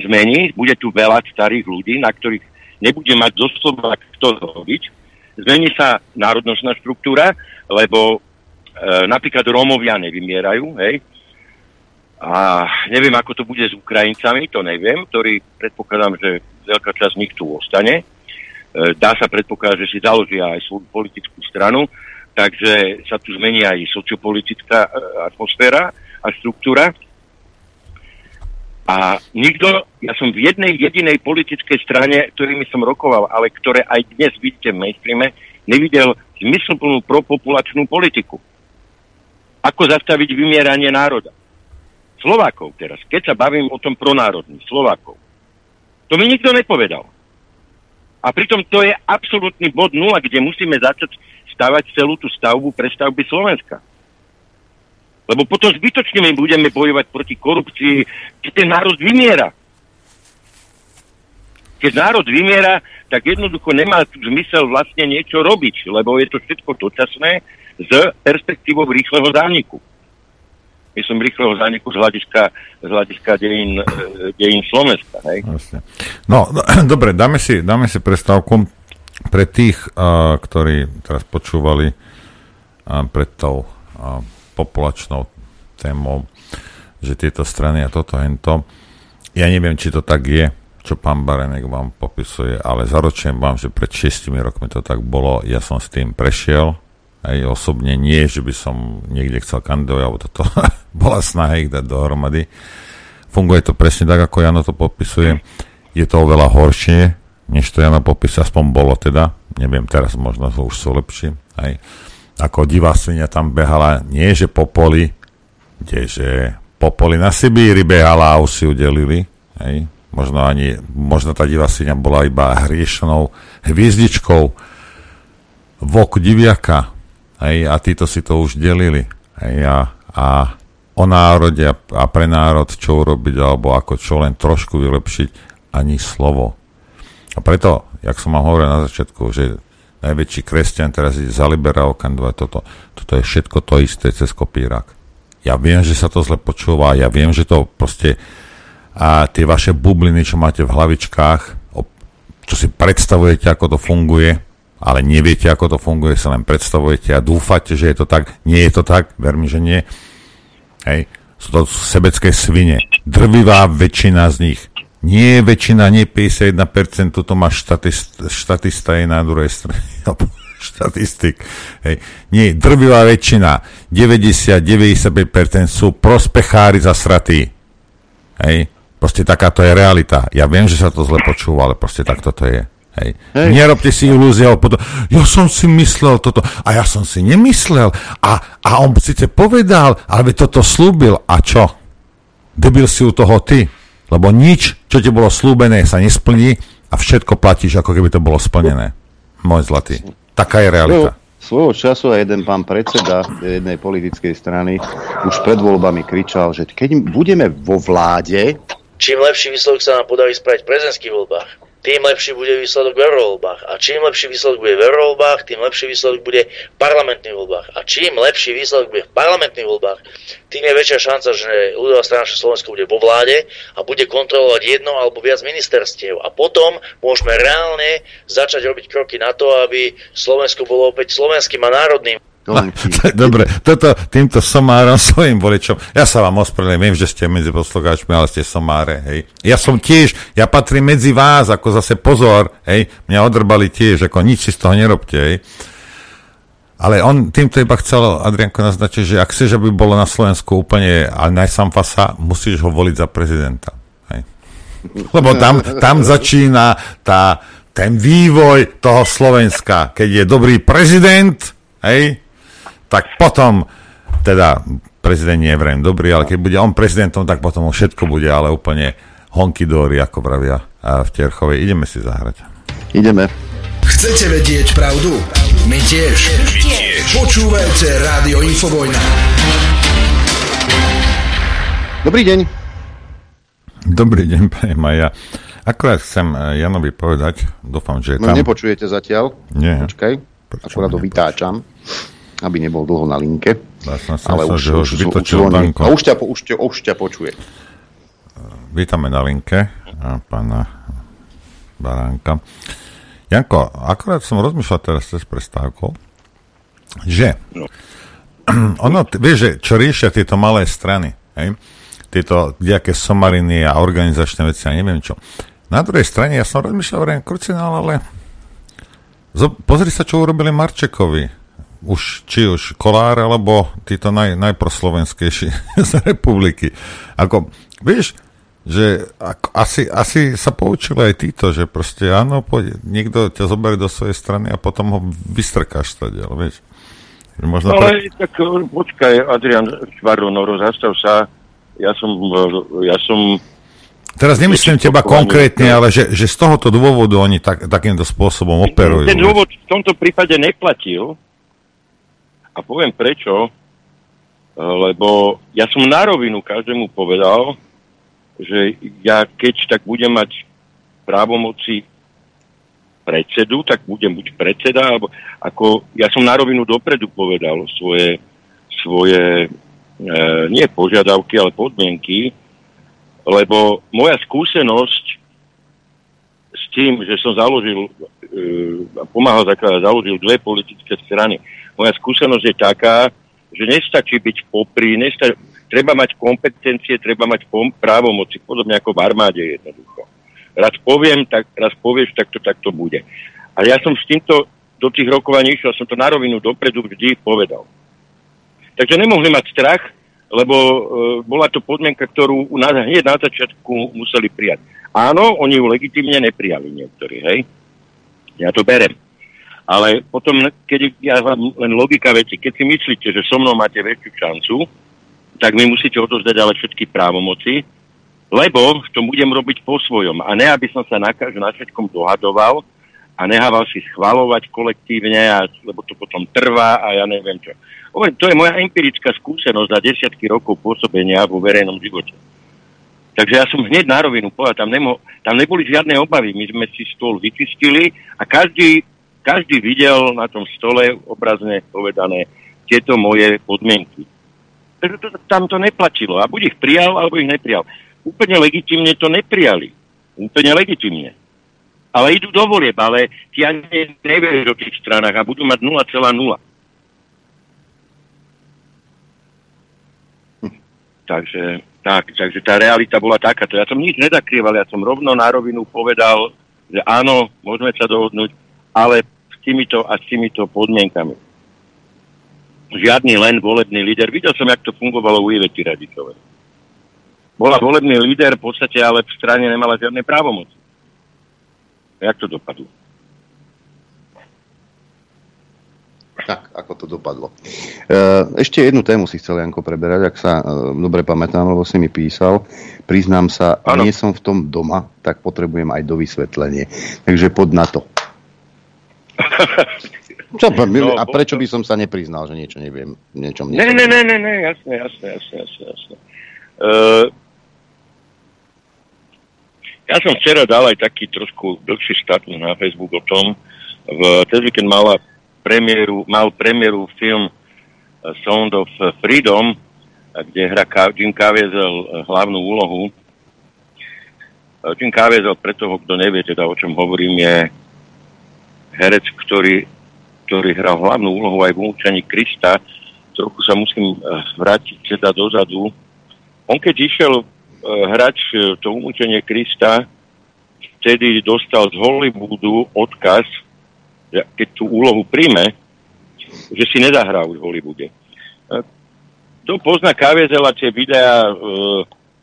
zmení, bude tu veľa starých ľudí, na ktorých nebude mať doslova kto robiť. Zmení sa národnostná štruktúra, lebo napríklad Rómovia nevymierajú, hej. A neviem, ako to bude s Ukrajincami, to neviem, ktorí predpokladám, že veľká časť z nich tu ostane. Dá sa predpokladať, že si založia aj svoju politickú stranu, takže sa tu zmení aj sociopolitická atmosféra a štruktúra. A ja som v jednej jedinej politickej strane, ktorými som rokoval, ale ktoré aj dnes vidíte v mainstreame, nevidel zmysluplnú propopulačnú politiku. Ako zastaviť vymieranie národa? Slovákov teraz, keď sa bavím o tom pronárodní, Slovákov. To mi nikto nepovedal. A pritom to je absolútny bod nula, kde musíme začať stavať celú tú stavbu pre stavby Slovenska. Lebo potom zbytočne my budeme bojovať proti korupcii, keď ten národ vymiera. Keď národ vymiera, tak jednoducho nemá zmysel vlastne niečo robiť, lebo je to všetko dočasné s perspektívou rýchleho zániku. Myslím rýchleho zániku z hľadiska dejín Slovenska. Hej? No, dobre, dáme si prestávku pre tých, ktorí teraz počúvali pred tou populačnou témou, že tieto strany a toto hento. Ja neviem, či to tak je, čo pán Barenek vám popisuje, ale zaručujem vám, že pred 6 rokmi to tak bolo. Ja som s tým prešiel. Aj osobne nie, že by som niekde chcel kandidovať, alebo toto bola snaha ich dať dohromady. Funguje to presne tak, ako Jano to popisuje. Je to oveľa horšie, než to Jano popisuje, aspoň bolo teda. Neviem, teraz možno už sú lepšie. Aj ako divá svinia tam behala, nie že po poli, kdeže po poli na Sibíri behala a už si udelili. Aj. Možno tá divá svinia bola iba hriešnou hviezdičkou v oku diviaka. Hej, a títo si to už delili. Hej, a o národe a pre národ čo urobiť, alebo ako čo len trošku vylepšiť, ani slovo. A preto, jak som vám hovoril na začiatku, že najväčší kresťan teraz ide za liberál kandidovať toto. Toto je všetko to isté cez kopírak. Ja viem, že sa to zle počúva, ja viem, že to proste a tie vaše bubliny, čo máte v hlavičkách, čo si predstavujete, ako to funguje, ale neviete, ako to funguje, sa len predstavujete a dúfate, že je to tak. Nie je to tak, verím, že nie. Hej. Sú to sebecké svine. Drvivá väčšina z nich. Nie je väčšina, nie 51%, to má štatista je na druhej strane. Štatistik. Hej. Nie, drvivá väčšina. 90-95% sú prospechári zasratí. Hej. Proste takáto je realita. Ja viem, že sa to zle počúva, ale proste takto to je. Hej. Hej. Nerobte si ilúzie, ja som si myslel toto a ja som si nemyslel a on síce povedal, ale toto slúbil a čo? Debil si u toho ty, lebo nič, čo ti bolo slúbené, sa nesplní a všetko platíš, ako keby to bolo splnené. Môj zlatý, taká je realita. Svojho času aj jeden pán predseda jednej politickej strany už pred voľbami kričal, že keď budeme vo vláde, čím lepší výsledok sa nám podarí spraviť v prezidentských voľbách, tým lepší bude výsledok v eurovoľbách. A čím lepší výsledok bude v eurovoľbách, tým lepší výsledok bude v parlamentných voľbách. A čím lepší výsledok bude v parlamentných voľbách, tým je väčšia šanca, že ľudová strana Slovenska bude vo vláde a bude kontrolovať jedno alebo viac ministerstiev. A potom môžeme reálne začať robiť kroky na to, aby Slovensko bolo opäť slovenským a národným. Dobre, toto týmto somárom svojim voličom. Ja sa vám ospravedlňujem, viem, že ste medzi poslucháčmi, ale ste somáre, hej. Ja som tiež, ja patrím medzi vás, ako zase pozor, hej. Mňa odrbali tiež, ako nič si z toho nerobte, hej. Ale on týmto iba chcel, Adrianko, naznačiť, že ak chceš, aby bolo na Slovensku úplne a najsamfasa, musíš ho voliť za prezidenta, hej. Lebo tam začína ten vývoj toho Slovenska. Keď je dobrý prezident, hej, tak potom, teda prezident nie je vrem dobrý, ale keď bude on prezidentom, tak potom všetko bude, ale úplne honky-dory, ako pravia v Terchovej. Ideme si zahrať. Ideme. Chcete vedieť pravdu? My tiež. Počúvajte Rádio Infovojna. Dobrý deň. Dobrý deň, pani Maja. Akurát chcem Janovi povedať, dúfam, že je tam. No nepočujete zatiaľ? Nie. Počkaj, akurát ho vytáčam, aby nebol dlho na linke. Ale už vytočil banko. A už ťa počuje. Vítame na linke pána Baránka. Janko, akorát som rozmýšľal teraz cez prestávku, že ono, vieš, že čo riešia tieto malé strany, hej? Tieto nejaké somariny a organizačné veci a neviem čo. Na druhej strane, ja som rozmýšľal, ale pozri sa, čo urobili Marčekovi. Či už Kolár, alebo títo najproslovenskejší z republiky. Ako, vieš, že asi sa poučili aj títo, že proste áno, niekto ťa zoberie do svojej strany a potom ho vystrkáš stadiaľ, vieš. Možno tak počkaj, Adrian Švarno, rozhastav sa. Ja som teraz nemyslím teba konkrétne, ale že z tohoto dôvodu oni takýmto spôsobom operujú. Ten dôvod v tomto prípade neplatil. A poviem prečo, lebo ja som na rovinu každému povedal, že ja keď tak budem mať právomoci predsedu, tak budem buď predseda, alebo ako ja som na rovinu dopredu povedal svoje nie požiadavky, ale podmienky, lebo moja skúsenosť s tým, že som založil pomáhal zakladať, založil dve politické strany. Moja skúsenosť je taká, že nestačí byť popri, treba mať kompetencie, treba mať právomoci, podobne ako v armáde jednoducho. Raz poviem, tak raz povieš, tak to bude. A ja som s týmto do tých rokovaní išiel, som to na rovinu dopredu vždy povedal. Takže nemohli mať strach, lebo bola to podmienka, ktorú hneď na začiatku museli prijať. Áno, oni ju legitimne neprijali niektorí, hej? Ja to berem. Ale potom, keď ja vám len logika veci, keď si myslíte, že so mnou máte väčšiu šancu, tak mi musíte odovzdať ale všetky právomoci, lebo to budem robiť po svojom. A ne, aby som sa na všetkom dohadoval a nehával si schvaľovať kolektívne, lebo to potom trvá a ja neviem čo. To je moja empirická skúsenosť za desiatky rokov pôsobenia vo verejnom živote. Takže ja som hneď na rovinu povedal, tam neboli žiadne obavy. My sme si stôl vyčistili a každý videl na tom stole obrazne povedané tieto moje podmienky. Takže tam to neplatilo. A buď ich prijal, alebo ich neprijal. Úplne legitimne to neprijali. Úplne legitimne. Ale idú do volieb, ale ti ani nevieš o tých stranách a budú mať 0,0. Takže tá realita bola takáto. Ja som nič nezakrýval, ja som rovno na rovinu povedal, že áno, môžeme sa dohodnúť, ale s týmito podmienkami. Žiadny len volebný líder. Videl som, jak to fungovalo u Ivety Radičovej. Bola volebný líder v podstate, ale v strane nemala žiadne právomoci. Jak to dopadlo? Tak, ako to dopadlo. Ešte jednu tému si chcel, Janko, preberať, ak sa dobre pamätám, lebo si mi písal. Priznám sa, nie som v tom doma, tak potrebujem aj dovysvetlenie. Takže pod na to. A prečo by som sa nepriznal, že niečo neviem? Ne, jasne. Ja som včera dal aj taký trošku dlhší status na Facebook o tom. Ten víkend mal premiéru film Sound of Freedom, kde hrá Jim Caviezel hlavnú úlohu. Jim Caviezel, pre toho, kto nevie teda, o čom hovorím, je herec, ktorý hral hlavnú úlohu aj v Umúčaní Krista. Trochu sa musím vrátiť teda dozadu. On keď išiel hrať to Umúčenie Krista, vtedy dostal z Hollywoodu odkaz, keď tú úlohu príjme, že si nezahrá už v Hollywoode. Kto pozná Caviezela tie videá,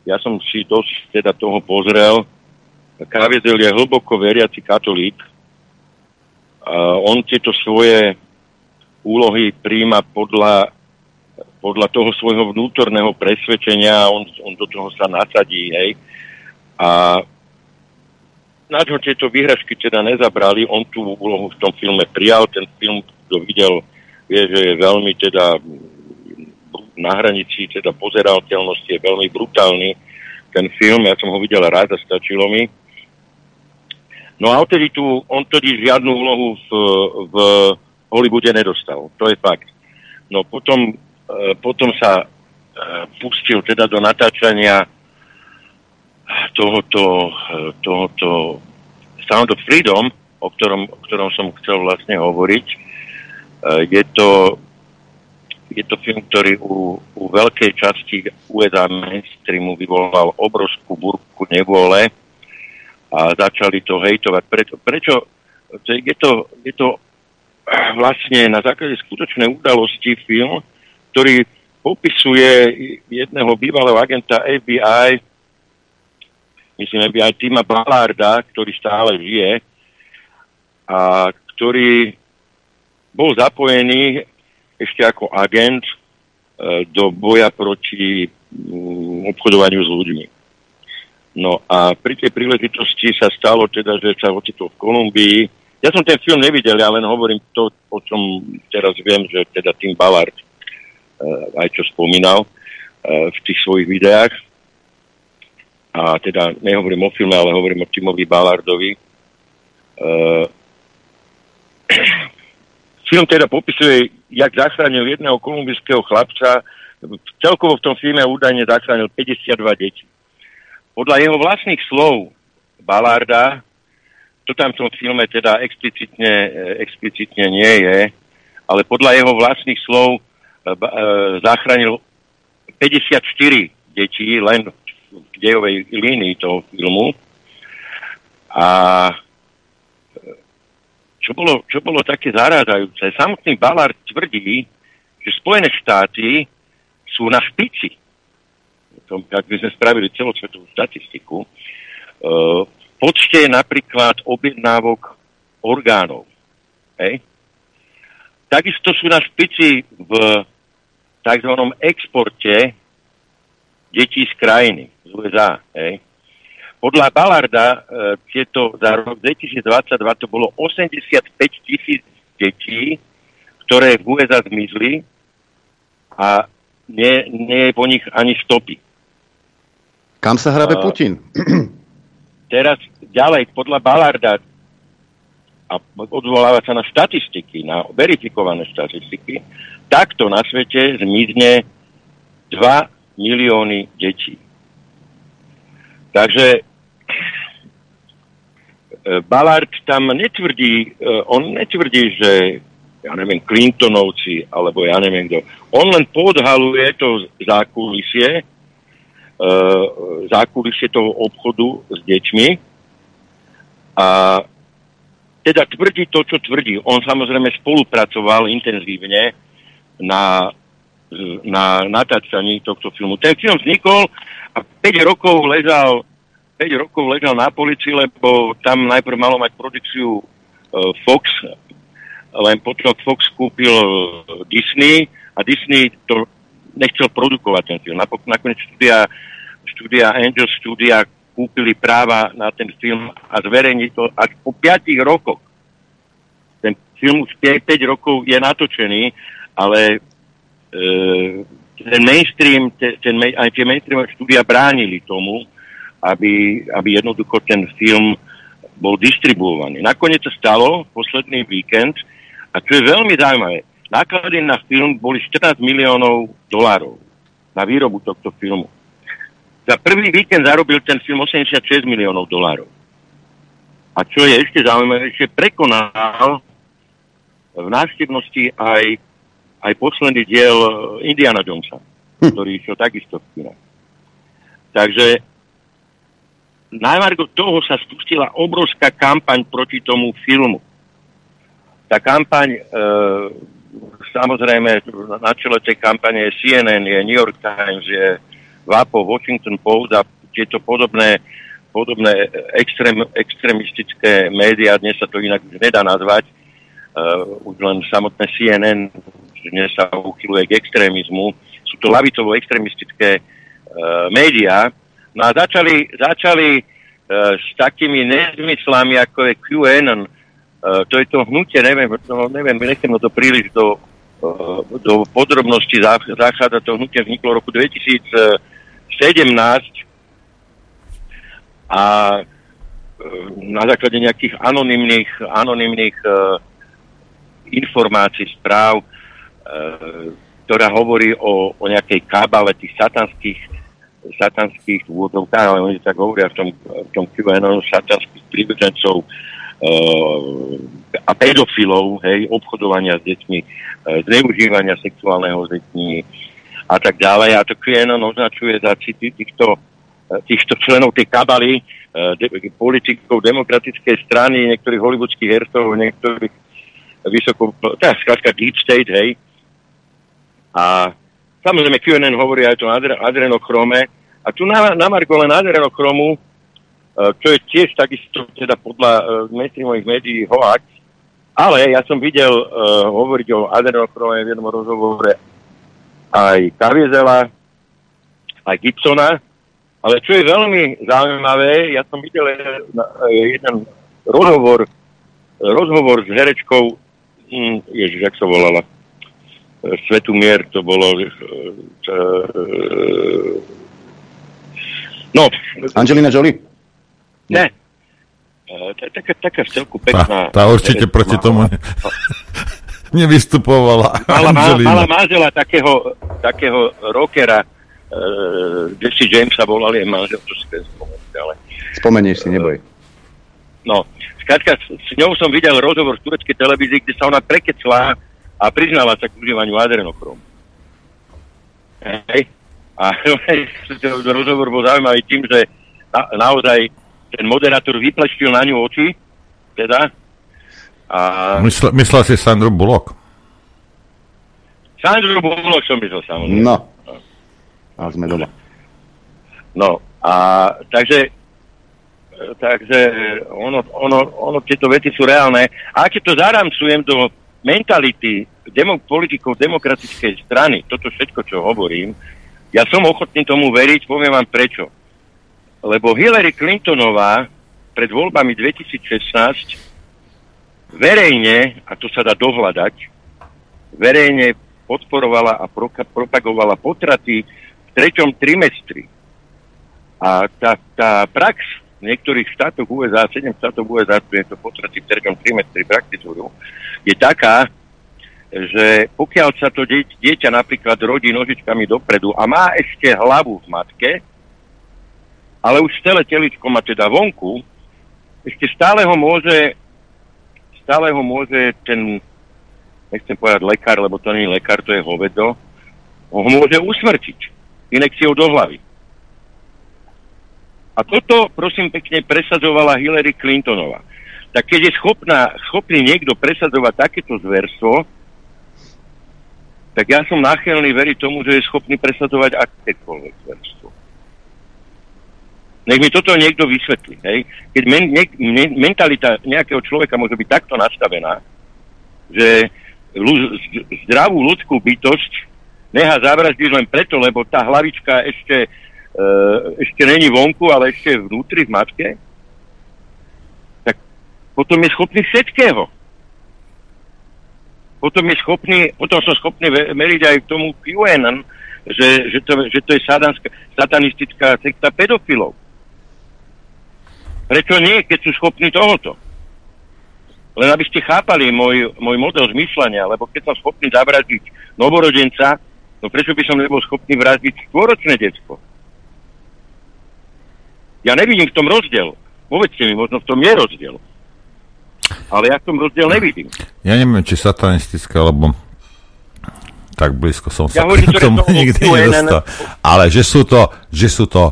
ja som si dosť teda toho pozrel, Caviezel je hlboko veriaci katolík, on tieto svoje úlohy príjma podľa toho svojho vnútorného presvedčenia, on do toho sa nasadí, hej. A náč ho tieto výhražky teda nezabrali, on tú úlohu v tom filme prijal, ten film, kto videl, vie, že je veľmi teda na hranici teda pozerateľnosti, je veľmi brutálny ten film, ja som ho videl raz a stačilo mi. No a on tedy žiadnu úlohu v Hollywoode nedostal, to je fakt. No potom sa pustil teda do natáčania tohoto Sound of Freedom, o ktorom som chcel vlastne hovoriť. Je to film, ktorý u veľkej časti USA mainstreamu vyvolal obrovskú burku nevôle a začali to hejtovať. Prečo? Je to vlastne na základe skutočnej udalosti film, ktorý popisuje jedného bývalého agenta FBI, myslím FBI Tima Ballarda, ktorý stále žije a ktorý bol zapojený ešte ako agent do boja proti obchodovaniu s ľuďmi. No a pri tej príležitosti sa stalo teda, že sa ocitol v Kolumbii. Ja som ten film nevidel, ja len hovorím to, o čom teraz viem, že teda Tim Ballard aj čo spomínal v tých svojich videách. A teda nehovorím o filme, ale hovorím o Timovi Ballardovi. Film teda popisuje, jak zachránil jedného kolumbijského chlapca. Celkovo v tom filme údajne zachránil 52 detí. Podľa jeho vlastných slov Ballarda, to tam v tom filme teda explicitne nie je, ale podľa jeho vlastných slov zachránil 54 detí len v dejovej línii toho filmu. A čo bolo také zarážajúce? Samotný Ballard tvrdí, že Spojené štáty sú na špici. Ak by sme spravili celosvetovú statistiku, v počte napríklad objednávok orgánov. Hej. Takisto sú na špici v tzv. Exporte detí z krajiny, z USA. Hej. Podľa Ballarda tieto za rok 2022 to bolo 85,000 detí, ktoré v USA zmizli a nie je po nich ani stopy. Kam sa hrabe Putin? Teraz ďalej, podľa Ballarda, a odvoláva sa na štatistiky, na verifikované štatistiky, takto na svete zmizne 2 milióny detí. Takže Ballard tam netvrdí, že Clintonovci, alebo kto. On len podhaluje to zákulisie toho obchodu s deťmi a teda tvrdí to, čo tvrdí. On samozrejme spolupracoval intenzívne na natáčaní tohto filmu. Ten film vznikol a 5 rokov ležal na polícii, lebo tam najprv malo mať produkciu Fox, len potom Fox kúpil Disney a Disney to nechcel produkovať ten film. Nakoniec Angel Studia kúpili práva na ten film a zverejnili to až po 5 rokoch. Ten film už 5 rokov je natočený, ale ten mainstream, aj tie mainstreamové štúdia bránili tomu, aby jednoducho ten film bol distribuovaný. Nakoniec sa stalo posledný víkend a čo je veľmi zaujímavé, náklady na film boli $14 miliónov na výrobu tohto filmu. Za prvý víkend zarobil ten film $86 miliónov. A čo je ešte zaujímavejšie, prekonal v návštevnosti aj posledný diel Indiana Jonesa, ktorý išiel takisto v kinách. Takže na margo toho sa spustila obrovská kampaň proti tomu filmu. Tá kampaň, samozrejme, na čele tej kampane je CNN, je New York Times, je WAPO, Washington Post a tieto podobné extremistické médiá, dnes sa to inak nedá nazvať, už len samotné CNN, dnes sa uchyluje k extrémizmu, sú to lavicovo-extremistické médiá. No a začali s takými nezmyslami, ako je QAnon. To je to hnutie, nechcem to príliš do podrobností zachádzať. To hnutie vzniklo v roku 2017 a na základe nejakých anonymných informácií, správ, ktorá hovorí o nejakej kábale tých satanských úvodovkách, ale oni tak hovoria v tom QAnon, satanských príbežencov a pedofilov, hej, obchodovania s deťmi, zneužívania sexuálneho s deťmi a tak ďalej. A to QAnon označuje za týchto členov tej kabaly, politikov demokratickej strany, niektorých hollywoodských hercov, niektorých skrátka deep state, hej. A samozrejme, QAnon hovorí aj o adrenochrome. A tu na margo len adrenochromu, čo je tiež takisto teda podľa mainstreamových médií hoax, ale ja som videl hovoriť o adrenochrome v jednom rozhovore aj Kaviezela, aj Gibsona. Ale čo je veľmi zaujímavé, ja som videl jeden rozhovor s herečkou, ježiš, jak sa volala, Svetumier, to bolo... No. Angelina Jolie? Ne. Taká vcelku pekná... Tá určite proti tomu nevystupovala. Mala manžela takého rockera, Jesse Jamesa volali aj manžel, to si ten spomenúť, ale... Spomenieš si, neboj. No, skrátka, s ňou som videl rozhovor v tureckej televízii, kde sa ona prekeclá a priznala sa k užívaniu adrenochromu. Hej. A rozhovor bol zaujímavý tým, že naozaj ten moderátor vypleštil na ňu oči, teda. A... Myslel si Sandru Bullock? Sandru Bullock som myslel, samozrejme. No. A sme doma. No, a takže ono tieto veci sú reálne. A keď to zaramcujem do mentality politikov demokratickej strany, toto všetko, čo hovorím, ja som ochotný tomu veriť, poviem vám prečo. Lebo Hillary Clintonová pred voľbami 2016 verejne, a to sa dá dohľadať, verejne podporovala a propagovala potraty v 3. trimestri. A tá prax v niektorých štátoch USA, 7 štátov USA, kde to potraty v 3. trimestri praktizujú, je taká, že pokiaľ sa to dieťa napríklad rodí nožičkami dopredu a má ešte hlavu v matke, ale už celé teličko má teda vonku, ešte stále ho môže ten, nechcem povedať lekár, lebo to nie je lekár, to je hovedo, ho môže usmrtiť inekciou do hlavy. A toto, prosím pekne, presadzovala Hillary Clintonová. Tak keď je schopný niekto presadzovať takéto zverstvo, tak ja som náchylný veriť tomu, že je schopný presadzovať akékoľvek zverstvo. Nech mi toto niekto vysvetlí. Hej? Keď mentalita nejakého človeka môže byť takto nastavená, že zdravú ľudskú bytosť nechá zavraždiť len preto, lebo tá hlavička ešte není vonku, ale ešte vnútri v matke, tak potom je schopný všetkého. Potom som schopný meriť aj k tomu QAnon, že to je satanistická sekta pedofilov. Prečo nie, keď sú schopní tohoto? Len aby ste chápali môj model zmýšľania, lebo keď som schopný zavraždiť novorodenca, no prečo by som nebol schopný vraždiť 4-ročné detsko? Ja nevidím v tom rozdiel. Povedzte mi, možno v tom je rozdiel. Ale ja v tom rozdiel nevidím. Ja neviem, či satanistické, alebo tak blízko som sa k tomu nikdy nedostal. Ale že sú to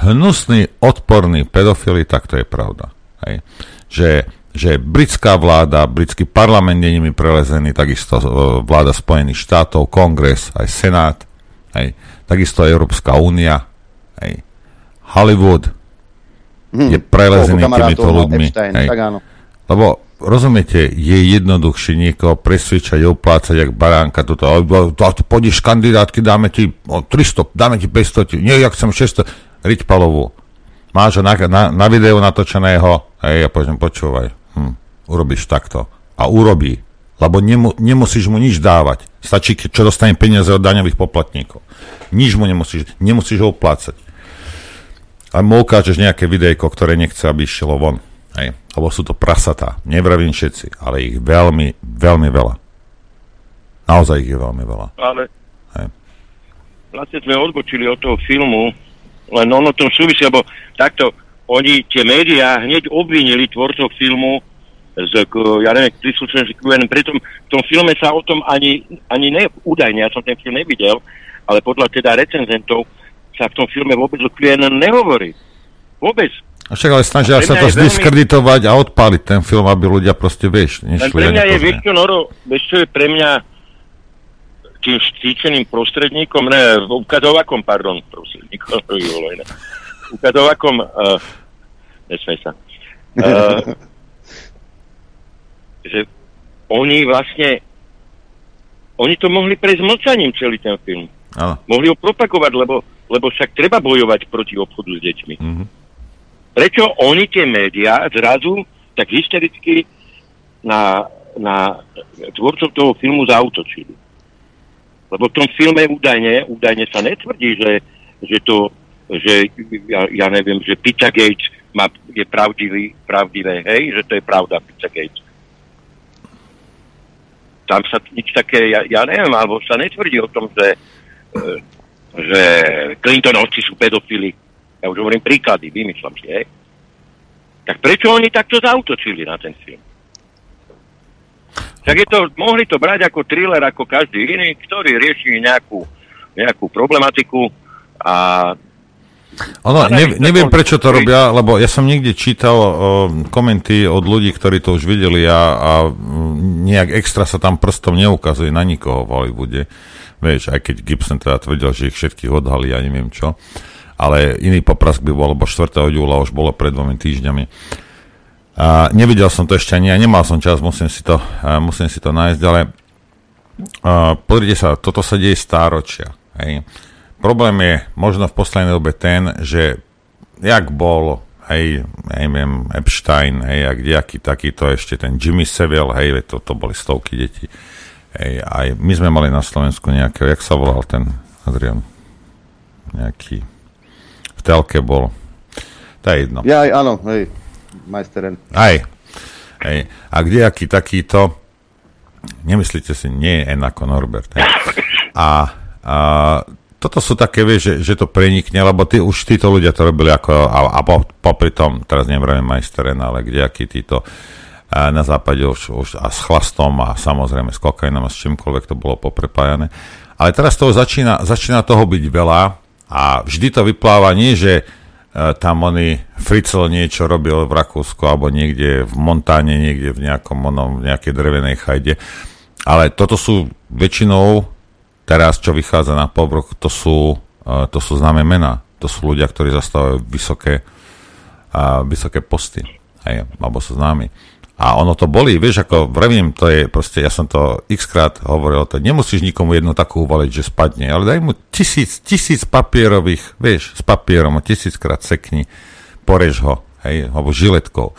hnusní, odporní pedofili, tak to je pravda. Hej. Že britská vláda, britský parlament je nimi prelezený, takisto vláda Spojených štátov, kongres, aj senát, hej. Takisto Európska únia, hej. Hollywood je prelezený týmito ľuďmi. Epstein, hej. Tak áno. Lebo, rozumiete, je jednoduchšie niekoho presvičať, uplácať, jak baránka, toto, pôjdeš kandidátky, dáme ti 300, dáme ti 500, nie, ja chcem 600, Riťpalovú. Máš na videu natočeného, hej, ja poviem, počúvaj, urobíš takto. A urobí, lebo nemusíš mu nič dávať. Stačí, čo dostane peniaze od daňových poplatníkov. Nič mu nemusíš ho uplácať. A mu ukážeš nejaké videjko, ktoré nechce, aby išlo von. Hej. Lebo sú to prasatá. Nevravím všetci, ale ich veľmi, veľmi veľa. Naozaj ich je veľmi veľa. Ale hej. Vlastne sme odbočili od toho filmu, len ono tom súvisí, lebo takto oni, tie médiá, hneď obvinili tvorcov filmu z, ja neviem, príslušeným QAnon. Pritom v tom filme sa o tom ani údajne, ja som ten film nevidel, ale podľa teda recenzentov sa v tom filme vôbec o QAnon nehovorí. Vôbec. A však ale snažia sa to zdiskreditovať a odpáliť ten film, aby ľudia proste, vieš, nešli. Pre mňa je Victor Noro, vieš, čo je pre mňa tým štíčeným prostredníkom, ukazovakom, nesmej sa, že oni to mohli prejsť mlčaním celý ten film. Áno. Mohli ho propagovať, lebo však treba bojovať proti obchodu s deťmi. Mhm. Prečo oni tie médiá zrazu tak hystericky na tvorcov toho filmu zaútočili? Lebo v tom filme údajne sa netvrdí, že neviem, že Pizzagate je pravdivé, hej, že to je pravda Pizzagate. Tam sa nič také, ja neviem, alebo sa netvrdí o tom, že Clintonovci sú pedofili. Ja už hovorím príklady, vymýšľam si, hej. Tak prečo oni takto zaútočili na ten film? Tak je to, mohli to brať ako thriller, ako každý iný, ktorý rieši nejakú problematiku a... Ono, neviem, prečo to robia, lebo ja som niekde čítal komenty od ľudí, ktorí to už videli a nejak extra sa tam prstom neukazuje na nikoho v Hollywoode. Vieš, aj keď Gibson teda tvrdil, že ich všetkých odhalí, ja neviem čo. Ale iný poprask by bol, lebo 4. júla už bolo pred 2 týždňami. A nevidel som to ešte ani, ja nemal som čas, musím si to nájsť, ale pozrite sa, toto sa deje stáročia, hej. Problém je možno v poslednej dobe ten, že jak bol, hej, neviem, Epstein, hej, a kdejaký takýto ešte ten Jimmy Savile, hej, to boli stovky detí, hej, aj my sme mali na Slovensku nejakého, jak sa volal ten Adrian, nejaký, v telke bol, to je jedno. Ja aj, áno, hej. Majsteren. Aj. A kdejaký takýto, nemyslíte si, nie je ako Norbert. A toto sú také, vieš, že to prenikne, lebo už títo ľudia to robili ako, a popri tom, teraz neviem Majsteren, ale kdejaký títo na západe už a s chlastom a samozrejme s kokainom a s čímkoľvek to bolo poprepájané. Ale teraz toho začína toho byť veľa a vždy to vypláva nie, že tam oni Fritzl niečo robil v Rakúsku alebo niekde v Montáne, niekde v nejakom v nejakej drevenej chajde. Ale toto sú väčšinou teraz, čo vychádza na povrch, to sú známe mená. To sú ľudia, ktorí zastávajú vysoké posty. Hej, alebo sú známi. A ono to bolí, vieš, ako vravím, to je proste, ja som to x-krát hovoril, to nemusíš nikomu jednu takú uvaliť, že spadne, ale daj mu 1000 papierových, vieš, s papierom, 1000-krát sekni, porež ho, hej, alebo žiletkou.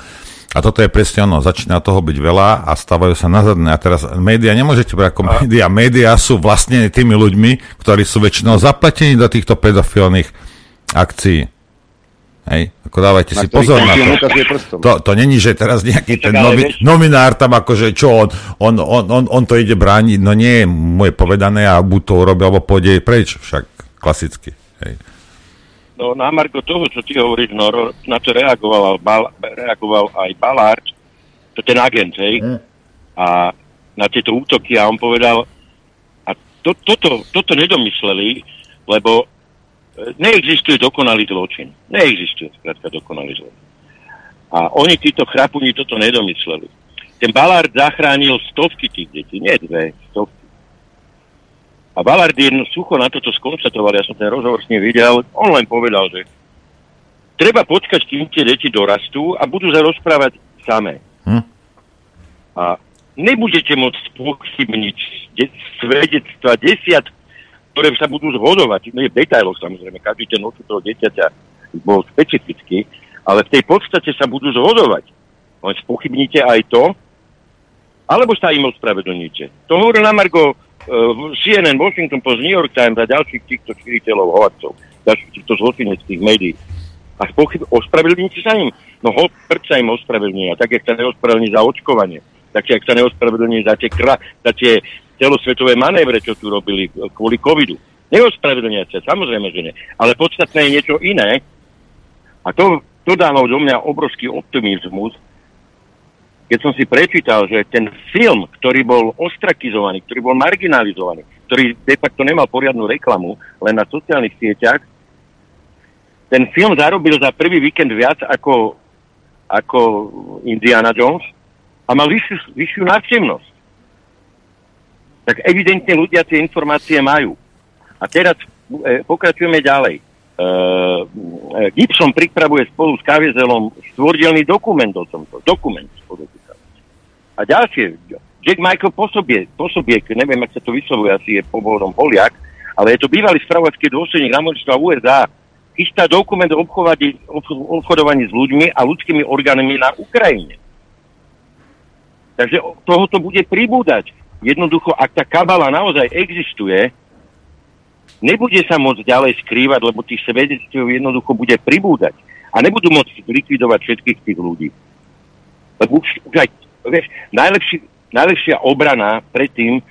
A toto je presne ono, začína toho byť veľa a stávajú sa nazadné. A teraz média, nemôžete brať ako média, média sú vlastne tými ľuďmi, ktorí sú väčšinou zapletení do týchto pedofilných akcií. Hej, ako dávajte si pozor na to. To není, že teraz nejaký ten novinár tam akože, čo on to ide brániť, no nie je moje povedané a buď to urobí, alebo pôjde preč, však klasicky. Hej. No na margo toho, čo ty hovoríš, no, na to reagoval aj Ballard, to ten agent, hej, a na tieto útoky a on povedal, a toto nedomysleli, lebo neexistuje dokonalý zločin. Neexistuje skrátka dokonalý zločin. A oni títo chrapuni toto nedomysleli. Ten Ballard zachránil stovky tých detí, nie dve, stovky. A Ballard jedno sucho na toto skonštatoval, ja som ten rozhovor s ním videl, on len povedal, že treba počkať, kým tie deti dorastú a budú sa rozprávať samé. A nebudete môcť pochybniť svedectva desiatky, ktoré sa budú zhodovať, v detailoch samozrejme, každý ten osud toho dieťaťa bol špecifický, ale v tej podstate sa budú zhodovať. Len spochybnite aj to, alebo sa im ospravedlníte. To hovoril na margo CNN, Washington Post, New York Times a ďalších týchto šíriteľov, hovatcov, ďalších týchto zločineckých médií. A ospravedlníte sa im? No prč sa im ospravedlní, tak jak sa neospravedlní za očkovanie, tak jak sa neospravedlní za tie celosvetové manévre, čo tu robili kvôli covidu. Neospravedlnia sa, samozrejme, že nie. Ale podstatné je niečo iné. A to dalo do mňa obrovský optimizmus, keď som si prečítal, že ten film, ktorý bol ostrakizovaný, ktorý bol marginalizovaný, ktorý de facto nemal poriadnu reklamu, len na sociálnych sieťach, ten film zarobil za prvý víkend viac ako Indiana Jones a mal vyššiu návštevnosť. Tak evidentne ľudia tie informácie majú. A teraz pokračujeme ďalej. Gibson pripravuje spolu s Kavezelom štvordielný dokument o tomto. Dokument. A ďalšie. Jack Michael Posobiek, neviem, ak sa to vyslovuje, asi je pôvodom Poliak, ale je to bývalý spravovacký dôstojník námorníctva USA. Chystá dokument o obchodovaní s ľuďmi a ľudskými orgánmi na Ukrajine. Takže tohoto bude pribúdať. Jednoducho, ak tá kabala naozaj existuje, nebude sa môcť ďalej skrývať, lebo tých svedectiev jednoducho bude pribúdať. A nebudú môcť likvidovať všetkých tých ľudí. Lebo už aj, vieš, najlepšia obrana pred tým,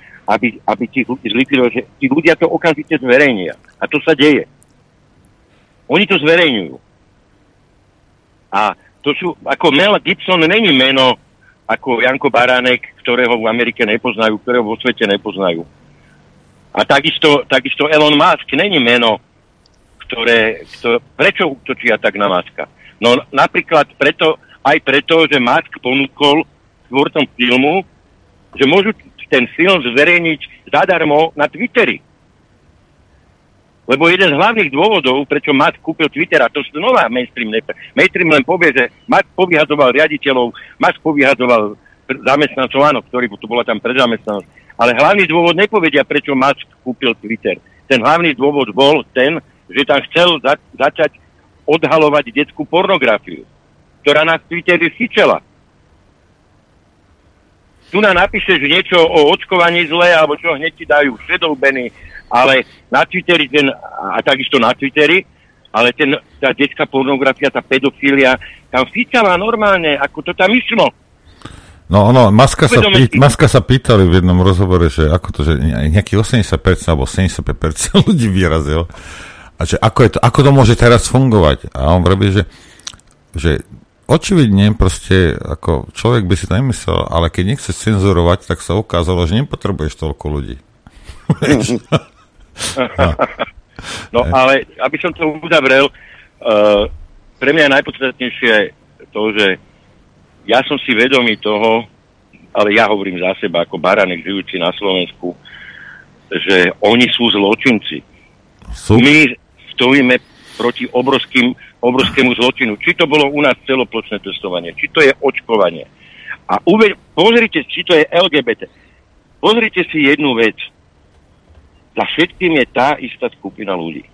aby tých ľudí zlikvidovali, že tí ľudia to okamžite zverejnia. A to sa deje. Oni to zverejňujú. A to sú, ako Mel Gibson není meno ako Janko Baránek, ktorého v Amerike nepoznajú, ktorého vo svete nepoznajú. A takisto Elon Musk není meno, ktoré prečo útočia tak na Muska? No napríklad preto, že Musk ponúkol tvorcom filmu, že môžu ten film zverejniť zadarmo na Twitteri. Lebo jeden z hlavných dôvodov, prečo Musk kúpil Twitter, a to znova mainstream mainstream len povie, že Musk povyhadzoval riaditeľov, Musk povyhadzoval zamestnancov, áno, ktorí to bola tam predzamestnanosť. Ale hlavný dôvod nepovedia, prečo Musk kúpil Twitter. Ten hlavný dôvod bol ten, že tam chcel začať odhalovať detskú pornografiu, ktorá na Twitteri chyčela. Tu nám napíšeš niečo o očkovaní zlé, alebo čo, hneď ti dajú šedolbeny, ale na Twitteri tá detská pornografia, tá pedofilia tam fíčala normálne, ako to tam išlo. No ono, Muska sa pýtali v jednom rozhovore, že ako to, že nejaký 80% alebo 75% ľudí vyrazil. A že ako to môže teraz fungovať? A on vraví, že očividne proste, ako človek by si to nemyslel, ale keď nechceš cenzurovať, tak sa ukázalo, že nepotrebuješ toľko ľudí. No ale aby som to uzavrel, pre mňa je najpodstatnejšie to, že ja som si vedomý toho, ale ja hovorím za seba ako Baránek žijúci na Slovensku, že oni sú zločinci. My stojíme proti obrovskému zločinu. Či to bolo u nás celoplošné testovanie, či to je očkovanie. A pozrite, či to je LGBT. Pozrite si jednu vec. Za všetkým je tá istá skupina ľudí.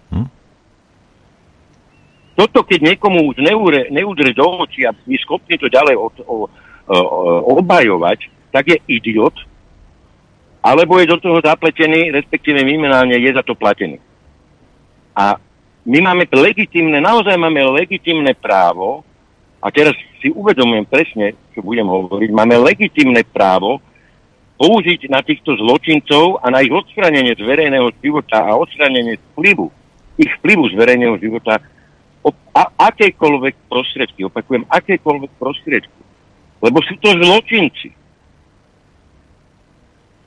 Toto, keď niekomu už neudre do očí a je schopný to ďalej obhajovať, tak je idiot, alebo je do toho zapletený, respektíve minimálne je za to platený. A my máme naozaj máme legitímne právo, a teraz si uvedomujem presne, čo budem hovoriť, máme legitímne právo použiť na týchto zločincov a na ich odstránenie z verejného života a odstránenie ich vplyvu z verejného života a akékoľvek prostriedky, opakujem, akékoľvek prostriedky. Lebo sú to zločinci.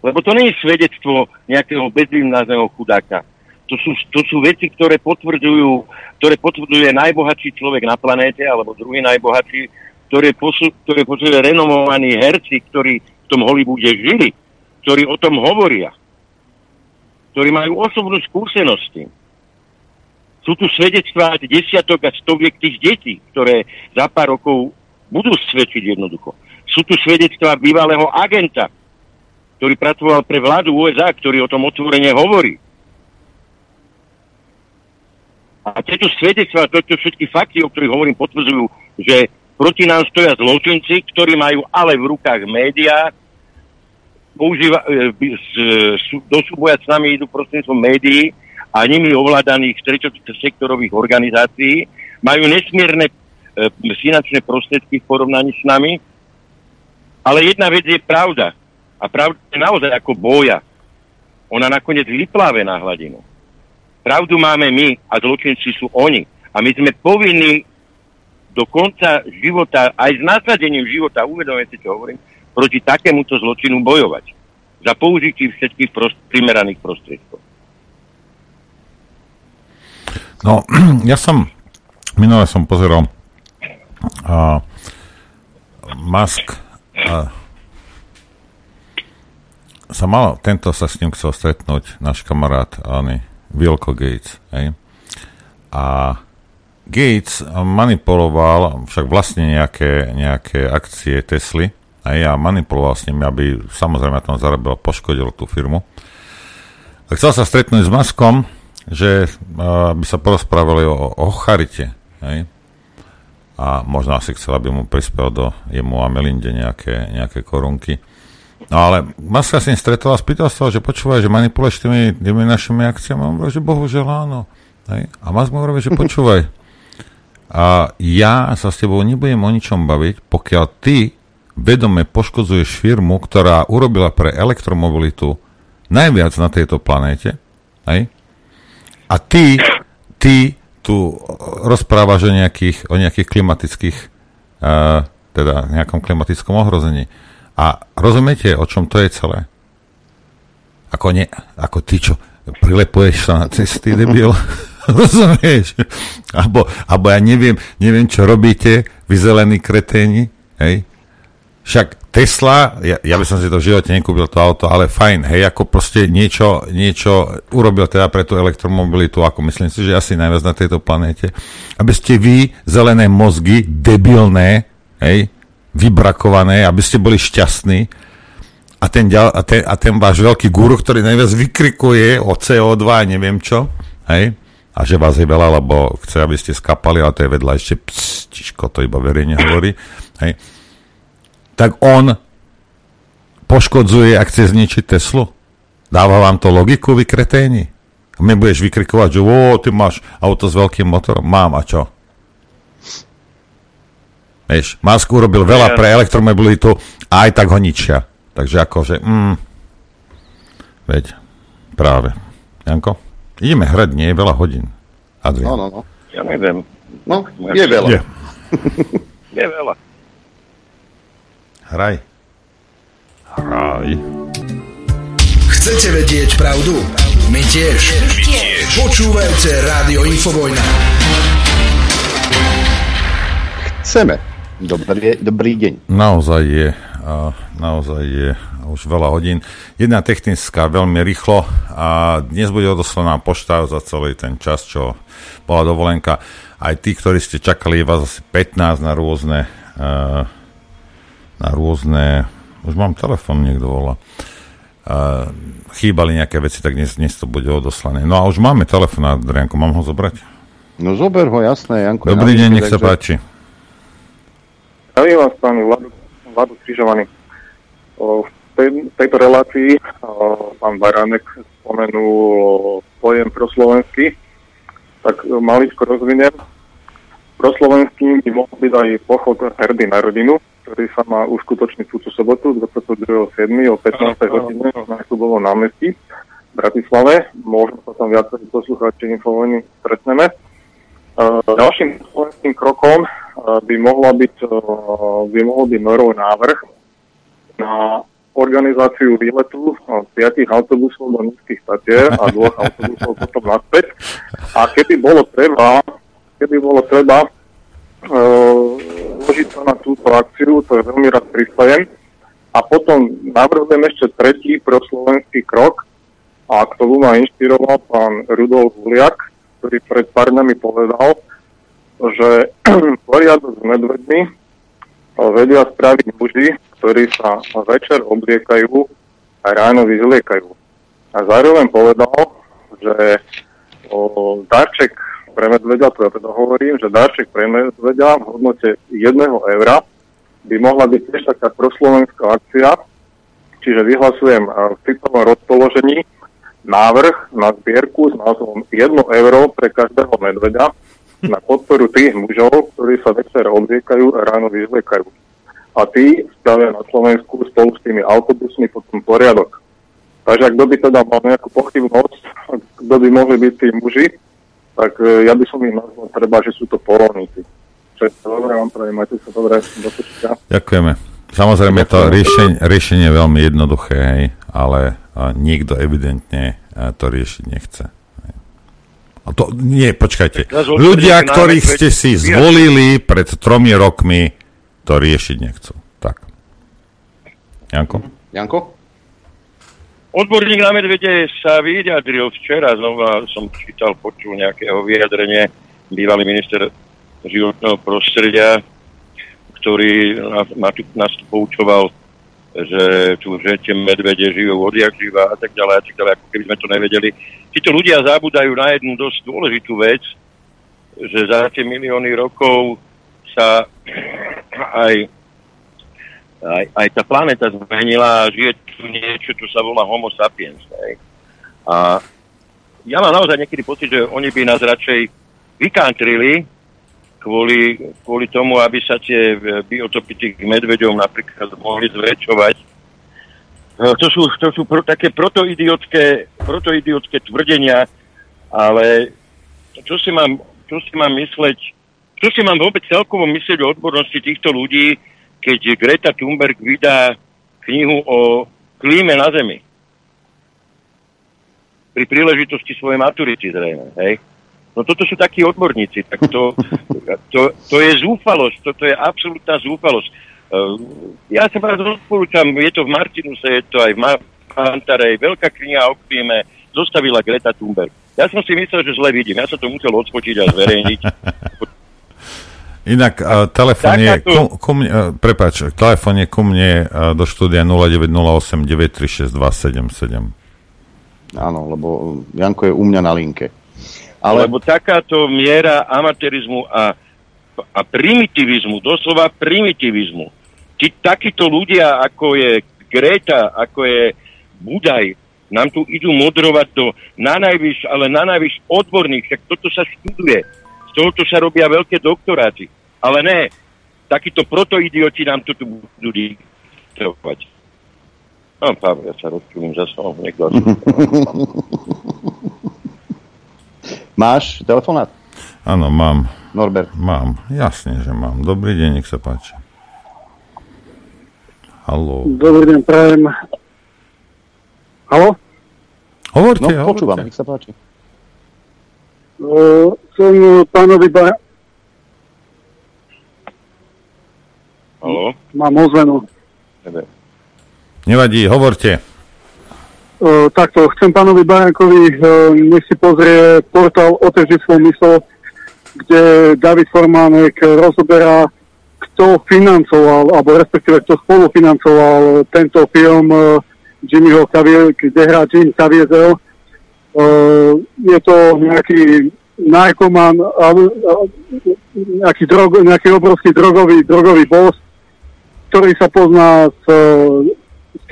Lebo to nie je svedectvo nejakého bezvýznamného chudáka. To sú veci, ktoré potvrdzuje najbohatší človek na planéte, alebo druhý najbohatší, ktoré posúdia renomovaní herci, ktorí v tom Hollywoode žili, ktorí o tom hovoria, ktorí majú osobnú skúsenosť s tým. Sú tu svedectvá desiatok a stoviek tých detí, ktoré za pár rokov budú svedčiť jednoducho. Sú tu svedectvá bývalého agenta, ktorý pracoval pre vládu USA, ktorý o tom otvorene hovorí. A tieto svedectvá, tieto všetky fakty, o ktorých hovorím, potvrdzujú, že proti nám stoja zločinci, ktorí majú ale v rukách médiá, do súboja s nami idú prostredníctvom médií a nimi ovládaných sektorových organizácií, majú nesmierne finančné prostriedky v porovnaní s nami, ale jedna vec je pravda. A pravda je naozaj ako boja. Ona nakoniec vypláve na hladinu. Pravdu máme my a zločinci sú oni. A my sme povinní do konca života, aj s nasadením života, uvedomujem si, čo hovorím, proti takémuto zločinu bojovať. Za použití všetkých primeraných prostriedkov. No, ja minule som pozeral Musk tento sa s ním chcel stretnúť náš kamarát Wilco Gates. Hej? A Gates manipuloval však vlastne nejaké akcie Tesly a ja manipuloval s nimi, aby samozrejme na tom zarobil, poškodil tú firmu. A chcel sa stretnúť s Muskom, že by sa porozprávali o charite. Hej? A možno asi chcel, aby mu prispel do jemu a Melinde nejaké korunky. No ale Maska sa s ním stretol a spýtal sa, že počúvaj, že manipuluješ tými našimi akciami. On hovorí, že bohužiaľ áno. Hej? A Maska mu hovorí, že počúvaj. A ja sa s tebou nebudem o ničom baviť, pokiaľ ty vedome poškodzuješ firmu, ktorá urobila pre elektromobilitu najviac na tejto planéte. Hej? A ty tu rozprávaš o nejakých klimatických, teda nejakom klimatickom ohrození. A rozumiete, o čom to je celé? Ako ty, čo prilepuješ sa na cesty, debil? Rozumieš? Abo ja neviem, čo robíte, vy zelení kreténi, hej? Však Tesla, ja by som si to v živote nekúpil to auto, ale fajn, hej, ako proste niečo urobil teda pre tú elektromobilitu, ako myslím si, že asi najviac na tejto planéte. Aby ste vy, zelené mozgy, debilné, hej, vybrakované, aby ste boli šťastní a ten váš veľký guru, ktorý najviac vykrikuje o CO2 a neviem čo, hej, a že vás je veľa, lebo chce, aby ste skapali, ale to je vedľa ešte tiško, to iba verejne hovorí, hej. Tak on poškodzuje, ak chce zničiť Teslu. Dáva vám to logiku, vy kreténi. A mne budeš vykrikovať, že ty máš auto s veľkým motorom. Mám, a čo? Vieš, Musk urobil veľa pre elektromobilitu a aj tak ho ničia. Takže akože, veď, práve. Janko, ideme hrať, nie je veľa hodín. Adrian. No, ja neviem. No, je veľa. Je veľa. Hraj. Chcete vedieť pravdu? My tiež. Počúvajte Rádio Infovojna. Chceme. Dobrý deň. Naozaj je už veľa hodín. Jedna technická, veľmi rýchlo. A dnes bude odoslaná pošta za celý ten čas, čo bola dovolenka. Aj tí, ktorí ste čakali, vás asi 15 na rôzne... už mám telefon, niekto volá. Chýbali nejaké veci, tak dnes to bude odoslané. No a už máme telefon, Adrianko, mám ho zobrať? No zober ho, jasné, Janko. Dobrý deň, nech sa páči. Zdravím vás, pán Vlado Križovaný. V tejto relácii pán Baránek spomenul pojem proslovenský, tak maličko rozviniem. Proslovenským by mohol byť aj pochod Herdy na rodinu, ktorý sa má uskutočniť túto sobotu 22.7. o 15. hodine na Klubovom námestí v Bratislave. Možno sa tam viacej poslucháči Infovojny stretneme. Ďalším slovenským krokom by mohol byť Norov návrh na organizáciu výletu 5 autobusov do Nízkych Tatier a 2 autobusov potom naspäť. A keby bolo treba zložiť sa na túto akciu, to je veľmi rád pristajem. A potom navrhujem ešte tretí proslovenský krok, a k tomu ma inšpiroval pán Rudolf Huliak, ktorý pred pár dňami povedal, že poriadok s medvedmi vedia spraviť muži, ktorí sa večer obliekajú a ráno vyzliekajú. A zároveň povedal, že darček pre medveďa, to ja teda hovorím, že darček pre medveďa v hodnote 1 € by mohla byť tiež taká proslovenská akcia, čiže vyhlasujem v citovom rozpoložení návrh na zbierku s názvom 1 € pre každého medveďa na podporu tých mužov, ktorí sa večer obliekajú a ráno vyzliekajú. A tí spravia na Slovensku spolu s tými autobusmi potom poriadok. Takže kto by teda mal nejakú pochybnosť, kto by mohli byť tí muži, tak ja by som ich nazval treba, že sú to polovníci. Všetko dobré vám prajem, majte sa dobré. Ďakujeme. Samozrejme, to riešenie je veľmi jednoduché, hej, ale nikto evidentne to riešiť nechce. A to, nie, počkajte. Ľudia, ktorých ste si zvolili pred 3 rokmi, to riešiť nechcú. Tak. Janko? Odborník na medvede sa vyjadril včera, znova som počul nejakého vyjadrenie, bývalý minister životného prostredia, ktorý nás poučoval, že tie medvede žijú odjak živá a tak ďalej, ako keby sme to nevedeli. Títo ľudia zabúdajú na jednu dosť dôležitú vec, že za tie milióny rokov sa aj Aj tá planéta zmenila, žije tu niečo, čo sa volá Homo sapiens. Hej. A ja mám naozaj niekedy pocit, že oni by nás radšej vykantrili kvôli tomu, aby sa tie biotopy tých medveďov napríklad mohli zväčšovať. To sú také protoidiotské tvrdenia, ale čo si mám vôbec celkovo myslieť o odbornosti týchto ľudí, keď Greta Thunberg vydá knihu o klíme na Zemi. Pri príležitosti svojej maturity zrejme, hej. No toto sú takí odborníci, tak to je zúfalosť, toto je absolútna zúfalosť. Ja sa vás odporúčam, je to v Martinuse, je to aj v Pantarej, veľká kniha o klíme, zostavila Greta Thunberg. Ja som si myslel, že zle vidím, ja som to musel odskočiť a zverejniť. Inak telefón je ku mne do štúdia 0908 936 277. Áno, lebo Janko je u mňa na linke. Ale... Lebo takáto miera amatérizmu a primitivizmu, doslova primitivizmu. Takíto ľudia, ako je Greta, ako je Budaj, nám tu idú modrovať to na najvyš odborných, tak toto sa študuje. Z tohoto sa robia veľké doktoráty. Ale ne, takíto protoidioti nám tu budú diktovať. No, Pavel, ja sa rozčúlim za slovom. Niekto... Máš telefonát? Áno, mám. Norbert? Mám, jasne, že mám. Dobrý deň, nech sa páči. Haló. Dobrý deň, prajem. Haló? Hovorte, no, počúvam, nech sa páči. Som pánovi Baja... Haló? Mám ozvenu. Nevadí, hovorte. Takto, chcem pánovi Bajankovi, nech si pozrie portál Otevri svoj mysl, kde David Formánek rozoberá, kto financoval, alebo respektíve kto spolufinancoval tento film Jimmyho Cavill, kde hrá Jim Caviezel. Je to nejaký narkoman, nejaký obrovský drogový boss, ktorý sa pozná s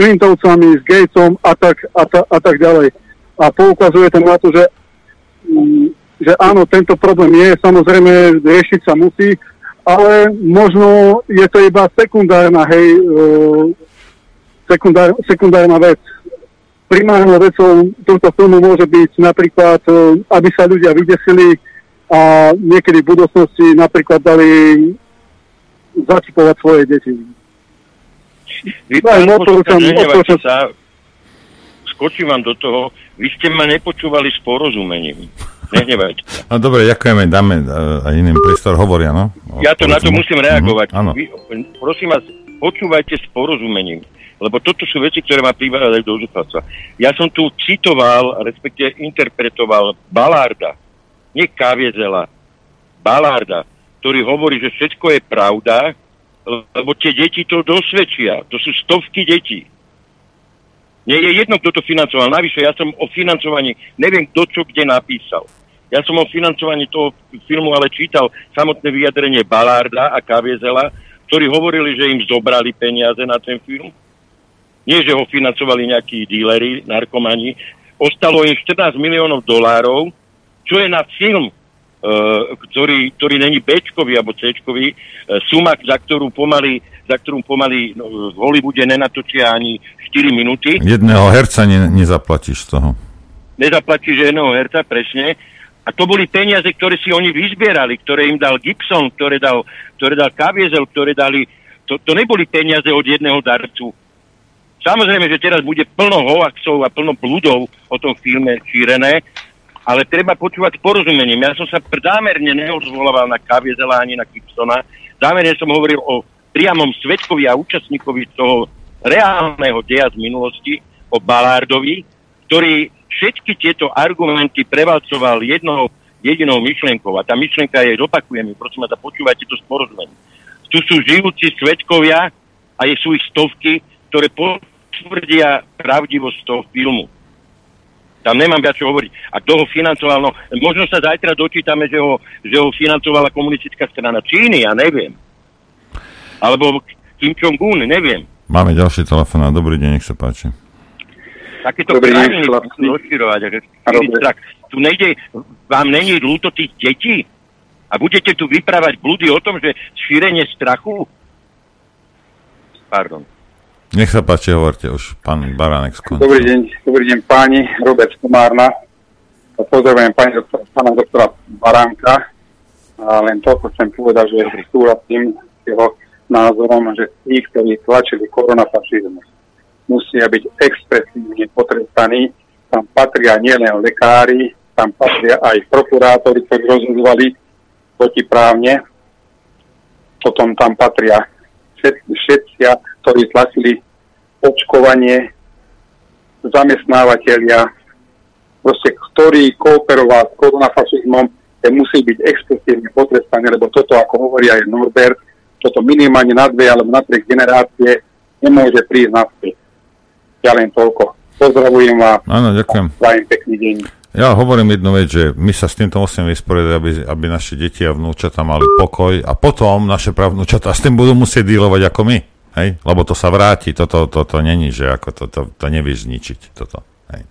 Clintovcami, s Gatesom a tak ďalej. A poukazuje tam na to, že áno, tento problém je, samozrejme riešiť sa musí, ale možno je to iba sekundárna vec. Primárnou vecou tohto filmu môže byť napríklad, aby sa ľudia vydesili a niekedy v budúcnosti napríklad dali začipovať svoje deti. Skočím vám do toho, vy ste ma nepočúvali s porozumením. Nehnevajte sa. No dobre, ďakujeme, dáme aj iným priestor, hovoria, no? Ja to na to musím reagovať. Vy, prosím vás, počúvajte s porozumením. Lebo toto sú veci, ktoré ma privádzajú do zúfalstva. Ja som tu citoval, respektive interpretoval Ballarda, nie Caviezela, Ballarda, ktorý hovorí, že všetko je pravda, lebo tie deti to dosvedčia. To sú stovky detí. Nie je jedno, kto to financoval. Navyše, ja som o financovaní, neviem, kto čo kde napísal. Ja som o financovaní toho filmu ale čítal samotné vyjadrenie Ballarda a Caviezela, ktorí hovorili, že im zobrali peniaze na ten film. Nie, že ho financovali nejakí díleri, narkomani. Ostalo im $14 miliónov, čo je na film, ktorý není B-čkový alebo C-čkový, suma, za ktorú pomaly v Hollywoode nenatočia ani 4 minúty. Jedného herca nezaplatíš z toho. Nezaplatíš jedného herca, presne. A to boli peniaze, ktoré si oni vyzbierali, ktoré im dal Gibson, ktoré dal Caviezel, ktoré dali... To neboli peniaze od jedného darcu. Samozrejme, že teraz bude plno hoaxov a plno bludov o tom filme šírené, ale treba počúvať s porozumením. Ja som sa zámerne neodvolával na Caviezela ani na Gibsona. Zámerne som hovoril o priamom svedkovi a účastníkovi toho reálneho deja z minulosti, o Ballardovi, ktorý všetky tieto argumenty prevalcoval jedinou myšlienkou. A tá myšlienka je, opakujem, prosím vás, počúvajte to s porozumením. Tu sú žijúci svedkovia a sú ich stovky, ktoré potvrdia pravdivosť toho filmu. Tam nemám viac čo hovoriť. A kto ho financoval? No, možno sa zajtra dočítame, že ho financovala komunistická strana Číny, ja neviem. Alebo Kim Jong-un, neviem. Máme ďalší telefonát. Dobrý deň, nech sa páči. Takéto krajiny rozširovať. Tu nejde, vám není ľúto tých detí? A budete tu vyprávať blúdy o tom, že šírenie strachu? Pardon. Nech sa páči, hovorte už, pán Baránek skončil. Dobrý deň páni, Robert Komárna. Pozdravujem pána doktora Baránka. A len toľko chcem povedať, že súhlasím s jeho názorom, že tí, ktorí tlačili koronafašizmus, musia byť expresívne potrestaní. Tam patria nielen lekári, tam patria aj prokurátori, ktorí rozhodovali protiprávne. Potom tam patria všetci, ktorí tlačili očkovanie, zamestnávateľia, proste, ktorý kooperoval s koronafašizmom, ten musí byť expresívne potrestaný, lebo toto, ako hovorí aj Norbert, toto minimálne na 2 alebo na 3 generácie nemôže prísť na späť. Ja len toľko. Pozdravujem vás. Áno, ďakujem. Prajem pekný deň. Ja hovorím jednu vec, že my sa s týmto musíme vysporiadať, aby naše deti a vnúčata mali pokoj a potom naše pravnúčata s tým budú musieť dílovať ako my, hej? Lebo to sa vráti, toto není, že ako to nevieš zničiť, toto, hej?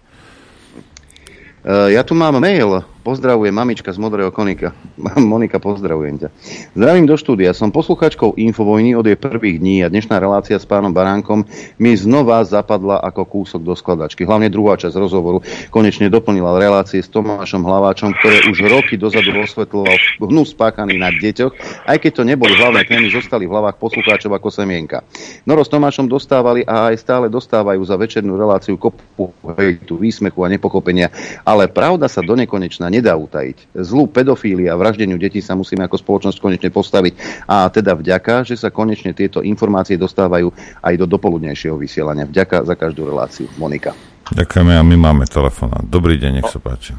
Ja tu mám mail, pozdravujem mamička z Modrého konika. Monika, pozdravujem ťa. Zdravím do štúdia, som posluchačkou Infovojny od jej prvých dní a dnešná relácia s pánom Baránkom mi znova zapadla ako kúsok do skladačky. Hlavne druhá časť rozhovoru konečne doplnila relácie s Tomášom Hlaváčom, ktoré už roky dozadu osvetľoval hnus páchaný na deťoch, aj keď to neboli hlavné témy, zostali v hlavách poslucháčov ako semienka. Noro s Tomášom dostávali a aj stále dostávajú za večernú reláciu kopu hejtu, výsmechu a nepochopenia. Ale pravda sa do nekonečna nedá utajiť. Zlu pedofília a vraždeniu detí sa musíme ako spoločnosť konečne postaviť. A teda vďaka, že sa konečne tieto informácie dostávajú aj do dopoludnejšieho vysielania. Vďaka za každú reláciu. Monika. Ďakujeme a my máme telefonát. Dobrý deň, nech sa páči.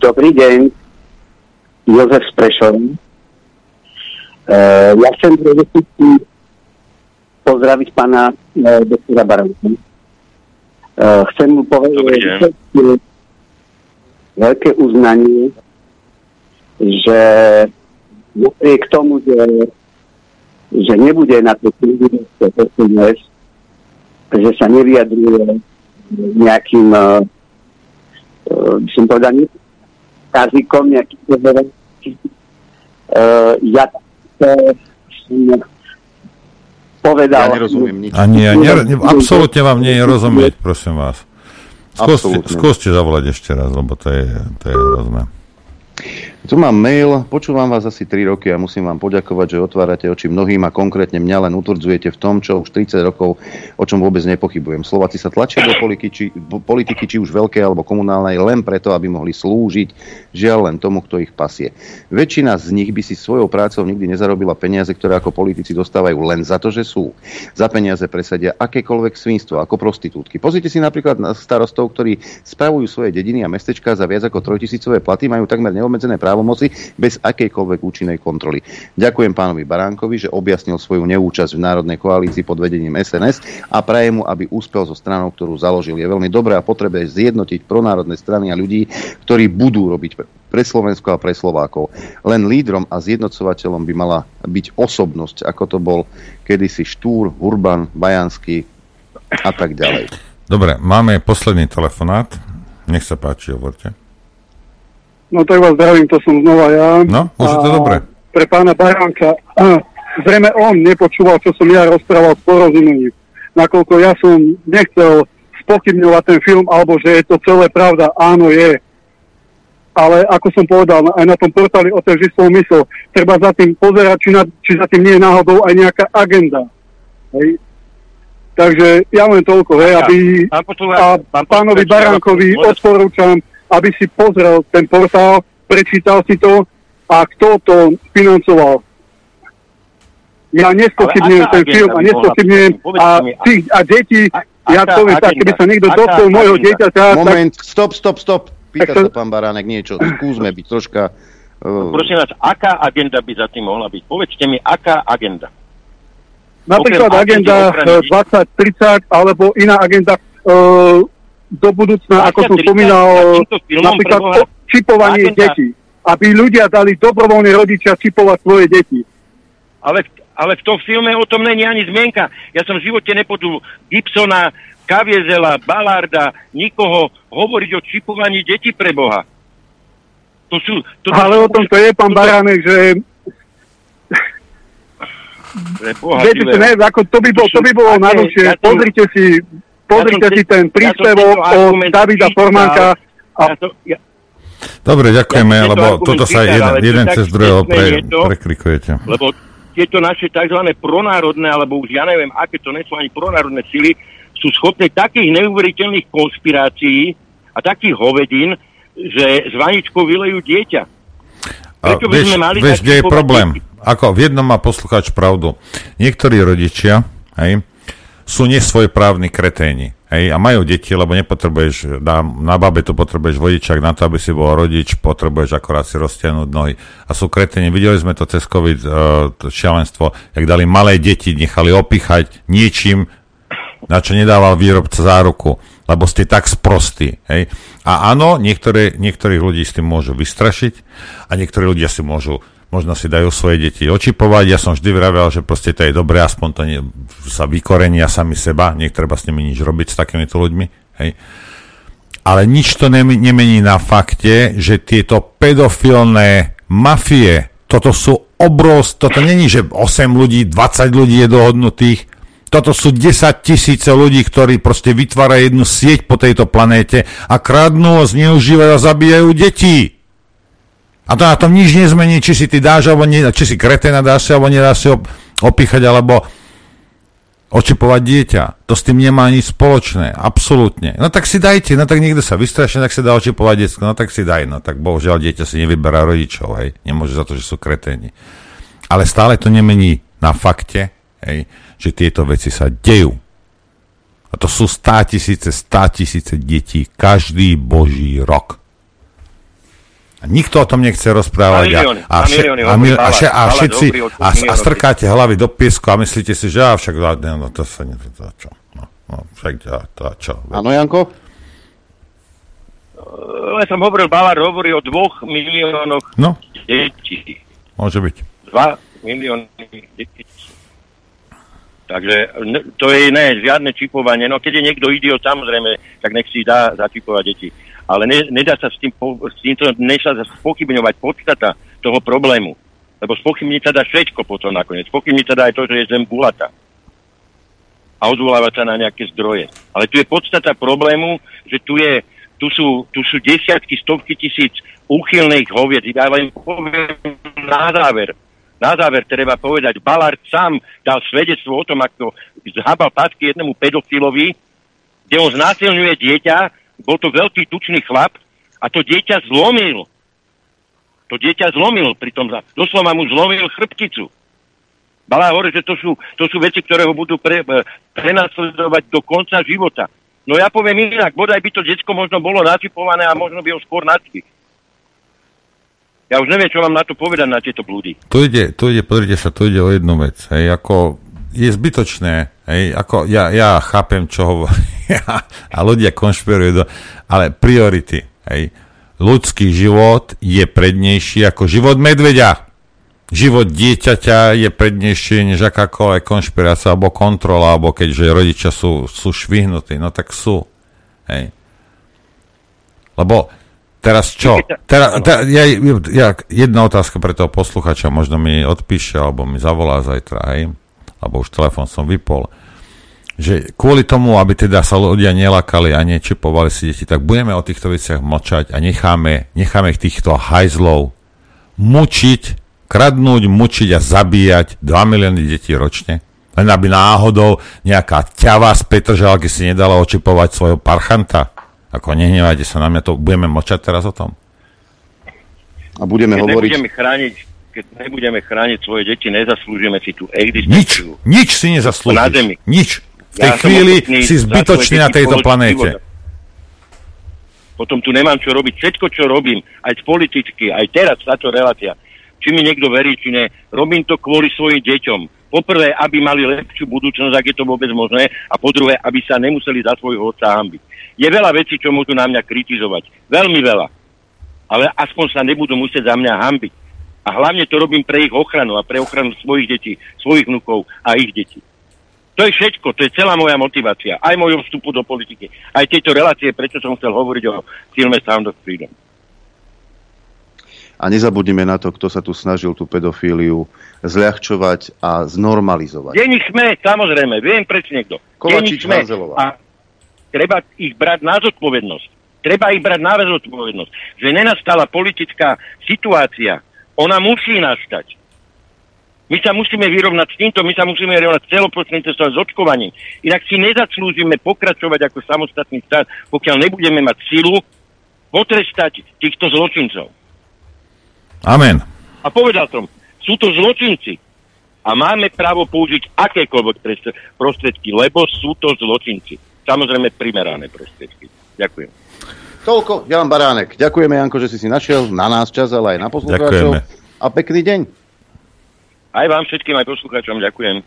Dobrý deň. Jozef Prešov. Ja chcem pozdraviť pána doktora Baránka. Chcem mu povedať veľké uznanie, že napriek tomu, že nebude na to príležitosť, že sa nevyjadruje nejakým som povedal jazykom nejakým ja som povedal. Ja nerozumiem nič. Absolútne vám nie je rozumieť, prosím vás. Skúste zavolať ešte raz, lebo to je hrozné. Tu mám mail, počúvam vás asi 3 roky a musím vám poďakovať, že otvárate oči mnohým a konkrétne mňa len utvrdzujete v tom, čo už 30 rokov, o čom vôbec nepochybujem. Slováci sa tlačia do politiky, či už veľkej alebo komunálnej, len preto, aby mohli slúžiť, žiaľ len tomu, kto ich pasie. Väčšina z nich by si svojou prácou nikdy nezarobila peniaze, ktoré ako politici dostávajú len za to, že sú. Za peniaze presadia akékoľvek svinstvo, ako prostitútky. Pozrite si napríklad na starostov, ktorí spravujú svoje dediny a mestečká za viac ako 3 000 platy, majú takmer neobmedzené právomoci bez akejkoľvek účinnej kontroly. Ďakujem pánovi Baránkovi, že objasnil svoju neúčasť v národnej koalícii pod vedením SNS a prajem mu, aby úspel so stranou, ktorú založil. Je veľmi dobré a potrebné zjednotiť pronárodné strany a ľudí, ktorí budú robiť pre Slovensko a pre Slovákov. Len lídrom a zjednocovateľom by mala byť osobnosť, ako to bol kedysi Štúr, Urban, Bajanský a tak ďalej. Dobre, máme posledný telefonát. Nech sa páči, hovorte. No tak vás zdravím, to som znova ja. No, už je to dobre. Pre pána Baránka, zrejme on nepočúval, čo som ja rozprával s porozumením. Nakoľko ja som nechcel spochybňovať ten film, alebo že je to celé pravda, áno je. Ale ako som povedal, aj na tom portáli Otevri svoj mysl, treba za tým pozerať, či za tým nie je náhodou aj nejaká agenda. Hej. Takže ja len toľko, hej, aby pánovi Baránkovi odporúčam, aby si pozrel ten portál, prečítal si to a kto to financoval. Ja nespochybňujem ten film a nespochybňujem a deti, ja poviem tak, keby sa niekto dotkol môjho dieťaťa... Moment, stop. Pýta sa pán Baránek niečo, skúsme byť troška... Prosím vás, aká agenda by za tým mohla byť? Povedzte mi, aká agenda? Napríklad agenda 2030 alebo iná agenda... do budúcna, ako som spomínal, napríklad čipovanie detí. Aby ľudia dali dobrovoľne rodičia čipovať svoje deti. Ale Ale v tom filme o tom není ani zmienka. Ja som v živote nepočul Gibsona, Kaviezela, Ballarda, nikoho hovoriť o čipovaní detí pre Boha. Ale o tom to je, pán Baránek, že... Viete, to by bolo najlepšie. Ja pozrite si ten príspevok od Davida Formánka. Dobre, ďakujeme, lebo toto sa jeden cez druhého preklikujete. Lebo tieto naše tzv. Pronárodné, alebo už ja neviem, aké to nie sú ani pronárodné sily, sú schopné takých neuveriteľných konšpirácií a takých hovedín, že z vaničkou vylejú dieťa. Prečo by sme mali... Vieš, kde je problém? Ako v jednom má poslucháč pravdu. Niektorí rodičia, hej, sú nesvojprávni kreténi. Hej, a majú deti, lebo nepotrebuješ, na babe tu potrebuješ vodičak, na to, aby si bol rodič, potrebuješ akorát si roztiahnuť nohy. A sú kreteni. Videli sme to cez COVID, to šialenstvo, jak dali malé deti, nechali opíchať niečím, na čo nedával výrobca záruku, lebo ste tak sprostí. Hej. A áno, niektorých ľudí si môžu vystrašiť a niektorí ľudia si môžu, možno si dajú svoje deti očipovať. Ja som vždy vravel, že proste to je dobré, aspoň to sa vykorenia sami seba, netreba s nimi nič robiť s takýmito ľuďmi. Hej. Ale nič to nemení na fakte, že tieto pedofilné mafie, toto sú toto není, že 8 ľudí, 20 ľudí je dohodnutých, toto sú 10 000 ľudí, ktorí proste vytvárajú jednu sieť po tejto planéte a kradnú, zneužívajú a zabíjajú deti. A to na tom nič nezmení, či si ty dáš, alebo nie, či si kreténa dáš si, alebo nedáš si opíchať, alebo očipovať dieťa. To s tým nemá nič spoločné, absolútne. No tak si dajte, no tak niekto sa vystrašie, tak si dá očipovať detsko, no tak si daj, no tak bohužiaľ dieťa si nevyberá rodičov, hej, nemôže za to, že sú kreténi. Ale stále to nemení na fakte, hej, že tieto veci sa dejú. A to sú 100 000 detí, každý boží rok. A nikto o tom nechce rozprávať a strkáte hlavy do piesku a myslíte si, že však to čo. Áno, Janko? Ja som hovoril, Balár hovorí o 2 miliónoch detí. Môže byť. 2 milióny detí. Takže to je žiadne čipovanie. No keď je niekto idiot, samozrejme, tak nech si dá začipovať deti. Ale nedá sa s týmto spochybňovať podstata toho problému. Lebo spochybniť sa dá všetko potom nakoniec. Spochybniť sa dá aj to, že je zem gulata. A odvolávať sa na nejaké zdroje. Ale tu je podstata problému, že tu sú desiatky, stovky tisíc úchylných hoviec. Ja vám poviem na záver. Na záver treba povedať, Balard sám dal svedectvo o tom, ako zhabal pátky jednému pedofilovi, kde on znásilňuje dieťa. Bol to veľký tučný chlap a to dieťa zlomil. Pritom doslova mu zlomil chrbticu. Balá hovorí, že to sú veci, ktoré ho budú prenasledovať do konca života. No ja poviem inak, bodaj by to detsko možno bolo načipované a možno by ho skôr načipli. Ja už neviem, čo vám na to povedať, na tieto blúdy. Tu ide, pozrite sa, tu ide o jednu vec. Hej, ako je zbytočné, hej, ako ja chápem, čo hovorí a ľudia konšpirujú, ale priority, hej. Ľudský život je prednejší ako život medveďa. Život dieťaťa je prednejší než akákoľvek konšpirácia alebo kontrola, alebo keďže rodičia sú švihnutí, no tak sú. Hej. Lebo teraz čo? Jedna otázka pre toho posluchača, možno mi odpíše alebo mi zavolá zajtra, hej, alebo už telefón som vypol, že kvôli tomu, aby teda sa ľudia nelakali a nečipovali si deti, tak budeme o týchto veciach mlčať a necháme týchto hajzlov kradnúť, mučiť a zabíjať 2 milióny detí ročne. Len aby náhodou nejaká ťava z Petržalky si nedala očipovať svojho parchanta. Ako nehnevajte sa na mňa, to budeme mlčať teraz o tom. A budeme hovoriť... Keď nebudeme chrániť svoje deti, nezaslúžime si tú existenciu. Nič si nezaslúžiš. Na zemi. Nič. V tej chvíli si zbytočný na tejto planéte. Potom tu nemám čo robiť. Všetko, čo robím, aj politicky, aj teraz táto relácia, či mi niekto verí, či ne, robím to kvôli svojim deťom. Poprvé, aby mali lepšiu budúcnosť, ak je to vôbec možné, a po druhé, aby sa nemuseli za svojho otca hanbiť. Je veľa vecí, čo môžu na mňa kritizovať. Veľmi veľa. Ale aspoň sa nebudú musieť za mňa hanbiť. A hlavne to robím pre ich ochranu a pre ochranu svojich detí, svojich vnukov a ich detí. To je všetko, to je celá moja motivácia, aj môjho vstupu do politiky, aj tejto relácie, prečo som chcel hovoriť o filme Sound of Freedom. A nezabudnime na to, kto sa tu snažil tú pedofíliu zľahčovať a znormalizovať. Denník SME, samozrejme, viem presne kto. Kovačič, Hanzelová. A treba ich brať na zodpovednosť. Treba ich brať na zodpovednosť. Že nenastala politická situácia, ona musí nastať. My sa musíme vyrovnať s týmto, my sa musíme vyrovnať celoplošným cestovým očkovaním. Inak si nezaslúžime pokračovať ako samostatný štát, pokiaľ nebudeme mať silu potrestať týchto zločincov. Amen. A povedal som, sú to zločinci a máme právo použiť akékoľvek prostriedky, lebo sú to zločinci. Samozrejme primerané prostriedky. Ďakujem. Toľko, Jan Baránek. Ďakujeme, Janko, že si našiel na nás čas, ale aj na poslucháčov. A pekný deň. Aj vám všetkým, aj poslucháčom, ďakujem.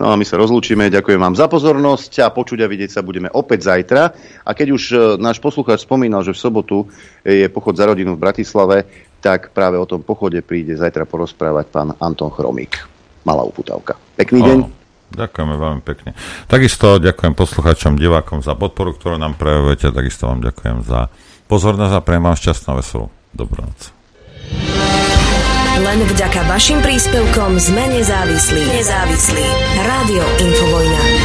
No a my sa rozlúčime, ďakujem vám za pozornosť a počuť a vidieť sa budeme opäť zajtra. A keď už náš poslucháč spomínal, že v sobotu je pochod za rodinu v Bratislave, tak práve o tom pochode príde zajtra porozprávať pán Anton Chromík. Malá uputávka. Pekný deň. Ďakujeme veľmi pekne. Takisto ďakujem poslucháčom, divákom za podporu, ktorú nám prejavujete. Takisto vám ďakujem za pozornosť a prejem vám šťastnú veselú dobrú noc. Len vďaka vašim príspevkom sme nezávislí. Rádio Infovojna.